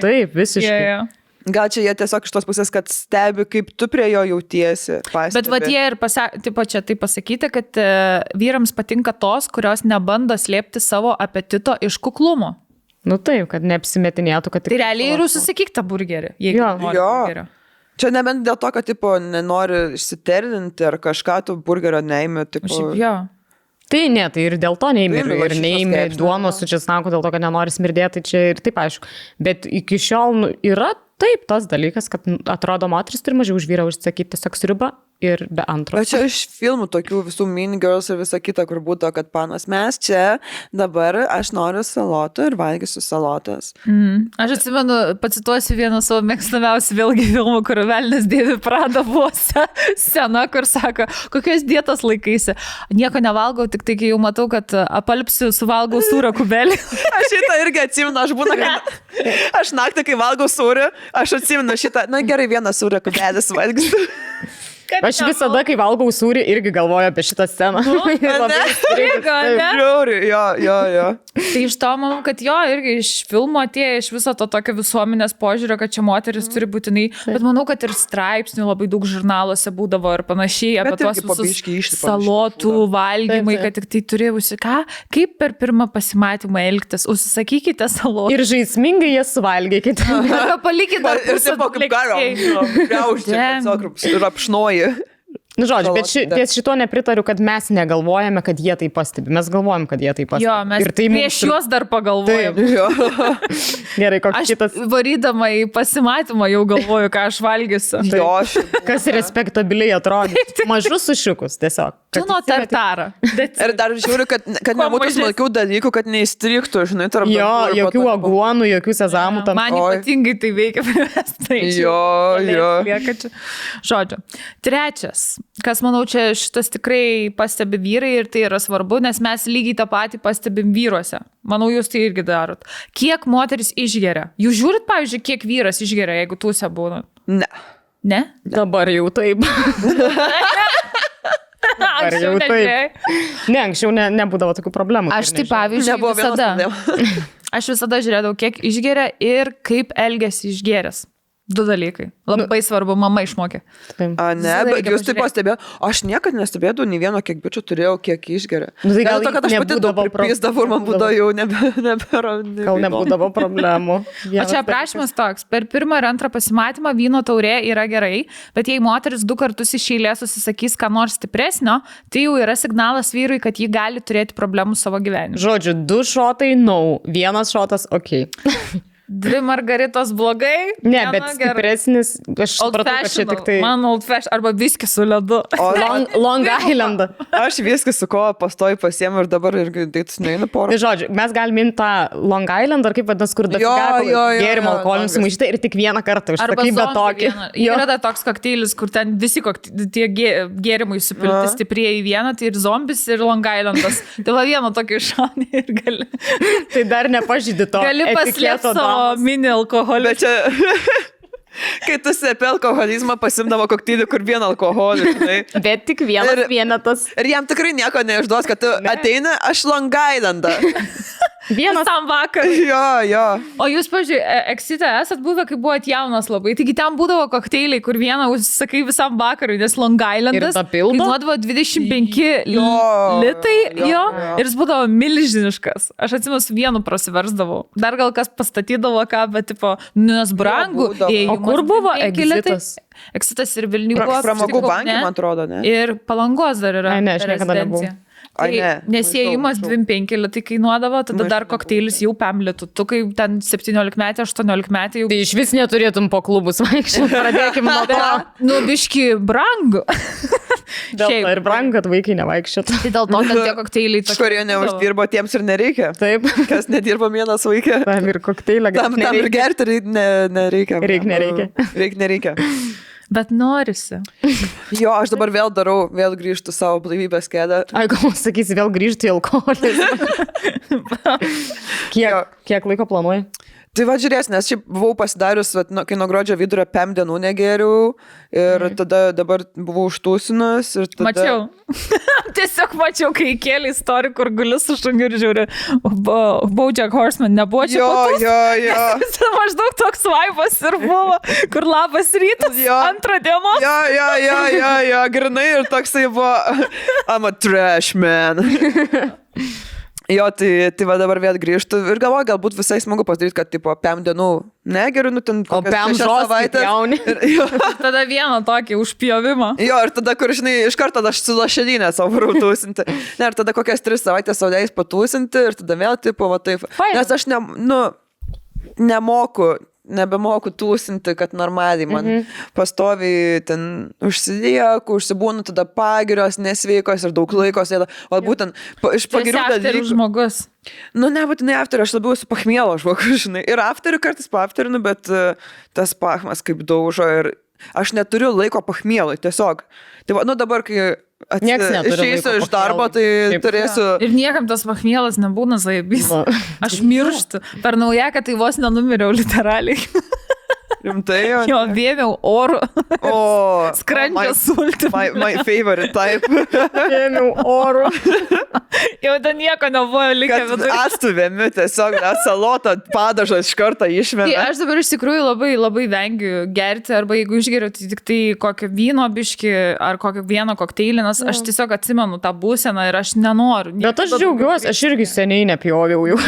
Taip, visiškai. Yeah. Gal čia jie tiesiog iš tos pusės, kad stebi, kaip tu prie jo jautiesi. Pastebi. Bet vat jie ir pasakyti, kad vyrams patinka tos, kurios nebando slėpti savo apetito iš kuklumo. Nu taip, kad neapsimetinėtų, kad... Tai realiai ir užsisakyk tą burgerį, jeigu nori burgerio. Čia nebent dėl to, kad tipo, nenori išsiterdinti ar kažką, tu burgerio neimi. Tipo... Jo. Tai ne, tai ir dėl to neimi, ir neimi duonos su česnaku, dėl to, kad nenori smirdėti, čia ir taip aišku. Bet iki šiol yra taip tas dalykas, kad atrodo moteris turi mažiau už vyrą užsakyti tiesiog sriubą ir be antro. Bet čia iš filmų tokių visų Mean Girls ir visą kitą, kur būtų, kad panas, mes čia dabar aš noriu salotų ir valgysiu salotas. Mm. Aš atsimenu, pacituosiu vieną savo mėgstamiausių vėlgi filmų, kur Velnias dėvi Pradą buvo sena, kur sako, kokios dietos laikaisi. Nieko nevalgau, tik tai jau matau, kad apalpsiu, suvalgau sūrą kubelį. Aš šitą irgi atsimenu, aš naktį, kai valgau sūrį, aš atsimenu šitą, na gerai, vieną sūrą kubelis valgysiu. Aš visada, kai valgau sūrį, irgi galvoju apie šitą sceną. Jo. Tai iš to, manau, kad jo, irgi iš filmo atėjo, iš viso to tokio visuomenės požiūrio, kad čia moteris turi būtinai, bet manau, kad ir straipsnių labai daug žurnaluose būdavo ir panašiai, apie tos visus salotų valgymai, kad tik tai turi ką, kaip per pirmą pasimatymą elgtis, užsisakykite salotų. Ir žaismingai jas suvalgykite. Palikite. Ir taip, kaip garom. Nu, žodžiu, bet ties šito nepritariu, kad mes negalvojame, kad jie tai pastebi. Mes galvojame, kad jie tai pastebi. Jo, mes tai prieš juos dar pagalvojame. Gerai, koks aš kitas... varydama į pasimatymą jau galvoju, ką aš valgysiu. Tai, kas respektabiliai atrodo. Mažus sušiukus, tiesiog. Čino tartarą. Ir dar žiūriu, kad nebūtų smulkių dalykų, kad neįstriktų, žinai, tarp... Jo, jokių aguonų, jokių sezamų tam. Man ypatingai tai veikia privestai. Jo. Žodžiu. Trečias. Kas, manau, čia šitas tikrai pastebi vyrai ir tai yra svarbu, nes mes lygiai tą patį pastebim vyruose. Manau, jūs tai irgi darot. Kiek moteris išgeria? Jūs žiūrit, pavyzdžiui, kiek vyras išgeria, jeigu tūse būna? Ne? Dabar jau taip. Anksčiau taip. Ne, anksčiau nebūdavo tokių problemų. Aš tai, pavyzdžiui, visada žiūrėdavau, kiek išgeria ir kaip elgiasi išgeręs. Du dalykai. Labai svarbu, mama išmokė. A, ne, bet jūs taip pastebėjo. Aš niekad nestebėdavau, nei vieno, kiek bičių turėjau, kiek išgeria. Nu, tai gal to, kad aš pati daug pripisdavau ir man būdavo jau nebėra. Gal nebūdavo problemų. O čia aprašymas toks. Per pirmą ir antrą pasimatymą vyno taurė yra gerai, bet jei moteris du kartus iš eilės susisakys ką nors stipresnio, tai jau yra signalas vyrui, kad ji gali turėti problemų savo gyvenime. Žodžiu, 2 šotai, no. 1 šotas, okei. Okay. 2 margaritos blogai. Ne, bet stipresnis, aš supratau, kad čia tik tai... Man old fashion, arba viski su ledu. Long Island. Aš viski su ko pastoju pasiemu ir dabar irgi dėtis neina porą. Žodžiu, mes galim imti tą Long Island, ar kaip vadinasi, kur gėrimo alkoholį sumaišyti ir tik vieną kartą užsakai be tokį. Yra da toks kokteilis, kur ten visi tie gėrimai supilti stiprieji į vieną, tai ir zombis, ir Long Islandas. Tai va vieną tokį šonį ir gali... Tai dar nepažydi to etiketo dama. Mini alkoholį. Čia, kai tu sepi alkoholizmą, pasimdavo kokteilį, kur vien alkoholį. Tai. Bet tik vienetas. Ir jam tikrai nieko neišduos, kad tu ateini, aš Long Islandą. Vienas tam vakarą. Jo. O jūs, pavyzdžiui, eksite esat buvę, kai buvot jaunas labai. Taigi ten būdavo kokteiliai, kur vieną užsisakai visam vakarui, nes Long Islandas kainuodavo 25 litai jo. Ir jis būdavo milžiniškas. Aš atsimenu, vienu prasiversdavau. Dar gal kas pastatydavo ką, bet tipo, nes brangų. O kur buvo eksitas? Eksitas ir Vilniuje buvo. Pramogų bankai, man atrodo, ne? Ir Palangos dar yra. Ne, aš niekada nebuvau. Nes įėjimas 25 litai kainuodavo, tada dar kokteilis jau 5 litų. Tu kai ten 17-metė, 18-metė jau... Tai iš vis neturėtum po klubus vaikščiai. Pradėkim nuo to. Nu, biški brangu. Dėl to ir brangu, kad vaikai nevaikščiat. Tai dėl to, kad tie kokteiliai... Kurie neuždirbo, tiems ir nereikia. Taip. Kas nedirbo vienas vaikė. Tam ir kokteilio. Tam ir gerti reikia. Reikia. Bet norisi. Jo, aš dabar vėl darau, vėl grįžtu savo blaivybės kėdę. Ai, gal sakysi, vėl grįžtu į alkoholį. Kiek laiko planuoji? Tai va, žiūrės, nes šiaip buvau pasidarius, vat, kai nuo gruodžio vidurio 5 dienų negeriau ir tada dabar buvau užtūsinus ir tada... Mačiau. Tiesiog mačiau, kai kėlė istoriją, kur guliu su šuniu ir žiūriu, Bojack Horseman nebuvo čia patus. Jo. Maždaug toks vaibas ir buvo, kur labas rytas, antrą dieną. Jo, grinai ir toksai buvo, I'm a trash man. Jo, tai va dabar vėl grįžtų ir galvoju, galbūt visai smagu pasidaryti, kad tipo 5 dienų negeriu, ten kokias 6 savaitės. Tada vieną tokį užpjovimą. Jo, ir tada, kur, žinai, iš karto aš su lašelinė savo rūtūsinti. Ne, ir tada kokias 3 savaitės saudėjais patūsinti ir tada vėl tipo, va taip. Fail. Nes aš nebemoku tūsinti, kad normaliai man pastoviai ten užsidėku, užsibūnu, tada pagirios, nesveikos ir daug laikos. O būtent iš pagirių dalykų. Tai afterių žmogus. Nu, nebūtinai afterių, aš labiau su pachmielo žmogus, žinai. Ir afterių kartais paafterinu, bet tas pachmas kaip daužo ir aš neturiu laiko pachmielui, tiesiog. Tai va, dabar, kai išeisiu iš darbo, tai taip, turėsiu... Ja. Ir niekam tas pachmielas nebūna zaibys. Aš mirštu. Per naujaką tai vos nenumiriau literaliai. Rimtai jau? Jo, vėmiau oru. Skrandžio sultį. My favorite type. Vėmiau oru. Jau ten nieko nebuvo likę vidurį. Kad astų vėmiu tiesiog, salotą padažą iš karto išmėmė. Tai aš dabar iš tikrųjų labai, labai vengiu gerti, arba jeigu išgeriu, tai tik tai kokio vyno biškį, ar kokio vieno kokteilinas. Aš tiesiog atsimenu tą būseną ir aš nenoriu. Bet aš džiaugiuosi, aš irgi seniai nepjoviau jau.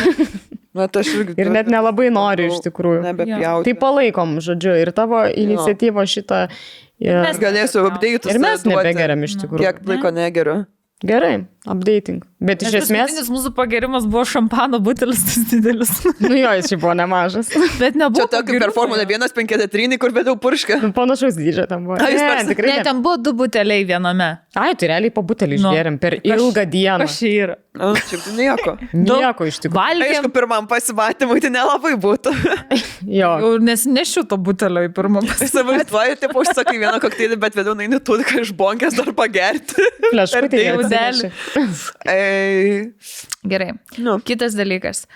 Ir net nelabai nori iš tikrųjų. Nebepjauti. Tai palaikom, žodžiu, ir tavo iniciatyvą šitą. Mes galėsiu update'us. Ir mes nebegeriam iš tikrųjų. Kiek laiko negeriu. Gerai, updating. Bet iš esmės... Mūsų pagerimas buvo šampano butelis tas didelis. Nu jo, jis šiaip buvo nemažas. Bet nebuvo. Čia tokia per formulę 1.53, kur bedau purška. Panašaus dydžio tam buvo. Ne, ten buvo 2 buteliai viename. Ai, tai realiai po butelį išgeriam per ilgą dieną. Aš jį yra. Šiaip tai nieko. Nieko iš tikrųjų. Aišku, pirmam pasimatymui tai nelabai būtų. Jau nesinešiu to butelio į pirmą pasimatymą. Vai, taip, užsakai vieną kokteilį, bet vėliau naini tūdką iš bonkės dar pagerti. Pleškutį jaudelį. Gerai. Kitas dalykas.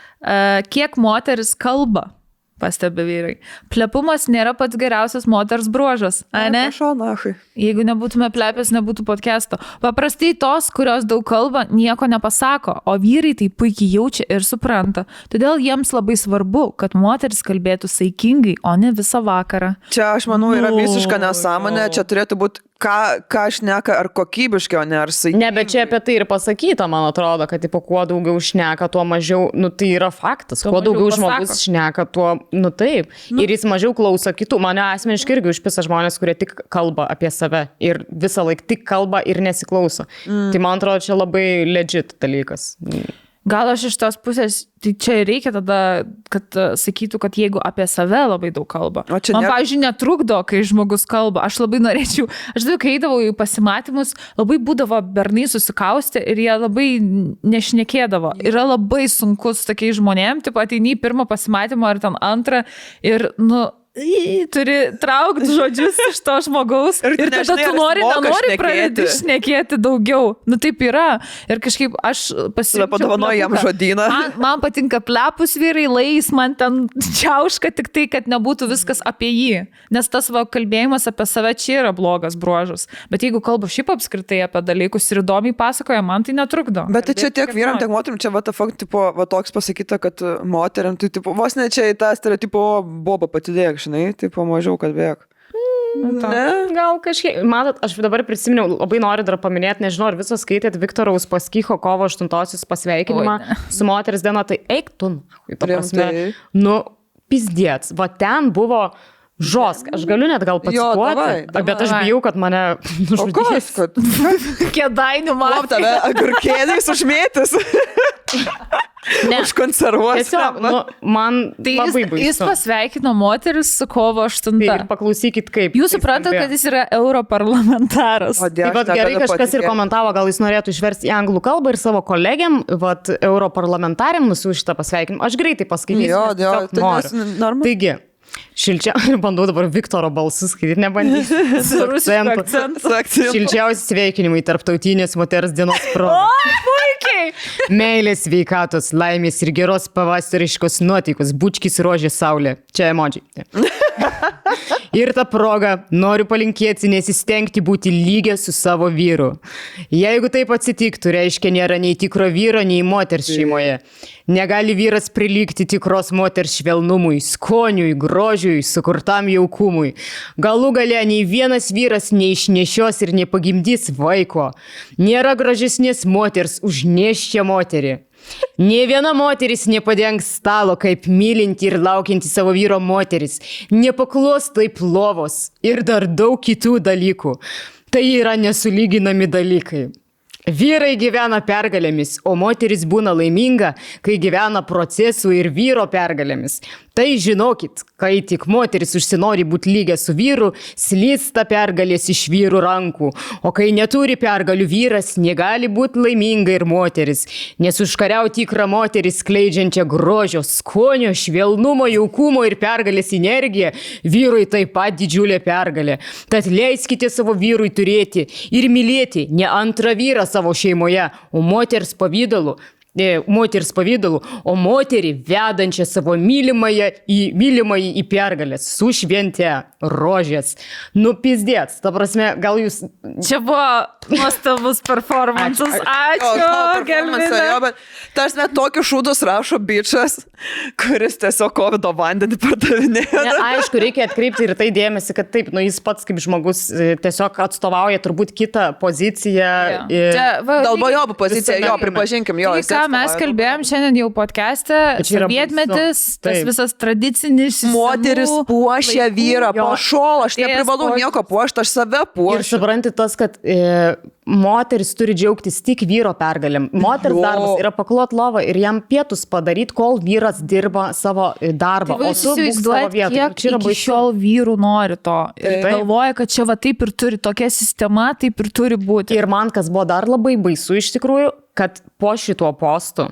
Kiek moteris kalba? Pastebi vyrai. Plepumas nėra pats geriausias moters bruožas, ane? Jeigu nebūtume plepės, nebūtų podcasto. Paprastai tos, kurios daug kalba, nieko nepasako, o vyrai tai puikiai jaučia ir supranta. Todėl jiems labai svarbu, kad moteris kalbėtų saikingai, o ne visą vakarą. Čia, aš manau, yra visiška nesąmonė. Čia turėtų būti ką aš neka, ar kokybiškai, o ne ar saikingai. Ne, bet čia apie tai ir pasakyta, man atrodo, kad tipo, kuo daugiau šneka, tuo mažiau, tai yra faktas, kuo daugiau žmogus šneka, tuo, taip, ir jis mažiau klauso kitų. Mane asmeniškai irgi užpisa žmonės, kurie tik kalba apie save ir visą laiką tik kalba ir nesiklauso. Tai man atrodo, čia labai legit dalykas. Gal aš iš tos pusės, tai čia reikia tada, kad sakytų, kad jeigu apie save labai daug kalba. Man, pavyzdžiui, netrukdo, kai žmogus kalba. Aš labai norėčiau, aš daug kai eidavau į pasimatymus, labai būdavo bernai susikausti ir jie labai nešnekėdavo. Yra labai sunku su tokiais žmonėm, taip ateini į pirmą pasimatymą ar ten antrą ir, turi traukti žodžius iš to žmogaus ir tada tu nenori pradėti šnekėti daugiau. Taip yra. Ir kažkaip aš pasirinkčiau... Padovanoju jam žodyną. Man patinka plepus vyrai, lais man ten čiauška tik tai, kad nebūtų viskas apie jį. Nes tas kalbėjimas apie save čia yra blogas bruožas. Bet jeigu kalbu šiaip apskritai apie dalykus ir įdomiai pasakoja, man tai netrukdo. Bet tai čia tiek vyram, tiek moterim, čia toks pasakyta, kad moteriam, tai vos ne čia į tą stereotipą, boba patidėk. Žinai, tai pamažiau kalbėk. Gal kažkiek. Matot, aš dabar prisiminiau, labai noriu dar paminėti, nežinau, ar visos skaitėt Viktoro Uspaskicho kovo 8-osios pasveikinimą su moters diena, tai eik tu, pizdėts. Va ten buvo žosk. Aš galiu net gal pacituoti, bet aš bijau, kad mane nužudys. O kas? Kėdainių matė. Lop tave agurkėdais užmėtis. Užkonservuosi. Man tai labai baisu. Jis pasveikino moteris su kovo 8. Tai ir paklausykit, kaip. Jūs suprantat, kad jis yra europarlamentaras. Taip pat gerai kažkas ir komentavo, gal jis norėtų išversti į anglų kalbą ir savo kolegiam, europarlamentariam nusiųsti šitą pasveikinimą. Aš greitai paskaitysiu. Taigi, Šilčiausiai, bandau dabar Viktoro balsus, kai ir nebandys. Su rusišku akcentu. Šilčiausiai sveikinimai tarptautinės moters dienos proga. O, puikiai! Meilės, sveikatos, laimės ir geros pavasariškos nuotaikos, bučkis rožė saulė. Čia emodžiai. Ir tą progą noriu palinkėti nesistengti būti lygia su savo vyru. Jeigu taip atsitiktų, reiškia, nėra nei tikro vyro, nei moters šeimoje. Negali vyras prilygti tikros moters švelnumui, skoniui, grožiui, sukurtam jaukumui. Galų gale nei vienas vyras neišnešios ir nepagimdys vaiko. Nėra gražesnės moters už nėščią moterį. Nė viena moteris nepadengs stalo, kaip mylinti ir laukianti savo vyro moteris, nepaklos taip lovos ir dar daug kitų dalykų. Tai yra nesulyginami dalykai. Vyrai gyvena pergalėmis, o moteris būna laiminga, kai gyvena procesų ir vyro pergalėmis. Tai žinokit, kai tik moteris užsinori būti lygia su vyru, slysta pergalės iš vyrų rankų. O kai neturi pergalių vyras, negali būti laiminga ir moteris. Nes užkariauti tikrą moteris, skleidžiančią grožio, skonio, švelnumo, jaukumo ir pergalės energiją, vyrui taip pat didžiulė pergalė. Tad leiskite savo vyrui turėti ir mylėti ne antrą vyras, savo šeimoje, o moters pavydalu, o moterį vedančią savo mylimąjį į pergalės su šventė rožės. Nu, pizdėts, ta prasme, gal jūs... Čia buvo nuostabus performansus. Ačiū, Gailė. Tarsi net tokius šūdus rašo bičas, kuris tiesiog COVID vandenį pardavinėjo. Ne, aišku, reikia atkreipti ir tai dėmesį, kad taip, jis pats kaip žmogus tiesiog atstovauja turbūt kitą poziciją. Dalbo jo poziciją, jo, pripažinkim, jo. Mes kalbėjom šiandien jau podcast'e, sovietmetis, tas visas tradicinis... Moteris puošia vyrą, pašol, aš neprivalau nieko puošti, aš save puošiu. Ir supranti tas, kad moteris turi džiaugtis tik vyro pergalėm. Moteris darbas yra paklot lovą ir jam pietus padaryt, kol vyras dirba savo darbą. Tai o tu būk savo vietą. Kiek iki šiol vyrų nori to. Ir galvoja, kad čia va taip ir turi, tokia sistema taip ir turi būti. Ir man kas buvo dar labai baisu iš tikrųjų, kad po šituo postu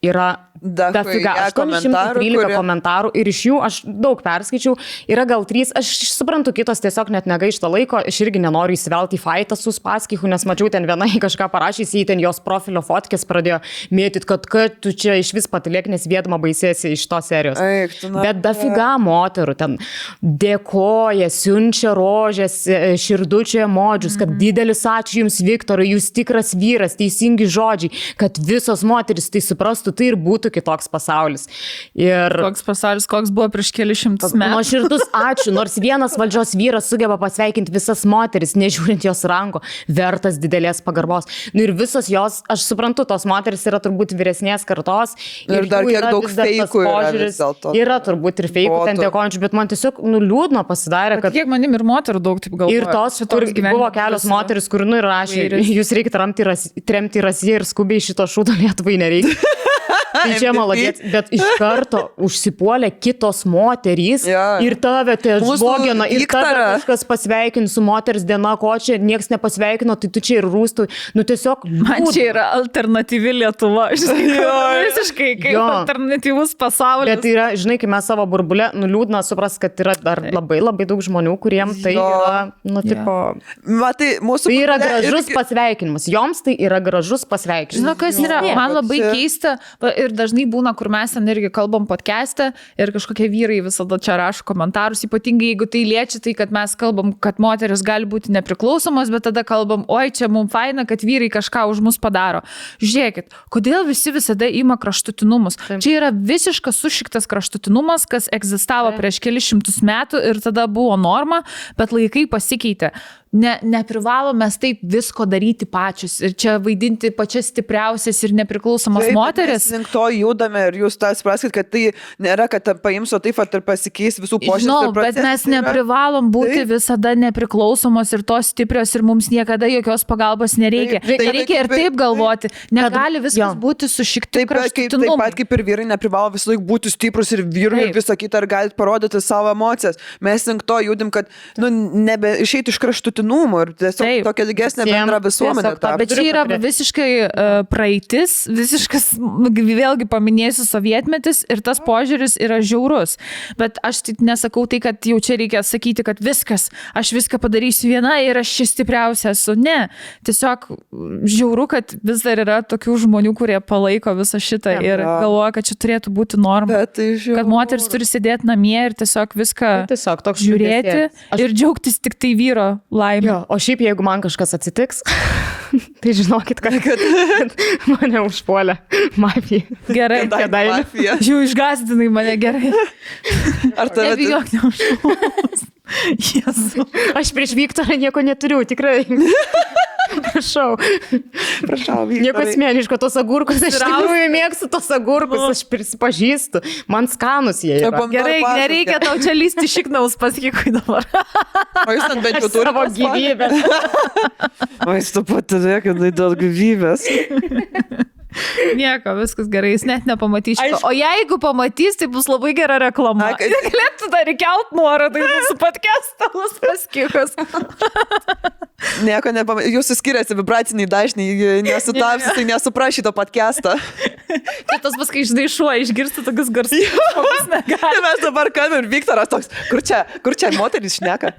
yra dafiga 813 komentarų ir iš jų aš daug perskaičiau, yra gal 3, aš suprantu, kitos tiesiog net negaišta laiko, aš irgi nenoriu įsivelti į faitą su Spaskichu, nes mačiau ten vienai kažką parašys, jį ten jos profilio fotkės pradėjo mėtyt, kad tu čia iš vis patiliek, nes vietma baisėsi iš tos serijos. Bet dafiga moterų ten dėkoja, siunčia rožės, širdučioje modžius, kad didelis ačiū jums, Viktorai, jūs tikras vyras, teisingi žodžiai, kad visos moteris tai suprastų, tai ir būtų kitoks pasaulis. Ir... Toks pasaulis, koks buvo prieš kelišimtus metų. Nuo širdus ačiū, nors vienas valdžios vyras sugeba pasveikinti visas moteris, nežiūrint jos ranko, vertas didelės pagarbos. Ir visos jos, aš suprantu, tos moteris yra turbūt vyresnės kartos. Ir dar kiek daug feikų yra vis dėlto. Yra turbūt ir feikų ten dėkojančių, bet man tiesiog liūdno pasidarė, kad... Kiek manim ir moterų daug taip galvoja. Ir tos, kur buvo kelios moteris, kur rašė, jūs reikia tremti rasiją ir skubiai šito šūdo Lietuvai nereikia. Tai čia malagėt, bet iš karto užsipuolė kitos moterys ir tave tai žbogino, ir tave kažkas pasveikino su moters diena, ko čia nieks nepasveikino, tai tu čia ir rūstų. Nu tiesiog... Man čia yra alternatyvi Lietuva, visiškai kaip alternatyvus pasaulis. Bet yra, žinai, kai mes savo burbulę, liūdna supras, kad yra dar labai labai daug žmonių, kuriem tai yra, tipo... Tai yra gražus pasveikinimas, joms tai yra gražus pasveikinimas. Žinau, kas yra, man labai keista... Ir dažnai būna, kur mes ten irgi kalbam podcast'e ir kažkokie vyrai visada čia rašo komentarus, ypatingai jeigu tai liečia, tai kad mes kalbam, kad moteris gali būti nepriklausomos, bet tada kalbam, oi, čia mums faina, kad vyrai kažką už mus padaro. Žiūrėkit, kodėl visi visada ima kraštutinumus? Taip. Čia yra visiškas sušiktas kraštutinumas, kas egzistavo prieš kelis šimtus metų ir tada buvo norma, bet laikai pasikeitė. Neprivalom mes taip visko daryti pačius ir čia vaidinti pačias stipriausias ir nepriklausomas moteris. Taip, link to judame ir jūs tą supraskite, kad tai nėra, kad paimsiu taip ir pasikeis visų požiūrės ir procesų. Bet mes neprivalom būti visada nepriklausomos ir tos stiprios ir mums niekada jokios pagalbos nereikia. Nereikia ir taip galvoti. Negali viskas būti sušikti kraštutinumui. Taip pat kaip ir vyrai neprivalo visą laiką būti stiprus ir vyrui ir visą kitą ir galite parodyti savo emocijas. Mes link to judim, kad išeiti iš kraštutinumų būtinumo ir tiesiog taip, tokia lygesnė bendra visuomenė. Bet čia yra visiškai praeitis, visiškas, vėlgi paminėsiu, sovietmetis ir tas požiūris yra žiaurus. Bet aš nesakau tai, kad jau čia reikia sakyti, kad viskas, aš viską padarysiu viena ir aš čia stipriausia esu. Ne, tiesiog žiauru, kad vis dar yra tokių žmonių, kurie palaiko visą šitą ir galvoja, kad čia turėtų būti norma. Kad moteris turi sėdėti namie ir tiesiog viską tiesiog žiūrėti ir džiaugtis tik tai vyro laimę. O šiaip, jeigu man kažkas atsitiks, tai žinokit, kad mane užpuolė mafija. Gerai, mafija. Žiūrėjau, išgąsdinai mane gerai. Ar tave nebijok, neužpuolės. Jezu. Aš prieš Viktorą nieko neturiu, tikrai. Prašau, Viktorai. Nieko asmeniško, tos agurkus, aš tikrųjų mėgstu tos agurkus, aš prisipažįstu. Man skanus jie yra. Gerai, nereikia tau čia lysti šiknaus paskikui dabar. O jūs ten bent jau turite savo gyvybę. O jūs tu pati reikia dėl gyvybės. Nieko, viskas gerai, jis net nepamatys šito. O jeigu pamatys, tai bus labai gera reklama. Galėtų dar įkelt nuorodą, tai mūsų podcastalus paskikos. Nieko nepamatys. Jūsų skiriasi vibraciniai dažniai, nesutapsi, tai nesuprašyto podcastą. Tai tas bus, kai išdaišuo, išgirsti tokius garsus. Tai mes dabar kam ir Viktoras toks, kur čia moteris šneka?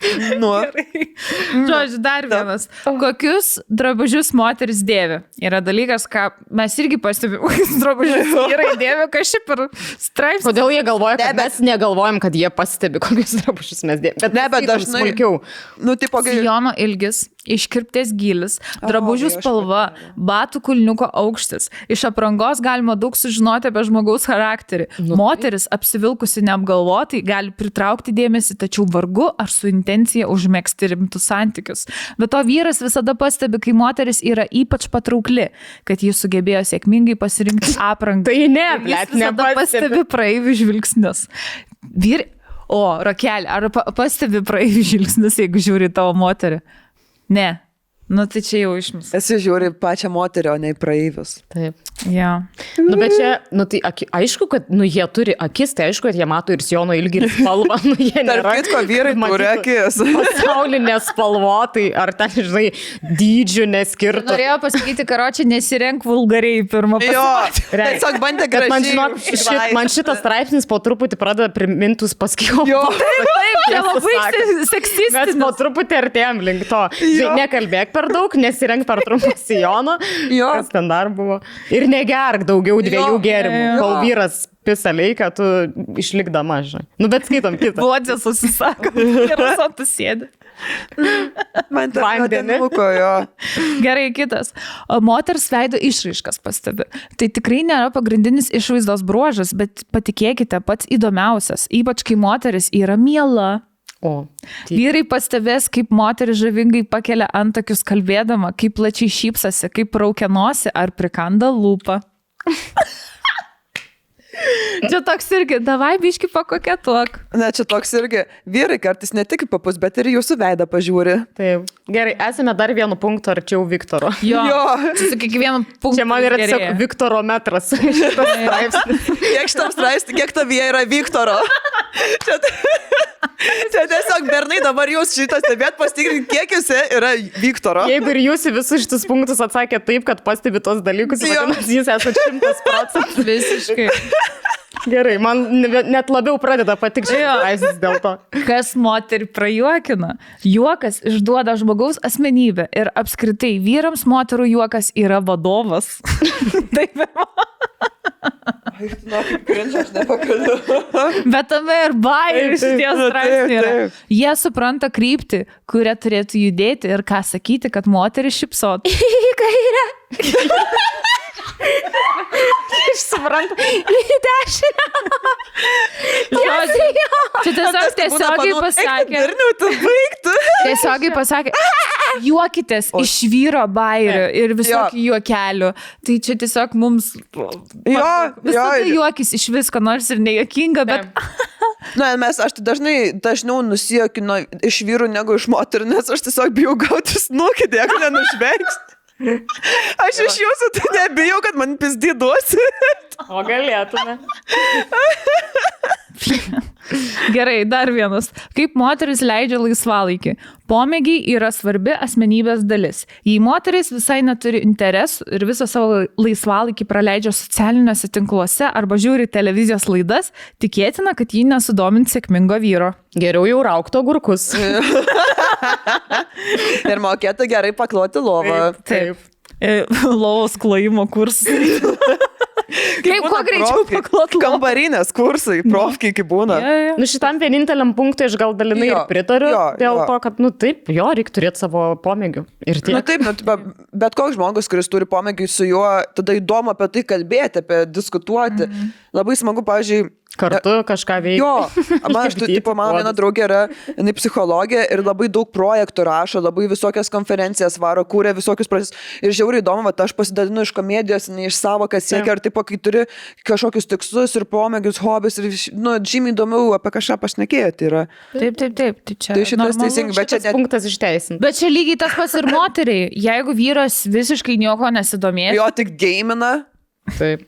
Žodžiu, dar vienas. Kokius drabužius moteris dėvi? Yra dalykas, ką mes irgi pastebėjom, kokius drabužius vyrai dėvi, kažkaip ir straipsnį. Kodėl jie galvoja, kad mes negalvojam, kad jie pastebi, kokius drabužius mes dėvi. Bet dažnai smulkiau. Sijono ilgis, iškirptės gylis, drabužių spalva, batų kulniuko aukštis. Iš aprangos galima daug sužinoti apie žmogaus charakterį. Moteris apsivilkusi neapgalvotai gali pritraukti dėmesį, tačiau vargu ar su intencija užmegzti rimtus santykius. Bet to vyras visada pastebi, kai moteris yra ypač patraukli, kad jis sugebėjo sėkmingai pasirinkti aprangą. Tai ne, jis visada pastebi praeivių žvilgsnius. Rokelė, ar pastebi praeivių žvilgsnius, jeigu žiūri tavo moterį? Ne. Nu, tai čia jau išmės. Esi žiūri pačią moterį, o ne į praeivius. Taip. Ja. Bet čia, tai aišku, kad jie turi akis, tai aišku, kad jie mato ir sijono ilgį, ir spalvą. Jie nėra. Tarp kitko vyrai turi akis. Pasaulinė spalvotai, ar ten, žinai, dydžių neskirtų. Norėjau pasakyti, karočią, nesirenk vulgariai pirmą pasimatymą. Jo, tiesiog bandė gražiai. Man šitas straipsnis po truputį pradeda primintus paskijom. Jo, taip, labai seksistinis. Mes po truputį artėjom link to. Nekalbėk per daug, nesirenk per trumpą sijoną, kas ten dar buvo. Ir negerk daugiau dviejų gėrimų, kol vyras pisa leikia, tu išlikdama, žinai. Bet skaitom kitą. Blodė susisako, geras tu sėdi. Man tarp nuodenuko, jo. Gerai, kitas. Moters veido išraiškas pastebi. Tai tikrai nėra pagrindinis išvaizdos bruožas, bet patikėkite, pats įdomiausias, ypač kai moteris yra miela. Vyrai pastebės, kaip moteris žavingai pakelia antakius kalbėdama, kaip plačiai šypsasi, kaip raukia nosį ar prikanda lūpą. Čia toks irgi, davai biški pakoketuok. Ne, čia toks irgi, vyrai kartais ne tik papus, bet ir jūsų veidą pažiūri. Taip. Gerai, esame dar vienu punktu arčiau Viktoro. Jo. Čia man yra tiesiog Viktoro metras. Kiek tavyje yra Viktoro? Čia tiesiog, bernai, dabar jūs šitą stebėt, pastikrinti, kiek jūs yra Viktoro. Jeigu ir jūs visus šitus punktus atsakė taip, kad pastebi tos dalykus, vadinasi, jūs esat 100%. Visiškai. Gerai, man net labiau pradeda patikti šis dėl to. Kas moterį prajuokina? Juokas išduoda žmogaus asmenybę ir apskritai vyrams moterų juokas yra vadovas. Taip, bet tame ir bairių šitie straipsniai yra. Jie supranta kryptį, kurią turėtų judėti ir ką sakyti, kad moterį šipsot. Į kairę. Aš suprantu, į dešinę. Čia tiesiogiai pasakė. Tiesiogiai pasakė, juokitės iš vyro bairių ir visokių juokelių. Tai čia tiesiog mums visada juokis iš visko, nors ir nejuokinga, bet... Aš tai dažniau nusijokinu iš vyrų negu iš moterų, nes aš tiesiog bijau gauti snukį, jeigu nenužvengsti. Aš iš jūsų tai nebijau, kad man pizdį duosi. O galėtume. Gerai, dar vienas. Kaip moteris leidžia laisvalaikį? Pomėgiai yra svarbi asmenybės dalis. Jei moteris visai neturi interesų ir visą savo laisvalaikį praleidžia socialiniuose tinkluose arba žiūri televizijos laidas, tikėtina, kad jį nesudomint sėkmingo vyro. Geriau jau raukto agurkus. Ir mokėtų gerai pakloti lovą. Taip. Lovos klojimo kursai. Kaip kuo greičiau paklot lovą. Kambarinės kursai, profkiai kaip būna. Ja, ja. Šitam vieninteliam punktui aš gal dalinai ir pritariu dėl to, kad, taip, reikia turėti savo pomėgių. Ir tiek. Bet koks žmogus, kuris turi pomėgių, su juo tada įdomu apie tai kalbėti, apie diskutuoti. Mm-hmm. Labai smagu, pavyzdžiui, kartu kažką veikti. Jo, mano viena draugė yra, jinai psichologė ir labai daug projektų rašo, labai visokias konferencijas varo, kūrė visokius procesus. Ir žiauriai įdomu, aš pasidalinu iš komedijos, ne iš savo, kas siekia, ar taip, kai turi kažkokius tikslus ir pomėgius, hobius ir, žymiai įdomiau apie kažką pašnekėti yra. Taip, tai čia tai šitas teisingai, bet čia net punktas išteisinti. Bet čia lygiai tas pas ir moteriai, jeigu vyras visiškai nieko nesidomės. Jo, tik geimina. Taip.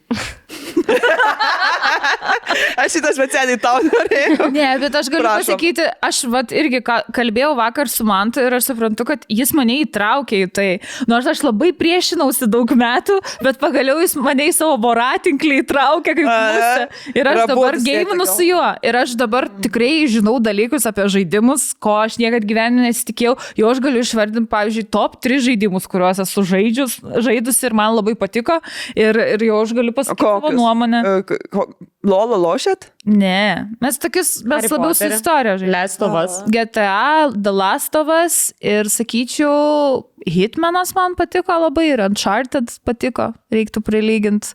Aš šitą specialiai tau norėjau. Ne, bet aš galiu pasakyti, aš irgi kalbėjau vakar su Mantu ir aš suprantu, kad jis mane įtraukė į tai. Nors aš labai priešinausi daug metų, bet pagaliau jis mane į savo voratinklį įtraukė kaip mūsų. Ir aš dabar geiminu su juo. Ir aš dabar tikrai žinau dalykus apie žaidimus, ko aš niekad gyvenime nesitikėjau. Jau aš galiu išvardinti, pavyzdžiui, top 3 žaidimus, kuriuos esu žaidus ir man labai patiko. Ir jau aš galiu pasakyti savo nuomonę. Lolo lošėt? Ne. Mes labiau su istorija žaidžiame. Last of Us. GTA, The Last of Us ir, sakyčiau, Hitmanas man patiko labai ir Uncharted patiko. Reiktų prilyginti.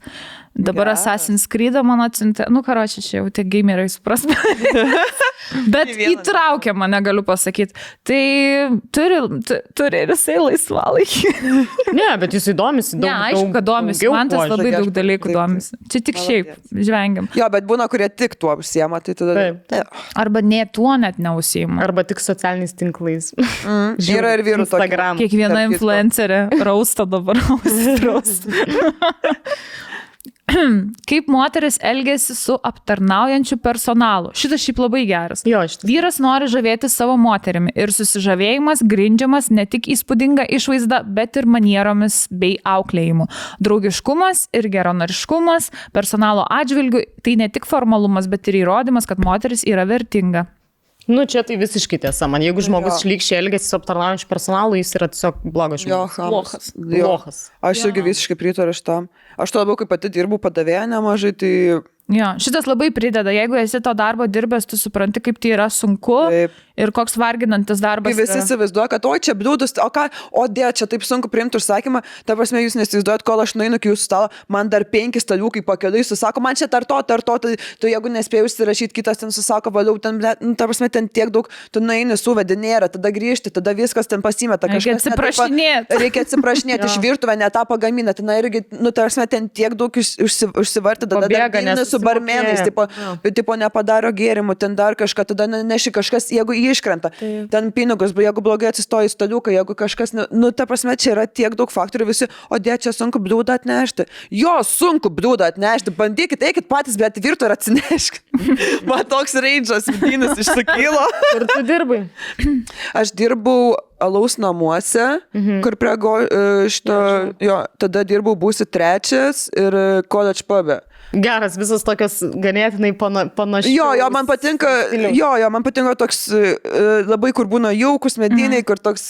Dabar Assassin's Creed'ą man atsiuntė. Čia jau tiek gamerai suprasme. Bet įtraukia mane, galiu pasakyti. Tai turi visai laisvalaikį. Ne, bet jis įdomisi. Ne, aišku, kad domisi. Mantas labai daug dalykų domisi. Čia tik šiaip žvengiam. Jo, bet būna, kurie tik tuo užsiema. Tai tada. Arba ne tuo net neužsiema. Arba tik socialiniais tinklais. Yra ir vyrų tokia. Kiekviena influencerė rausta dabar. Kaip moteris elgiasi su aptarnaujančiu personalu. Šitas šiaip labai geras. Vyras nori žavėti savo moterimi ir susižavėjimas grindžiamas ne tik įspūdinga išvaizda, bet ir manieromis bei auklėjimu. Draugiškumas ir geronoriškumas personalo atžvilgiu tai ne tik formalumas, bet ir įrodymas, kad moteris yra vertinga. Čia tai visiškai tiesa. Man, jeigu žmogus šlykščiai elgiasi su aptarnaujančiu personalu, jis yra tiesiog blogas žmogus. Blogas. Aš irgi visiškai pritariu šitam. Aš to labiau, kaip pati dirbu padavėja nemažai, tai... Jo, šitas labai prideda. Jeigu esi to darbo dirbęs, tu supranti, kaip tai yra sunku. Taip. Ir koks varginantis darbas. Kai visi įsivaizduoja, kad čia bliūdus, čia taip sunku priimti užsakymą. Ta prasme, jūs nesivaizduojat, kol aš nueinu iki jūsų stalo, man dar 5 staliukai pakeliui susako, man čia tarto, tu jeigu nespėjau įsirašyti, kitas ten susako, valiau, ta prasme, ten tiek daug, tu nueini suvedi, nėra, tada grįžti, tada viskas ten pasimeta. Reikia atsiprašinėti. Iš virtuvę, ne tą pagamina, ten irgi, ta prasme, ten tiek daug užsivarti, tada dar su barmenais, tipo nepadaro gėrimų, ten dar kažką, tada neši kažkas, jeigu iškrenta. Taip. Ten pinigus, jeigu blogai atsistoji staliuką, jeigu kažkas, ta prasme, čia yra tiek daug faktorių visi, čia sunku bliūdą atnešti. Jo, sunku bliūdą atnešti, bandykit, eikit patys, bet virtu ir atsineškit. Man toks reidžas vidinis išsakylo. Ir tu dirbai? Aš dirbau alaus namuose, kur prie tada dirbau būsi trečias ir college pub'e. Geras, visas tokios ganėtinai panašiai. Jo, man patinka, toks labai, kur būna jaukus mediniai, kur toks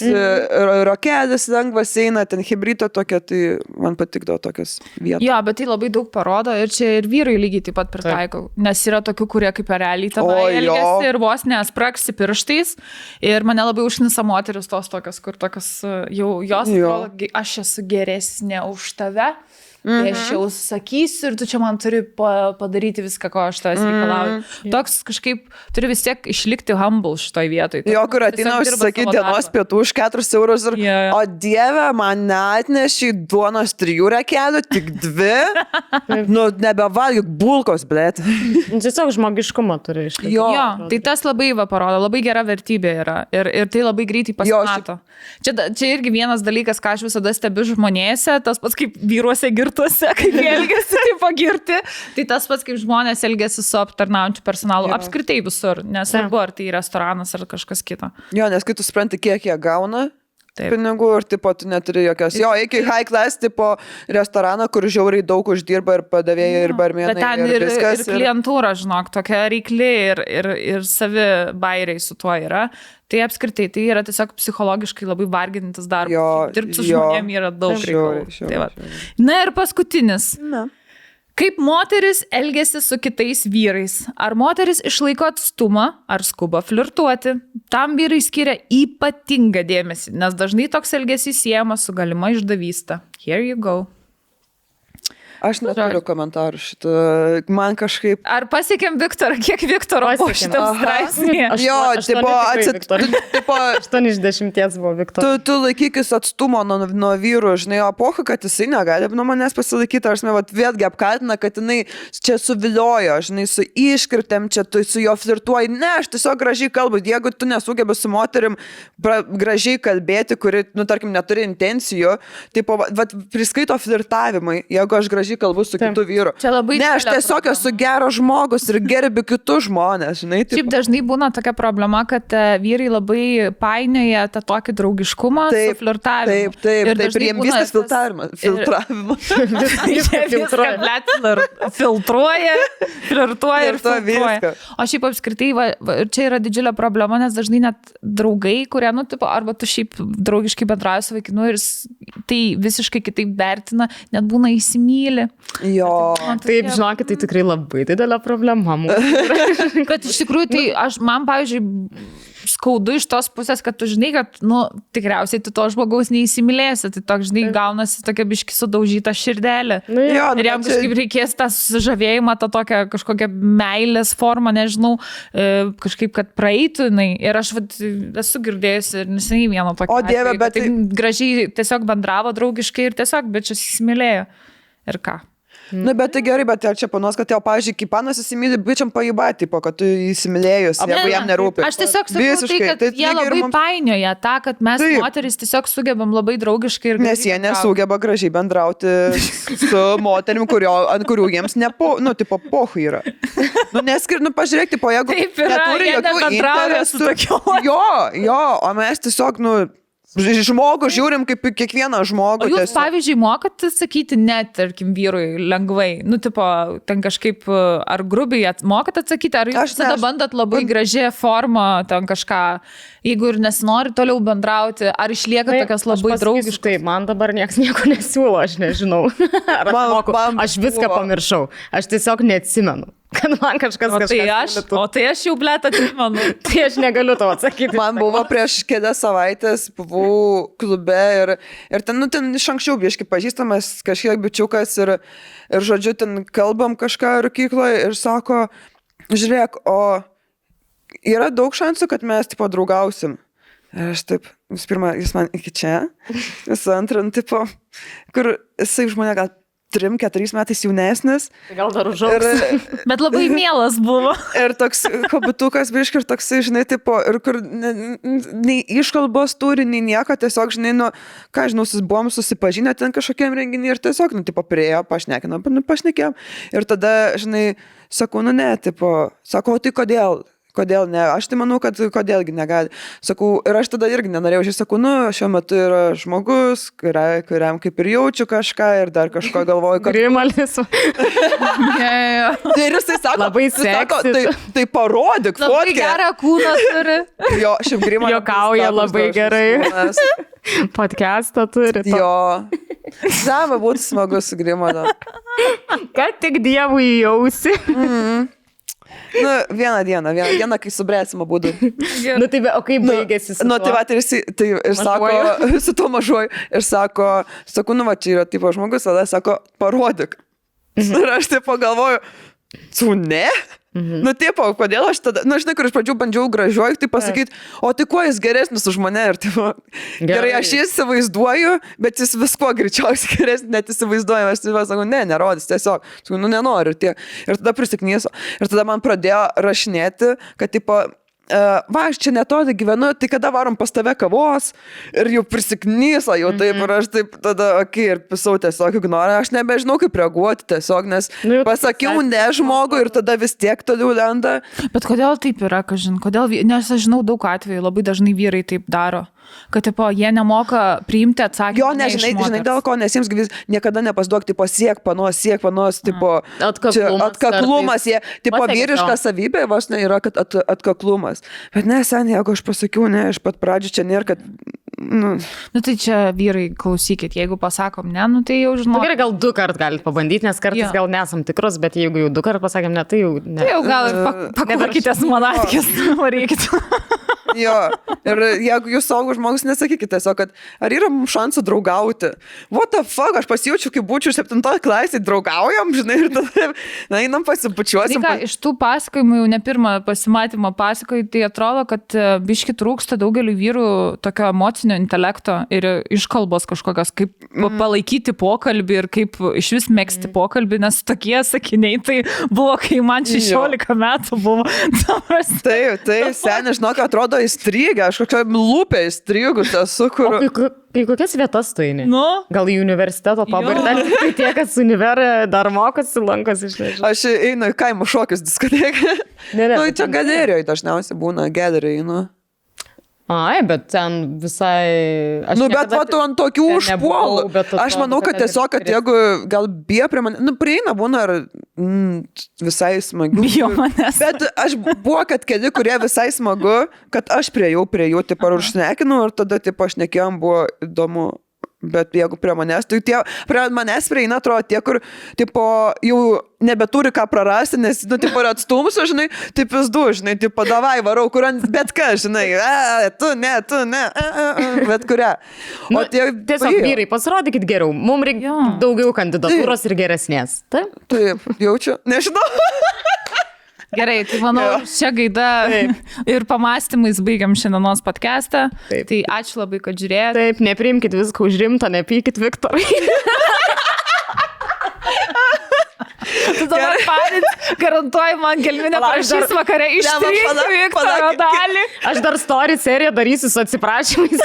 rokelis lengvas eina, ten hibrido tokia, tai man patikdavo tokios vietos. Jo, bet tai labai daug parodo ir čia ir vyrai lygiai taip pat pritaiko, nes yra tokių, kurie kaip realiai tada elgiasi ir vos nespraksi pirštais ir mane labai užnisa moteris tos tokios, kur tokios jau jos, aš esu geresnė už tave. Tai aš jau sakysiu ir tu čia man turi padaryti viską, ko aš tavęs reikalauju. Toks kažkaip turi vis tiek išlikti humble šitoj vietoj. Tai kur ateina užsisakyti dienos pietų už 4 eurus ir o dieve, man neatneši duonos 3 rekelių, tik 2. Nebevalgiuk bulkos, blėt. Tiesiog žmogiškumą turi išlikti. Jo, tai tas labai parodo, labai gera vertybė yra ir tai labai greitai pasimato. Čia irgi vienas dalykas, ką aš visada stebiu žmonėse, tas pats kaip vyruose girtų pietuose, kai elgiasi, tai pagirti. Tai tas pats, kaip žmonės elgiasi su aptarnaujančiu personalu, apskritai visur, nesvarbu, ar tai restoranas, ar kažkas kita. Jo, nes kai tu supranti, kiek jie gauna, taip, pinigų ir tipo tu neturi jokios. Jo, iki high class tipo restoraną, kur žiauriai daug uždirba ir padavėjai ir barmenai ir viskas. Ir klientūra, žinok, tokia reikli ir savi bairiai su tuo yra. Tai apskritai, tai yra tiesiog psichologiškai labai varginantis darbas. Dirbti su žmonėmis yra daug reikalų. Tai na ir paskutinis. Na. Kaip moteris elgiasi su kitais vyrais? Ar moteris išlaiko atstumą, ar skuba flirtuoti? Tam vyrai skiria ypatingą dėmesį, nes dažnai toks elgesys siejamas su galima išdavyste. Here you go. Aš neturiu komentarų šitą. Man kažkaip... Ar pasiekėm Viktorą? Kiek Viktoro po šitam straipsnį? Jo, tipo... 8 iš 10 buvo Viktoras. Tu laikykis atstumo nuo vyrų, žinai, epocha, kad jisai negali nuo manęs pasilaikyti. Aš mes vėlgi apkaltina, kad jinai čia suviliojo, žinai, su iškirtėm, čia tu su jo flirtuoji. Ne, aš tiesiog gražiai kalbu. Jeigu tu nesugebi su moterim gražiai kalbėti, kuri, tarkim, neturi intencijų, tipo, priskaito flirtavimai. Jeigu aš kalbu su kitu vyru. Ne, aš tiesiog esu geras žmogus ir gerbiu kitus žmonės, žinai. Šiaip dažnai būna tokia problema, kad vyrai labai painioja tą tokį draugiškumą su flirtavimu. Taip, ir jiems viskas filtravimu. Filtruoja ir filtruoja. O šiaip apskritai, čia yra didžiulė problema, nes dažnai net draugai, kurie, tipo, arba tu šiaip draugiškai bendrauji su vaikinu ir tai visiškai kitaip vertina, net būna įsimylė. Jo. Taip, žinokit, tai tikrai labai didelė problema. Kad iš tikrųjų, tai man, pavyzdžiui, skaudu iš tos pusės, kad tu žinai, kad, tikriausiai tu to žmogaus neįsimylėsi, tai toks, žinai, gaunasi tokia biški sudaužyta širdelė. Jo, ir jam kažkaip reikės tą sužavėjimą, tą tokią kažkokią meilės formą, nežinau, kažkaip, kad praeitų jinai. Ir aš esu girdėjusi ir neseniai vieną tokią. O dieve, bet... Tai gražiai tiesiog bendravo draugiškai ir tiesiog, bet čia įsimylėjo. Ir ką? Na, bet tai gerai, bet čia panos, kad jau, pavyzdžiui, kaip panas įsimylė, bičiam pajibat, tipo, kad tu įsimylėjus, jeigu jam nerūpi. Aš tiesiog sakau tai, kad jie labai painioja tą, kad mes moteris tiesiog sugebam labai draugiškai ir... Nes jie nesugeba gražiai bendrauti su moterim, ant kurių jiems tipo, pohu yra. Nes pažiūrėk, tipo, jeigu neturi jokių interesų. Jo, o mes tiesiog, žmogų žiūrim kaip kiekvieną žmogų. O jūs, pavyzdžiui, mokat atsakyti net, tarkim, vyrui lengvai? Tipo, ten kažkaip, ar grubiai mokat atsakyti, ar jūs tada bandat labai gražią formą, ten kažką, jeigu ir nesinori toliau bendrauti, ar išlieka tokias labai draugiškai? Man dabar niekas nieko nesiūlo, aš nežinau. Aš viską pamiršau. Aš tiesiog neatsimenu, kad man kažkas siūlytų. O tai aš jau, atsimenu. Tai aš negaliu to atsakyti. Man buvo prieš kelias savaitės, buvau klube ir ten iš anksčiau biškai pažįstamas kažkiek bičiukas ir žodžiu, ten kalbam kažką rūkykloje ir sako, žiūrėk, o yra daug šansų, kad mes, tipo, draugausim. Ir aš taip, vis pirma, jis man iki čia, vis antrą, tipo, kur jisai už mane gal 3-4 metais jaunesnis. Gal dar užaugs. Bet labai mielas buvo. Ir toks hobitukas biškai, ir toks, žinai, tipo, ir kur nei iškalbos turi, nei nieko, tiesiog, žinai, ką žinau, buvom susipažinę ten kažkokiam renginį ir tiesiog, tipo, priejo, pašnekėjom. Ir tada, žinai, sakau, ne, tipo, sakau, tai kodėl ne, aš tai manau, kad kodėlgi negali. Sakau, ir aš tada irgi nenorėjau, aš sakau, šiuo metu yra žmogus, kuriam kaip ir jaučiu kažką ir dar kažko galvoju, kad... Grimalis. Ir jisai sako, labai seksi. Tai parodyk, fotkę. Labai gerą kūną turi. Jo, šiaip Grimalis. Jokauja labai gerai. Podcastą turi. Jo. Žinoma, būtų smagu su Grimalu. Kad tik dievui jausi. Vieną dieną, kai subręsimo būdu. Tai o kaip baigėsi su tuo? Tai va, tai ir sako, su tuo mažuoju, ir sako, čia yra tipo žmogus, tada sako, parodyk. Ir aš taip pagalvoju, tu ne? Tipo, kodėl aš tada, žinai, kur iš pradžių bandžiau gražiuoju, tai pasakyti, o tai kuo jis geresnis už mane, ir tipo, gerai, aš jį įsivaizduoju, bet jis viskuo greičiausiai geresnis, net įsivaizduoju, aš sakau, nerodys, tiesiog, nenoriu, tiek. Ir tada prisiknysiu, ir tada man pradėjo rašinėti, kad tipo, va, aš čia netoli gyvenu, tai kada varom pas tave kavos, ir jau prisiknysa jau taip, ir aš taip tada, okei, ir pisau tiesiog ignorą, aš nebežinau, kaip reaguoti tiesiog, nes nu, pasakiau ne žmogui ir tada vis tiek toliau lenda. Bet kodėl taip yra, kažin, kodėl, nes aš žinau daug atvejų, labai dažnai vyrai taip daro. Kad tipo, jie nemoka priimti atsakymą. Jo, nežinai dėl ko, nes jiems niekada nepasduok, tipo, siek panos, tipo, atkaklumas, jie, tipo, vyriška savybė, vos ne, yra, kad atkaklumas. Bet ne, sen, jeigu aš pasakiau, ne, iš pat pradžių čia nėra, kad, Nu tai čia vyrai, klausykit, jeigu pasakom ne, nu tai jau žinau. Gerai, gal 2 kartus galit pabandyti, nes kartais gal nesam tikrus, bet jeigu jau 2 kartus pasakėm ne, tai jau ne. Tai jau gal ir pakuokitės manatkės, varykit. Jo, ir jeigu jūs saugus žmogus, nesakykite tiesiog, kad ar yra mums šansų draugauti. What the fuck, aš pasijaučiu, kaip būčiau 7 klasėje, draugaujam, žinai, ir tada, na, einam pasipučiuosim. Tai ką, iš tų pasakojimų jau ne pirmą pasimatymą pasakojai, tai atrodo, kad biški trūksta daugeliu vyrų tokio emocinio intelekto ir iškalbos kažkokios, kaip palaikyti pokalbį ir kaip iš vis mėgsti pokalbį, nes tokie sakiniai tai buvo, kai man 16 metų buvo. Tai seniai, žinok, atrodo įstrigę, aš kokioj lūpė įstrigus esu, kur... Į kokias vietas tu eini? Nu? Gal į universiteto pabaigą, tai tie, kas univerą dar mokosi, lankosi iš nežinau. Aš einu į kaimo šokius diskoteką. Nu, čia galerijoje dažniausiai būna, galerijoje einu. Ai, bet ten visai... Aš bet va, tu ant tokių užpuolų. Aš manau, kad tiesiog, kad jeigu gal bijo prie mane... prieina būna ir visai smagu. Bijo manęs. Bet aš buvo, kad keli, kurie visai smagu, kad aš prie jų, tipo, ir užsnekinu, ir tada, tipo, aš nekėjom, buvo įdomu. Bet jeigu prie manęs, tai tie, prie manęs prieina, atrodo, tie, kur, tipo, jau nebeturi ką prarasti, nes, nu, tipo, ir atstumsiu, žinai, taip vis du, žinai, tipo, davai, varau, kuriant, bet ką, žinai, bet kurią. O tie... Tiesiog vyrai, pasirodykit geriau, mums reikia daugiau kandidatūros ir geresnės. Taip? Taip, jaučiu, nežinau. Gerai, tai manau, šią gaidą ir pamastymais baigiam šiandienos podcastą. Taip. Tai ačiū labai, kad žiūrėjot. Taip, nepriimkit viską už rimtą, nepykit Viktorui. Tu dabar padėt, garantuoju, man gelminę prašys vakare ištrysiu Viktoro dalį. Aš dar story seriją darysiu su atsiprašymais.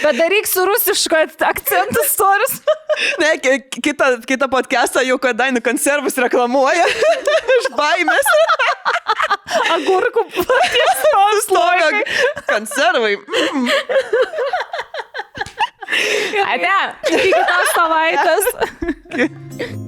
Bet daryk su rusiško akcentu stories. Ne, kitą podcastą jau kadainu konservus reklamuoja. Iš baimės. Agurkų paties stovi. Konservai. Ate, iki kitos savaitės.